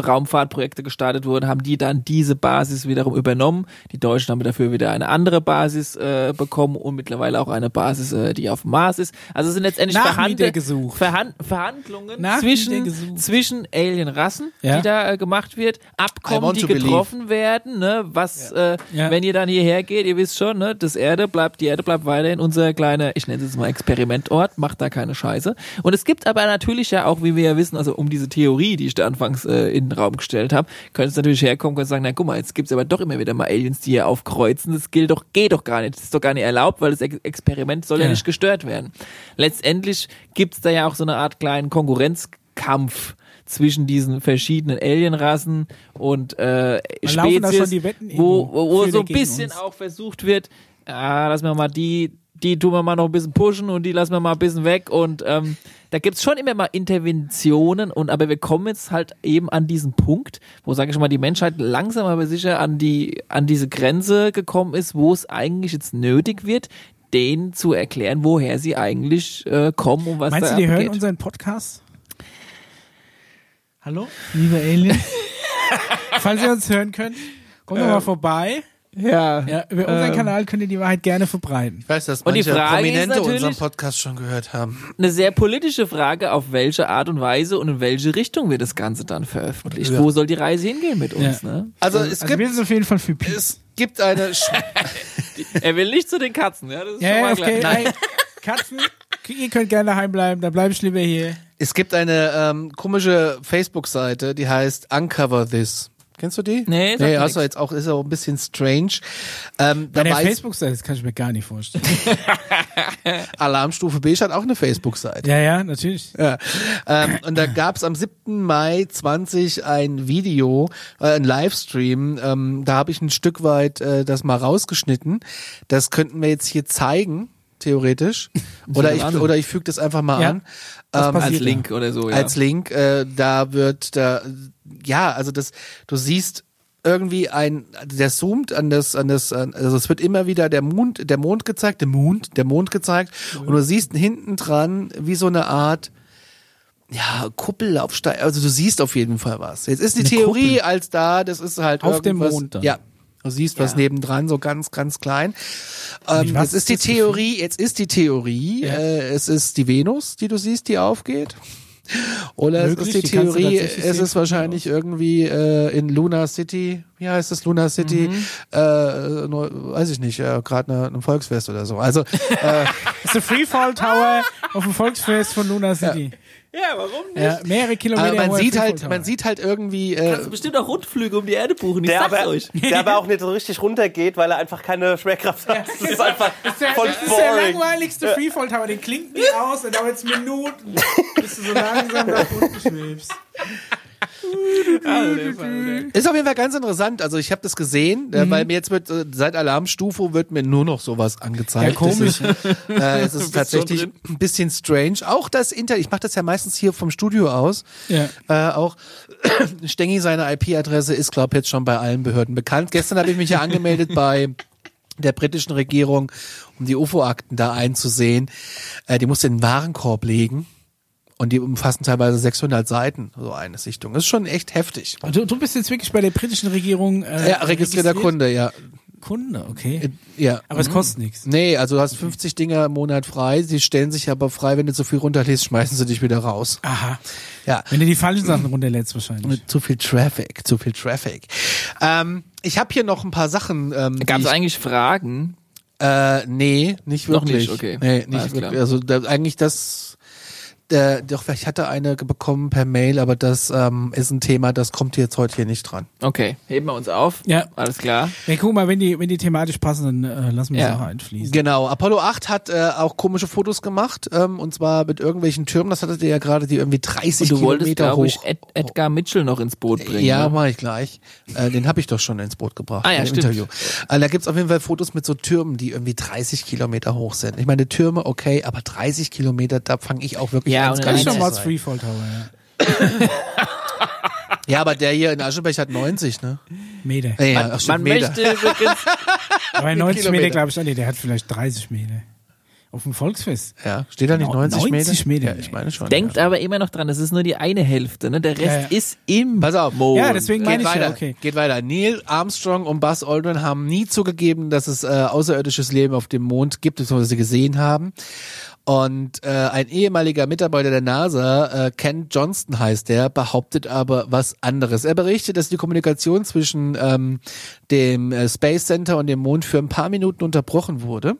Raumfahrtprojekte gestartet wurden, haben die dann diese Basis wiederum übernommen. Die Deutschen haben dafür wieder eine andere Basis äh, bekommen und mittlerweile auch eine Basis, äh, die auf dem Mars ist. Also es sind letztendlich Verhand- Verhand- Verhandlungen zwischen, zwischen Alien-Rassen, ja? die da äh, gemacht wird, Abkommen, die getroffen believe. werden, ne? was, ja. Äh, ja. wenn ihr dann hierher geht, ihr wisst schon, ne? das Erde bleibt, die Erde bleibt weiterhin unser kleiner, ich nenne es jetzt mal Experimentort, macht da keine Scheiße. Und es gibt aber natürlich ja auch, wie wir ja wissen, also um diese Theorie, die ich da anfange, in den Raum gestellt habe, könnte es natürlich herkommen, könnte sagen, na guck mal, jetzt gibt es aber doch immer wieder mal Aliens, die hier aufkreuzen, das gilt doch, geht doch gar nicht, das ist doch gar nicht erlaubt, weil das Experiment soll ja, ja nicht gestört werden. Letztendlich gibt es da ja auch so eine Art kleinen Konkurrenzkampf zwischen diesen verschiedenen Alienrassen und äh, Spezies, wo, wo so ein bisschen auch versucht wird, ah, lass mal mal die die tun wir mal noch ein bisschen pushen und die lassen wir mal ein bisschen weg und ähm, da gibt's schon immer mal Interventionen und aber wir kommen jetzt halt eben an diesen Punkt, wo sage ich mal die Menschheit langsam aber sicher an die an diese Grenze gekommen ist, wo es eigentlich jetzt nötig wird, denen zu erklären, woher sie eigentlich äh, kommen und was da abgeht. Meinst du, die hören unseren Podcast? Hallo, liebe Alien. Falls ihr uns hören könnt, kommt doch ähm. mal vorbei. Ja, ja, über unseren ähm, Kanal könnt ihr die Wahrheit gerne verbreiten. Ich weiß, dass manche Prominente unseren Podcast schon gehört haben. Eine sehr politische Frage, auf welche Art und Weise und in welche Richtung wir das Ganze dann veröffentlichen. Ja. Wo soll die Reise hingehen mit uns? Ja. Ne? Also, also es gibt also auf jeden Fall viel Piep. Es gibt eine... Er will nicht zu den Katzen. Ja, das ist ja, schon mal okay. Klar. Nein. Katzen, ihr könnt gerne daheim bleiben, dann bleibe ich lieber hier. Es gibt eine ähm, komische Facebook-Seite, die heißt Uncover This. Kennst du die? Nee, nee also jetzt auch, ist ja auch ein bisschen strange. Ähm, Bei der Facebook-Seite, das kann ich mir gar nicht vorstellen. Alarmstufe Beige hat auch eine Facebook-Seite. Ja, ja, natürlich. Ja. Ähm, und da gab's am siebten Mai zwanzig ein Video, äh, ein Livestream. Ähm, da habe ich ein Stück weit äh, das mal rausgeschnitten. Das könnten wir jetzt hier zeigen, theoretisch. Oder ich, oder ich füge das einfach mal ja. an. Ähm, als Link oder so, ja. Als Link. Äh, da wird da... Ja, also das, du siehst irgendwie ein, der zoomt an das, an das, also es wird immer wieder der Mond, der Mond gezeigt, der Mond, der Mond gezeigt ja. und du siehst hinten dran wie so eine Art, ja, Kuppellaufsteig, also du siehst auf jeden Fall was. Jetzt ist die eine Theorie Kuppel. als da, das ist halt auf dem Mond dann. Ja. Du siehst ja. was nebendran, so ganz, ganz klein. Ähm, jetzt ist die Theorie, jetzt ist die Theorie, ja. äh, es ist die Venus, die du siehst, die aufgeht. Oder Möglich, es ist die, die Theorie, es ist wahrscheinlich irgendwie äh, in Luna City wie heißt das, Luna City, mhm. äh, nur, weiß ich nicht, äh, gerade ne, ein Volksfest oder so. Also äh, ist eine Freefall Tower auf dem Volksfest von Luna City. Ja. Ja, warum nicht? Ja, mehrere Kilometer. Aber man sieht halt, man sieht halt irgendwie. Äh, Kannst du bestimmt auch Rundflüge um die Erde buchen. Ich der sag's aber, euch. Der aber auch nicht so richtig runtergeht, weil er einfach keine Schwerkraft hat. Ja, das ist einfach das ist voll der, das boring. Das ist der langweiligste Freefall Tower. Den klingt nie aus. Er dauert jetzt Minuten, bis du so langsam nach unten schwebst. Ist auf jeden Fall ganz interessant. Also ich habe das gesehen, mhm. weil mir jetzt wird seit Alarmstufe wird mir nur noch sowas angezeigt. Ja, komisch. Ist, äh, es ist tatsächlich ein bisschen strange. Auch das Internet. Ich mache das ja meistens hier vom Studio aus. Ja. Äh, auch Stengi, seine I P-Adresse ist, glaube ich, jetzt schon bei allen Behörden bekannt. Gestern habe ich mich ja angemeldet bei der britischen Regierung, um die U F O-Akten da einzusehen. Äh, die musste in den Warenkorb legen. Und die umfassen teilweise sechshundert Seiten, so eine Sichtung. Das ist schon echt heftig. Du, du bist jetzt wirklich bei der britischen Regierung äh, Ja, registrierter Kunde, ja. Kunde, okay. Ja. Aber mhm. es kostet nichts. Nee, also du hast fünfzig Dinger im Monat frei. Sie stellen sich aber frei, wenn du zu viel runterlädst, schmeißen sie dich wieder raus. Aha. Ja. Wenn du die falschen Sachen runterlädst wahrscheinlich. Zu viel Traffic, zu viel Traffic. Ähm, ich habe hier noch ein paar Sachen. Ähm, Gab es eigentlich Fragen? Äh, nee, nicht wirklich. Noch nicht, okay. Nee, nicht wirklich. Also da, eigentlich das... Äh, doch, ich hatte eine bekommen per Mail, aber das ähm, ist ein Thema, das kommt jetzt heute hier nicht dran. Okay, heben wir uns auf. Ja. Alles klar. Hey, guck mal, wenn die, wenn die thematisch passen, dann äh, lassen wir es ja. auch einfließen. Genau. Apollo acht hat äh, auch komische Fotos gemacht, ähm, und zwar mit irgendwelchen Türmen, das hattet ihr ja gerade, die irgendwie dreißig Kilometer hoch. Und du Kilometer wolltest, glaube ich, Ed- Edgar Mitchell noch ins Boot bringen. Ja, ne? Mache ich gleich. Äh, den habe ich doch schon ins Boot gebracht. Ah ja, im stimmt. Interview. Äh, da gibt's auf jeden Fall Fotos mit so Türmen, die irgendwie dreißig Kilometer hoch sind. Ich meine, Türme, okay, aber dreißig Kilometer, da fange ich auch wirklich. Ja. Ja, das kann ich schon mal als Freefall Tower, ja. Ja, aber der hier in Aschaffenburg hat neunzig, ne? Meter. Äh, ja, man man Meter. Möchte übrigens... Aber neunzig Meter glaube ich auch nicht, der hat vielleicht dreißig Meter. Auf dem Volksfest. Ja, steht da nicht neunzig Meter? neunzig Meter, ja, ich meine schon. Denkt ja. aber immer noch dran, das ist nur die eine Hälfte, ne? Der Rest ja, ja. ist im Pass auf, Mond. Ja, deswegen meine ich ja, okay. Geht weiter. Neil Armstrong und Buzz Aldrin haben nie zugegeben, dass es äh, außerirdisches Leben auf dem Mond gibt, beziehungsweise sie gesehen haben. Und äh, ein ehemaliger Mitarbeiter der NASA, äh, Ken Johnston heißt der, behauptet aber was anderes. Er berichtet, dass die Kommunikation zwischen ähm, dem äh, Space Center und dem Mond für ein paar Minuten unterbrochen wurde.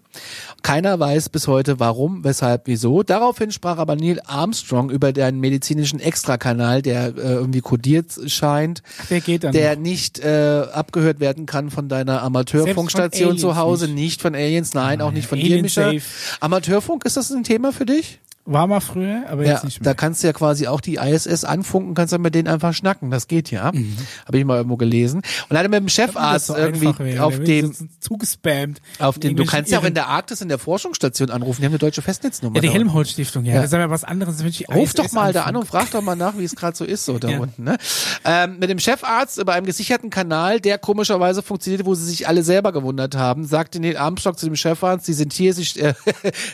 Keiner weiß bis heute warum, weshalb, wieso. Daraufhin sprach aber Neil Armstrong über den medizinischen Extrakanal, der äh, irgendwie kodiert scheint, der, geht dann der nicht äh, abgehört werden kann von deiner Amateurfunkstation zu Hause, nicht. nicht von Aliens, nein, nein auch nicht von dir, Micha. Amateurfunk, ist das ein Thema für dich? War mal früher, aber jetzt ja, nicht mehr. Da kannst du ja quasi auch die I S S anfunken, kannst dann mit denen einfach schnacken. Das geht ja. Mhm. Habe ich mal irgendwo gelesen. Und dann hat er mit dem Chefarzt so irgendwie wäre, auf dem zugespammt. Auf dem. Du kannst ja auch in der Arktis in der Forschungsstation anrufen. Die haben eine deutsche Festnetznummer. Ja, die Helmholtz-Stiftung. Ja, ja. Das ist aber was anderes. Wenn ich Ruf doch mal anfunken. Da an und frag doch mal nach, wie es gerade so ist so da ja. unten. Ne? Ähm, mit dem Chefarzt über einem gesicherten Kanal, der komischerweise funktionierte, wo sie sich alle selber gewundert haben, sagte Neil Armstrong zu dem Chefarzt: Sie sind hier, sie, äh,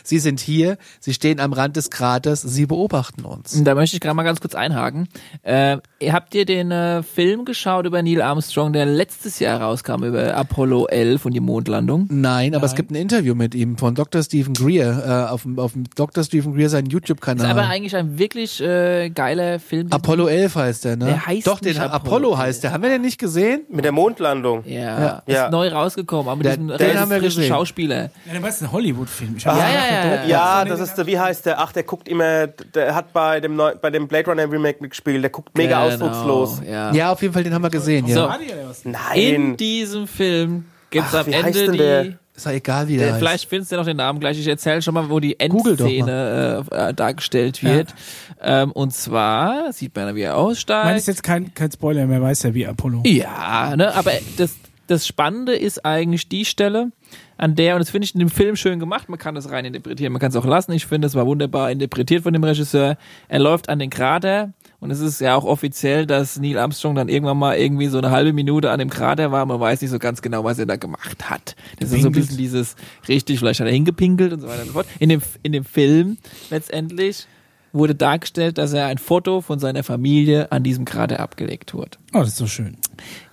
sie sind hier, sie stehen am Rand des Kraters, sie beobachten uns. Da möchte ich gerade mal ganz kurz einhaken. Äh, habt ihr den äh, Film geschaut über Neil Armstrong, der letztes Jahr rauskam, über Apollo elf und die Mondlandung? Nein, aber Nein. es gibt ein Interview mit ihm von Doktor Steven Greer, äh, auf, auf dem Doktor Steven Greer seinen YouTube-Kanal. Ist aber eigentlich ein wirklich äh, geiler Film. Apollo elf heißt der, ne? Der heißt Doch, den Apollo, Apollo heißt der. Haben wir den nicht gesehen? Mit der Mondlandung. Ja, ja. Ist ja. neu rausgekommen, aber mit diesem frischen Schauspieler. Ja, das ist ein Hollywood-Film. Ich ja, ja, ja, ja. ja, das ist der, wie heißt der? Ach, der guckt immer, der hat bei dem Neu- bei dem Blade Runner Remake mitgespielt, der guckt mega genau, ausdruckslos. Ja. ja, auf jeden Fall, den haben wir gesehen. So, ja. Nein. In diesem Film gibt es am Ende die... Der? Ist ja egal, wie der, der heißt. Vielleicht findest du ja noch den Namen gleich. Ich erzähle schon mal, wo die Endszene äh, dargestellt wird. Ja. Ähm, und zwar, sieht man ja, wie er aussteigt. Man ist jetzt kein, kein Spoiler mehr, weiß ja, wie Apollo. Ja, ne, aber das, das Spannende ist eigentlich die Stelle, an der, und das finde ich in dem Film schön gemacht, man kann das rein interpretieren, man kann es auch lassen, ich finde, es war wunderbar interpretiert von dem Regisseur, er läuft an den Krater und es ist ja auch offiziell, dass Neil Armstrong dann irgendwann mal irgendwie so eine halbe Minute an dem Krater war, man weiß nicht so ganz genau, was er da gemacht hat. Das Pinkelt. Ist so ein bisschen dieses, richtig, vielleicht hat er hingepinkelt und so weiter und so fort. In dem, in dem Film letztendlich wurde dargestellt, dass er ein Foto von seiner Familie an diesem Krater abgelegt wurde. Oh, das ist so schön.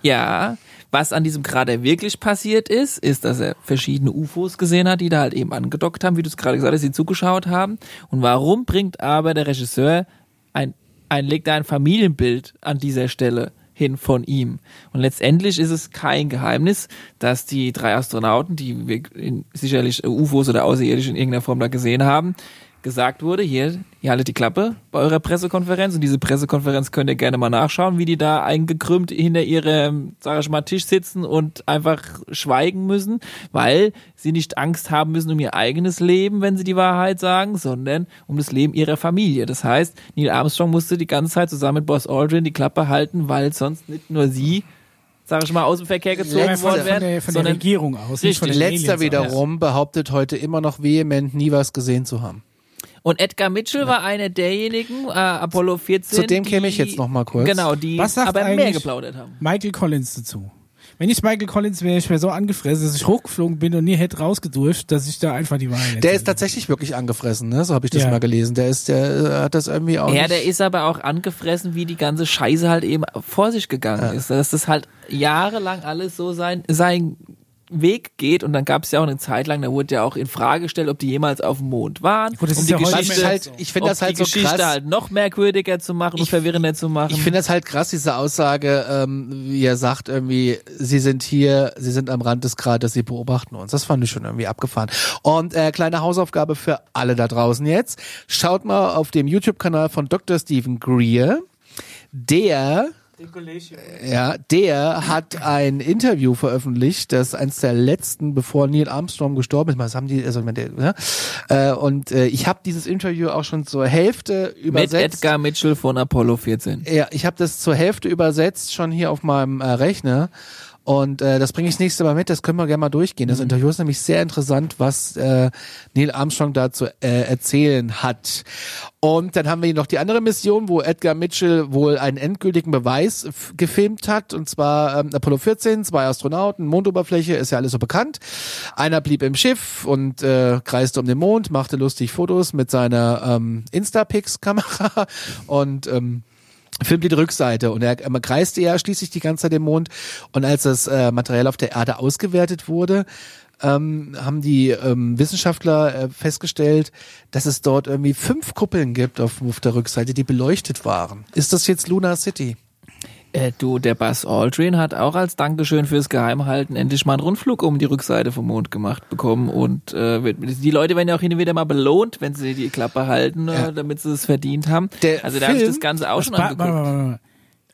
Ja, was an diesem Krater wirklich passiert ist, ist, dass er verschiedene U F Os gesehen hat, die da halt eben angedockt haben, wie du es gerade gesagt hast, die zugeschaut haben. Und warum bringt aber der Regisseur ein, ein legt da ein Familienbild an dieser Stelle hin von ihm. Und letztendlich ist es kein Geheimnis, dass die drei Astronauten, die wir in, sicherlich U F Os oder Außerirdische in irgendeiner Form da gesehen haben, gesagt wurde, hier, ihr haltet die Klappe bei eurer Pressekonferenz, und diese Pressekonferenz könnt ihr gerne mal nachschauen, wie die da eingekrümmt hinter ihrem, sag ich mal, Tisch sitzen und einfach schweigen müssen, weil sie nicht Angst haben müssen um ihr eigenes Leben, wenn sie die Wahrheit sagen, sondern um das Leben ihrer Familie. Das heißt, Neil Armstrong musste die ganze Zeit zusammen mit Buzz Aldrin die Klappe halten, weil sonst nicht nur sie, sag ich mal, aus dem Verkehr gezogen Letzter, worden werden. Von der, von der Regierung aus. Nicht von den Letzter wiederum behauptet heute immer noch vehement, nie was gesehen zu haben. Und Edgar Mitchell ja. war einer derjenigen, äh, Apollo vierzehn. Zu dem käme ich jetzt nochmal kurz. Genau, die Was sagt aber mehr geplaudert haben. Michael Collins dazu. Wenn ich Michael Collins wäre, ich wäre so angefressen, dass ich hochgeflogen bin und nie hätte rausgedurft, dass ich da einfach die Wahrheit hätte. Der ist tatsächlich wirklich angefressen, ne? So habe ich das ja. mal gelesen. Der ist, der hat das irgendwie auch. Ja, der ist aber auch angefressen, wie die ganze Scheiße halt eben vor sich gegangen ja. ist. Dass das halt jahrelang alles so sein, sein Weg geht, und dann gab es ja auch eine Zeit lang, da wurde ja auch in Frage gestellt, ob die jemals auf dem Mond waren. Gut, das um ist die ja Geschichte halt, ich finde das halt so Geschichte krass, halt noch merkwürdiger zu machen und verwirrender zu machen. Ich finde das halt krass, diese Aussage, ähm, wie er sagt irgendwie, sie sind hier, sie sind am Rand des Kraters, sie beobachten uns. Das fand ich schon irgendwie abgefahren. Und äh, kleine Hausaufgabe für alle da draußen jetzt: Schaut mal auf dem YouTube-Kanal von Doktor Steven Greer, der Ja, der hat ein Interview veröffentlicht, das eins der letzten, bevor Neil Armstrong gestorben ist. Was haben die? Also, ja. Und äh, ich habe dieses Interview auch schon zur Hälfte übersetzt. Mit Edgar Mitchell von Apollo vierzehn. Ja, ich habe das zur Hälfte übersetzt, schon hier auf meinem äh, Rechner. Und äh, das bringe ich das nächste Mal mit, das können wir gerne mal durchgehen. Das mhm. Interview ist nämlich sehr interessant, was äh, Neil Armstrong dazu äh, erzählen hat. Und dann haben wir hier noch die andere Mission, wo Edgar Mitchell wohl einen endgültigen Beweis f- gefilmt hat. Und zwar ähm, Apollo vierzehn, zwei Astronauten, Mondoberfläche, ist ja alles so bekannt. Einer blieb im Schiff und äh, kreiste um den Mond, machte lustig Fotos mit seiner ähm, Instapix-Kamera und ähm, filmt die Rückseite, und er kreiste ja schließlich die ganze Zeit den Mond, und als das äh, Material auf der Erde ausgewertet wurde, ähm, haben die ähm, Wissenschaftler äh, festgestellt, dass es dort irgendwie fünf Kuppeln gibt auf, auf der Rückseite, die beleuchtet waren. Ist das jetzt Luna City? Äh, du, der Buzz Aldrin hat auch als Dankeschön fürs Geheimhalten endlich mal einen Rundflug um die Rückseite vom Mond gemacht bekommen, und äh, die Leute werden ja auch hin und wieder mal belohnt, wenn sie die Klappe halten, ja. äh, damit sie es verdient haben. Der also da habe ich das Ganze auch das schon angeguckt. War, war, war, war.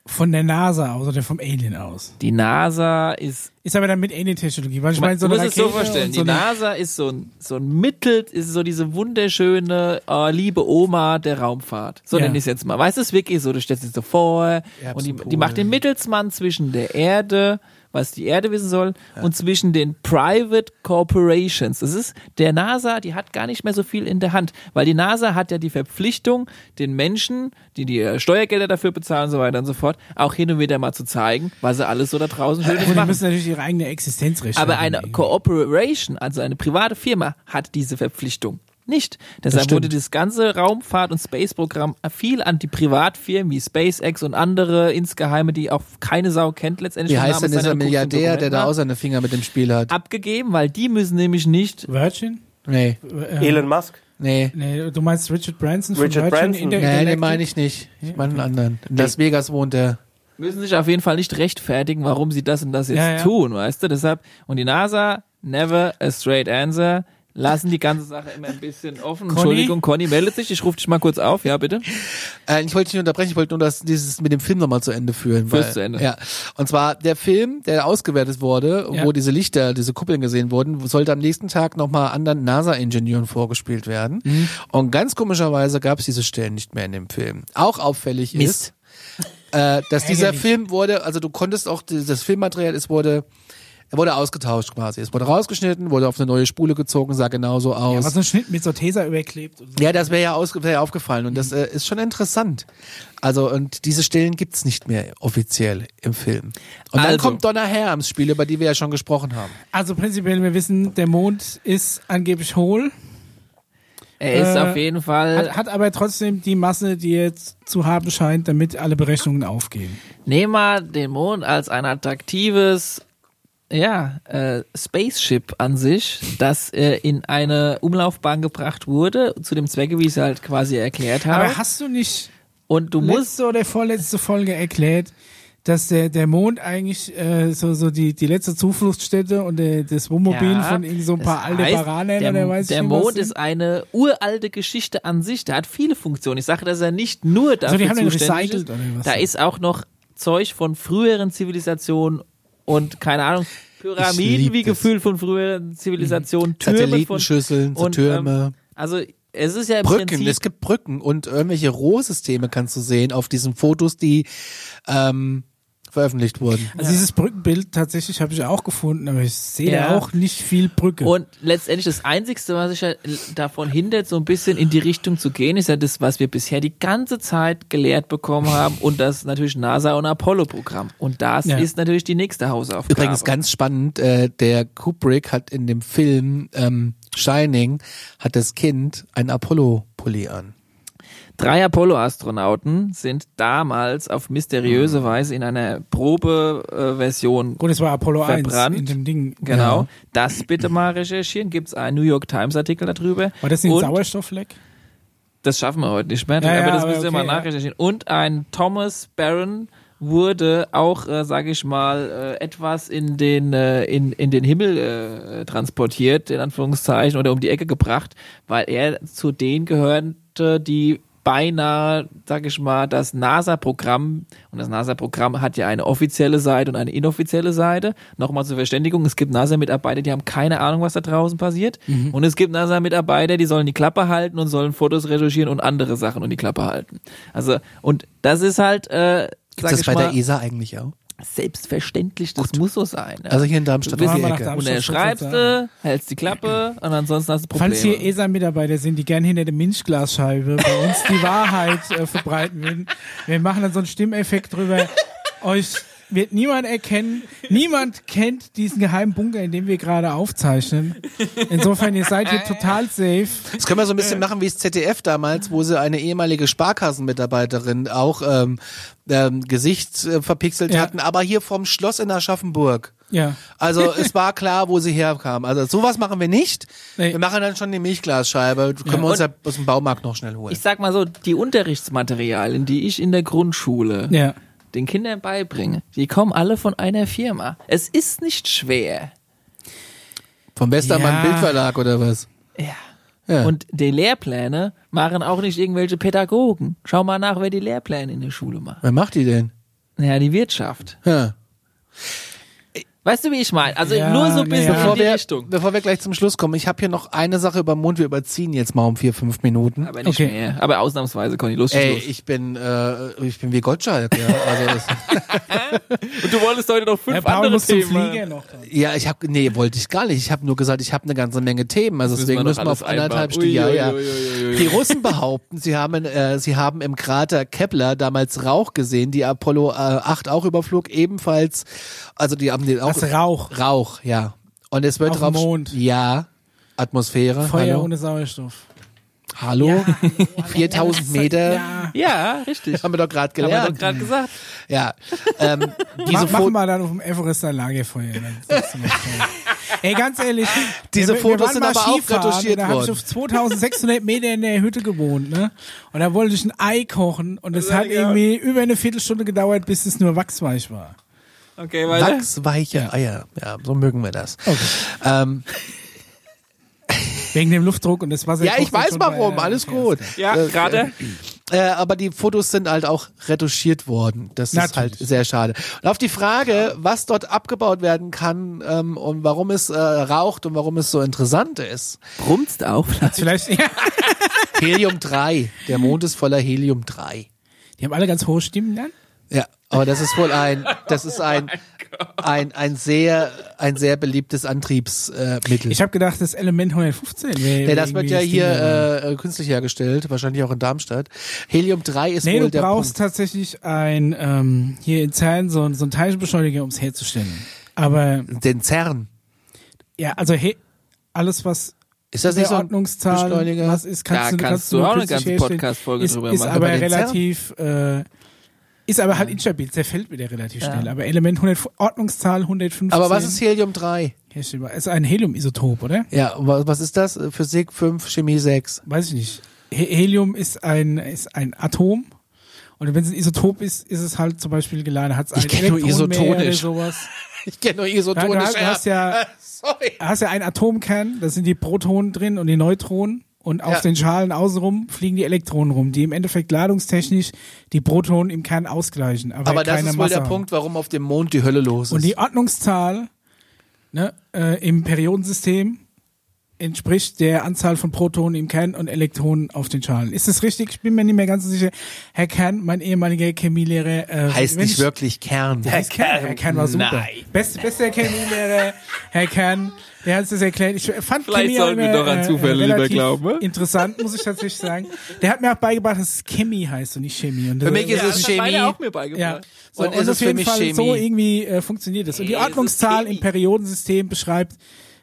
Von der NASA aus oder vom Alien aus? Die NASA ist... Ist aber dann mit Alien-Technologie. Weil ich meine, so du musst es so vorstellen. So die NASA ist so ein, so ein Mittel, ist so diese wunderschöne, äh, liebe Oma der Raumfahrt. So ja. nenne ich es jetzt mal. Weißt du, es wirklich so, du stellst es so vor. Ja, und die, die macht den Mittelsmann zwischen der Erde, was die Erde wissen soll, ja. und zwischen den Private Corporations. Das ist der NASA, die hat gar nicht mehr so viel in der Hand, weil die NASA hat ja die Verpflichtung, den Menschen, die die Steuergelder dafür bezahlen und so weiter und so fort, auch hin und wieder mal zu zeigen, was sie alles so da draußen schön machen. Die müssen natürlich ihre eigene Existenzrechte haben. Aber eine Corporation, also eine private Firma, hat diese Verpflichtung nicht. Deshalb das wurde das ganze Raumfahrt- und Space-Programm viel an die Privatfirmen wie SpaceX und andere insgeheime, die auch keine Sau kennt letztendlich. Wie heißt denn dieser Milliardär, der da auch seine Finger mit dem Spiel hat? Abgegeben, weil die müssen nämlich nicht... Virgin? Nee. Elon Musk? Nee. nee. Du meinst Richard Branson von Richard Virgin? Branson. In der Nein, den meine ich nicht. Ich meine einen anderen. In Las Vegas wohnt der... Müssen sich auf jeden Fall nicht rechtfertigen, warum sie das und das jetzt ja, ja. tun, weißt du? Deshalb, und die NASA, never a straight answer, lassen die ganze Sache immer ein bisschen offen. Conny? Entschuldigung, Conny meldet sich. Ich rufe dich mal kurz auf. Ja, bitte. Äh, ich wollte dich nicht unterbrechen. Ich wollte nur das, dieses mit dem Film nochmal zu Ende führen. Fürs weil, zu Ende. Ja. Und zwar der Film, der ausgewertet wurde, ja. wo diese Lichter, diese Kuppeln gesehen wurden, sollte am nächsten Tag nochmal anderen NASA-Ingenieuren vorgespielt werden. Mhm. Und ganz komischerweise gab es diese Stellen nicht mehr in dem Film. Auch auffällig Mist. ist, äh, dass dieser Film wurde, also du konntest auch, das Filmmaterial, es wurde... Er wurde ausgetauscht quasi. Es wurde rausgeschnitten, wurde auf eine neue Spule gezogen, sah genauso aus. Ja, was so ein Schnitt mit so Tesa überklebt. Und so. Ja, das wäre ja, aus, wär ja aufgefallen. Und das äh, ist schon interessant. Also, und diese Stellen gibt's nicht mehr offiziell im Film. Und also. Dann kommt Donna Hare ins Spiel, über die wir ja schon gesprochen haben. Also prinzipiell, wir wissen, der Mond ist angeblich hohl. Er ist äh, auf jeden Fall... Hat, hat aber trotzdem die Masse, die er zu haben scheint, damit alle Berechnungen aufgehen. Nehmen wir den Mond als ein attraktives... Ja, äh, Spaceship an sich, das äh, in eine Umlaufbahn gebracht wurde, zu dem Zwecke, wie ich es halt quasi erklärt habe. Aber hast du nicht und du musst so der vorletzte Folge erklärt, dass der, der Mond eigentlich äh, so, so die, die letzte Zufluchtsstätte und der, das Wohnmobil ja, von irgend so ein paar Aldebaranern oder weiß ich nicht. Der Mond ist eine uralte Geschichte an sich. Der hat viele Funktionen. Ich sage, dass er nicht nur dafür also die haben zuständig ist. Oder was da so. Ist auch noch Zeug von früheren Zivilisationen und keine Ahnung, Pyramiden wie Gefühl von früheren Zivilisationen, mhm. Türme Satellitenschüsseln, von, und, Türme. Ähm, also es ist ja im Brücken, Prinzip es gibt Brücken und irgendwelche Rohsysteme kannst du sehen auf diesen Fotos, die ähm, veröffentlicht wurden. Also ja. Dieses Brückenbild tatsächlich habe ich auch gefunden, aber ich sehe ja. auch nicht viel Brücke. Und letztendlich das Einzigste, was sich ja davon hindert, so ein bisschen in die Richtung zu gehen, ist ja das, was wir bisher die ganze Zeit gelehrt bekommen haben und das natürlich NASA und Apollo-Programm. Und das ja. ist natürlich die nächste Hausaufgabe. Übrigens ganz spannend, äh, der Kubrick hat in dem Film ähm, Shining, hat das Kind einen Apollo-Pulli an. Drei Apollo-Astronauten sind damals auf mysteriöse Weise in einer Probeversion verbrannt. Gut, es war Apollo eins in dem Ding. Genau. Ja. Das bitte mal recherchieren. Gibt es einen New York Times Artikel darüber. War das nicht ein Sauerstoffleck? Das schaffen wir heute nicht mehr. Ja, aber ja, das müssen wir okay, mal nachrecherchieren. Ja. Und ein Thomas Barron wurde auch, äh, sage ich mal, äh, etwas in den äh, in in den Himmel äh, transportiert, in Anführungszeichen, oder um die Ecke gebracht, weil er zu denen gehörte, die beinahe, sag ich mal, das NASA-Programm, und das NASA-Programm hat ja eine offizielle Seite und eine inoffizielle Seite. Nochmal zur Verständigung, es gibt NASA-Mitarbeiter, die haben keine Ahnung, was da draußen passiert. Mhm. Und es gibt NASA-Mitarbeiter, die sollen die Klappe halten und sollen Fotos recherchieren und andere Sachen und die Klappe halten. Also, und das ist halt, äh, sag ich mal, bei der E S A eigentlich auch? Selbstverständlich, das Gut. muss so sein. Ja. Also hier in Darmstadt. Bist, Darmstadt und dann schreibst du, hältst die Klappe und ansonsten hast du Probleme. Falls hier E S A-Mitarbeiter sind, die gerne hinter der Milchglasscheibe bei uns die Wahrheit äh, verbreiten würden, wir machen dann so einen Stimmeffekt drüber. Euch wird niemand erkennen, niemand kennt diesen geheimen Bunker, in dem wir gerade aufzeichnen. Insofern, ihr seid hier total safe. Das können wir so ein bisschen machen wie das Z D F damals, wo sie eine ehemalige Sparkassenmitarbeiterin auch ähm, ähm, Gesicht äh, verpixelt ja. hatten, aber hier vom Schloss in Aschaffenburg. Ja. Also es war klar, wo sie herkam. Also sowas machen wir nicht. Nee. Wir machen dann schon die Milchglasscheibe. Können ja. wir uns ja aus dem Baumarkt noch schnell holen. Ich sag mal so, die Unterrichtsmaterialien, die ich in der Grundschule... Ja. den Kindern beibringen. Die kommen alle von einer Firma. Es ist nicht schwer. Vom Westermann ja. Bildverlag oder was? Ja. ja. Und die Lehrpläne machen auch nicht irgendwelche Pädagogen. Schau mal nach, wer die Lehrpläne in der Schule macht. Wer macht die denn? Naja, die Wirtschaft. Ja. Weißt du, wie ich meine? Also ja, nur so ein bisschen ja. in die Richtung. Bevor wir gleich zum Schluss kommen, ich habe hier noch eine Sache über den Mond. Wir überziehen jetzt mal um vier, fünf Minuten. Aber nicht okay. mehr. Aber ausnahmsweise, Conny, los. Ey, los. ich bin äh, ich bin wie Gottschalk. Ja. Also und du wolltest heute noch fünf ja, andere Themen. Noch ja, ich habe nee, wollte ich gar nicht. Ich habe nur gesagt, ich habe eine ganze Menge Themen. Also müssen deswegen wir müssen wir auf anderthalb Stunden. Ja, ja. Die Russen behaupten, sie haben äh, sie haben im Krater Kepler damals Rauch gesehen, die Apollo äh, acht auch überflog, ebenfalls. Also die haben den auch das Rauch. Rauch, ja. Und es wird drauf. Mond. Ja. Atmosphäre. Feuer hallo. ohne Sauerstoff. Hallo? Ja. viertausend Meter. Ja. ja, richtig. Haben wir doch gerade gelernt. Haben wir doch gerade gesagt. Ja. ähm, diese Mach, machen wir dann auf dem Everester Lagerfeuer. Ey, ganz ehrlich. Diese wir, Fotos wir sind aber auch retuschiert worden. Da habe ich auf zweitausendsechshundert Meter in der Hütte gewohnt, ne? Und da wollte ich ein Ei kochen und es hat ja. irgendwie über eine Viertelstunde gedauert, bis es nur wachsweich war. Okay, wachsweiche ja. Eier. Ja, so mögen wir das. Okay. Ähm. Wegen dem Luftdruck und das Wasser. Ja, ich weiß warum. Bei, äh, Alles gut. Ja, äh, gerade. Äh, aber die Fotos sind halt auch retuschiert worden. Das Natürlich. ist halt sehr schade. Und auf die Frage, was dort abgebaut werden kann ähm, und warum es äh, raucht und warum es so interessant ist. Brummst auch vielleicht. vielleicht ja. Helium drei. Der Mond ist voller Helium drei. Die haben alle ganz hohe Stimmen dann? Ja, aber das ist wohl ein, das ist ein, ein, ein sehr, ein sehr beliebtes Antriebsmittel. Ich habe gedacht, das Element hundertfünfzehn. Nee, nee, das wird ja hier äh, künstlich hergestellt, wahrscheinlich auch in Darmstadt. Helium drei ist nee, wohl der Punkt. Nee, du brauchst tatsächlich ein, ähm, hier in CERN so, so einen Teilchenbeschleuniger, um es herzustellen. Aber den CERN? Ja, also he, alles was... Ist das nicht so ein Beschleuniger? Was ist, kannst da du, kannst du auch eine ganze Podcast-Folge ist, drüber ist machen. Ist aber, aber relativ... Äh, Ist aber halt instabil, zerfällt wieder relativ ja. schnell. Aber Element hundert, Ordnungszahl hundertfünfzehn. Aber was ist Helium drei? Ist ein Heliumisotop, oder? Ja, was ist das? Physik fünf, Chemie sechs? Weiß ich nicht. Helium ist ein, ist ein Atom Und wenn es ein Isotop ist, ist es halt zum Beispiel geladen. Hat's ich kenne nur isotonisch. Sowas. Ich kenne nur isotonisch. Ja, du hast, du hast ja, sorry. hast ja einen Atomkern, da sind die Protonen drin und die Neutronen. Und auf ja. den Schalen außenrum fliegen die Elektronen rum, die im Endeffekt ladungstechnisch die Protonen im Kern ausgleichen. Aber, aber das ist wohl Masse der haben. Punkt, warum auf dem Mond die Hölle los ist. Und die Ordnungszahl ne, äh, im Periodensystem entspricht der Anzahl von Protonen im Kern und Elektronen auf den Schalen. Ist das richtig? Ich bin mir nicht mehr ganz so sicher. Herr Kern, mein ehemaliger Chemielehrer... Äh, heißt Mensch, nicht wirklich Kern. Der Herr heißt Kern. Kern. Herr Kern war super. Nein. Best, bester Chemielehrer, Herr Kern, der hat es das erklärt. Ich fand Vielleicht Chemie sollten wir doch an Zufälle äh, lieber glauben. Ne? Interessant, muss ich tatsächlich sagen. Der hat mir auch beigebracht, dass es Chemie heißt und nicht Chemie. Und für mich ist ja, es Chemie. Das hat auch mir beigebracht. Ja. So, und, und ist auf jeden Fall Chemie. So irgendwie äh, funktioniert es. Und die Ordnungszahl im Periodensystem beschreibt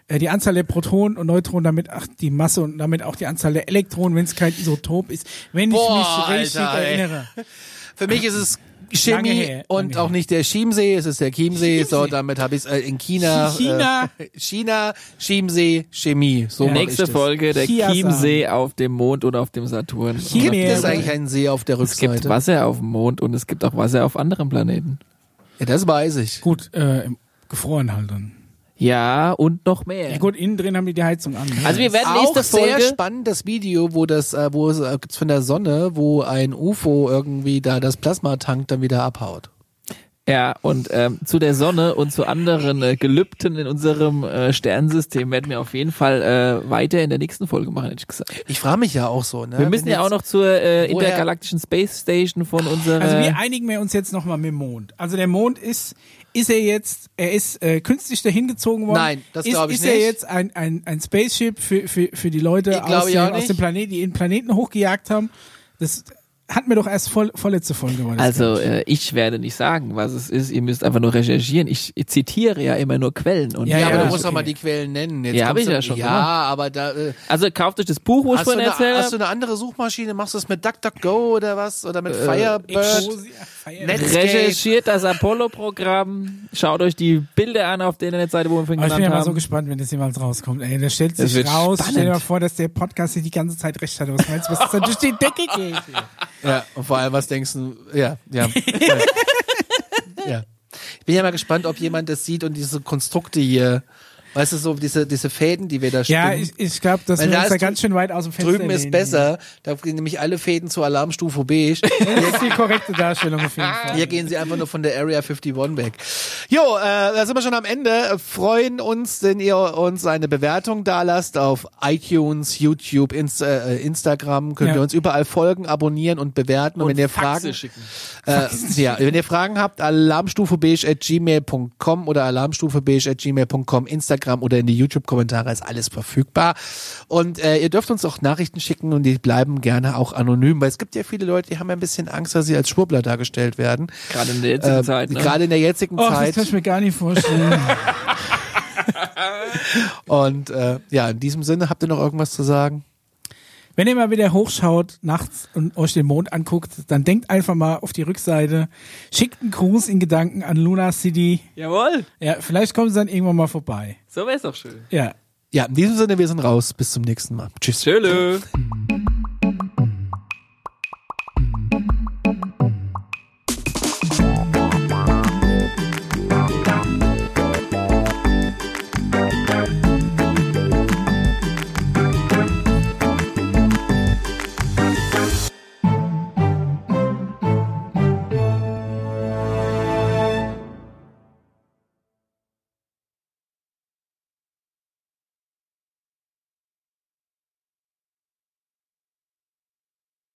die Anzahl der Protonen und Neutronen, damit ach, die Masse und damit auch die Anzahl der Elektronen, wenn es kein Isotop ist, wenn Boah, ich mich richtig Alter, erinnere. Für mich ist es Chemie her, und auch her. nicht der Chiemsee, es ist der Chiemsee, Chiemsee. So, damit habe ich es in China. China, äh, China Chiemsee, Chemie. So ja, nächste Folge, der Chiasa. Chiemsee auf dem Mond und auf dem Saturn. Chimera. Gibt es eigentlich einen See auf der Rückseite? Es gibt Wasser auf dem Mond und es gibt auch Wasser auf anderen Planeten. Ja, das weiß ich. Gut, äh, gefroren halt dann. Ja, und noch mehr. Ja gut, innen drin haben die die Heizung an. Also wir werden nächste Folge... Auch sehr spannendes Video, wo das, wo es gibt's von der Sonne, wo ein U F O irgendwie da das Plasmatank dann wieder abhaut. Ja, und ähm, zu der Sonne und zu anderen äh, Gelübden in unserem äh, Sternensystem werden wir auf jeden Fall äh, weiter in der nächsten Folge machen, hätte ich gesagt. Ich frage mich ja auch so. Ne? Wir müssen Wenn ja auch noch zur äh, intergalaktischen Space Station von unserer... Also wir einigen wir uns jetzt nochmal mit dem Mond. Also der Mond ist... Ist er jetzt, er ist äh, künstlich dahin gezogen worden? Nein, das glaube ich ist nicht. Ist er jetzt ein, ein, ein Spaceship für, für, für die Leute aus dem, aus dem Planeten, die den Planeten hochgejagt haben? Das hatten wir doch erst voll, vorletzte Folge. Also äh, ich werde nicht sagen, was es ist. Ihr müsst einfach nur recherchieren. Ich, ich zitiere ja immer nur Quellen. Und ja, ja, aber ja, du musst okay. doch mal die Quellen nennen. Jetzt ja, habe ich ja schon. Ja, aber da... Äh, also kauft euch das Buch, wo ich vorhin erzählt habe. Hast du eine andere Suchmaschine? Machst du das mit DuckDuckGo oder was? Oder mit äh, Firebird? Netscape. Recherchiert das Apollo-Programm. Schaut euch die Bilder an auf der Internetseite, wo wir vorhin genannt haben. Ich bin ja mal so gespannt, wenn das jemals rauskommt. Ey, der stellt sich raus. Spannend. Stell dir mal vor, dass der Podcast hier die ganze Zeit recht hatte. Was meinst du, was das dann durch die Decke geht? Ja, und vor allem, was denkst du? Ja, ja. ja. ja. Ich bin ja mal gespannt, ob jemand das sieht und diese Konstrukte hier, weißt du, so diese, diese Fäden, die wir da spinnen. Ja, ich, ich glaube, das ist da ganz schön weit aus dem Fenster. Drüben ist besser, da gehen nämlich alle Fäden zur Alarmstufe Beige. Das ist die korrekte Darstellung auf jeden Fall. Hier gehen sie einfach nur von der Area einundfünfzig weg. Jo, äh, da sind wir schon am Ende. Freuen uns, wenn ihr uns eine Bewertung da lasst auf iTunes, YouTube, Insta, äh, Instagram. Könnt ja. ihr uns überall folgen, abonnieren und bewerten. Und, und wenn ihr Fragen, äh, ja, wenn ihr Fragen habt, alarmstufebeige at gmail punkt com oder alarmstufebeige at gmail punkt com, Instagram oder in die YouTube-Kommentare ist alles verfügbar. Und äh, ihr dürft uns auch Nachrichten schicken und die bleiben gerne auch anonym, weil es gibt ja viele Leute, die haben ja ein bisschen Angst, dass sie als Schwurbler dargestellt werden. Gerade in der jetzigen äh, Zeit. Ne? Gerade in der jetzigen oh, Zeit. Das kann ich mir gar nicht vorstellen. Und äh, ja, in diesem Sinne, habt ihr noch irgendwas zu sagen? Wenn ihr mal wieder hochschaut nachts und euch den Mond anguckt, dann denkt einfach mal auf die Rückseite. Schickt einen Gruß in Gedanken an Luna City. Jawohl. Ja, vielleicht kommen sie dann irgendwann mal vorbei. So wär's doch schön. Ja. Ja, in diesem Sinne, wir sind raus. Bis zum nächsten Mal. Tschüss. Tschüss.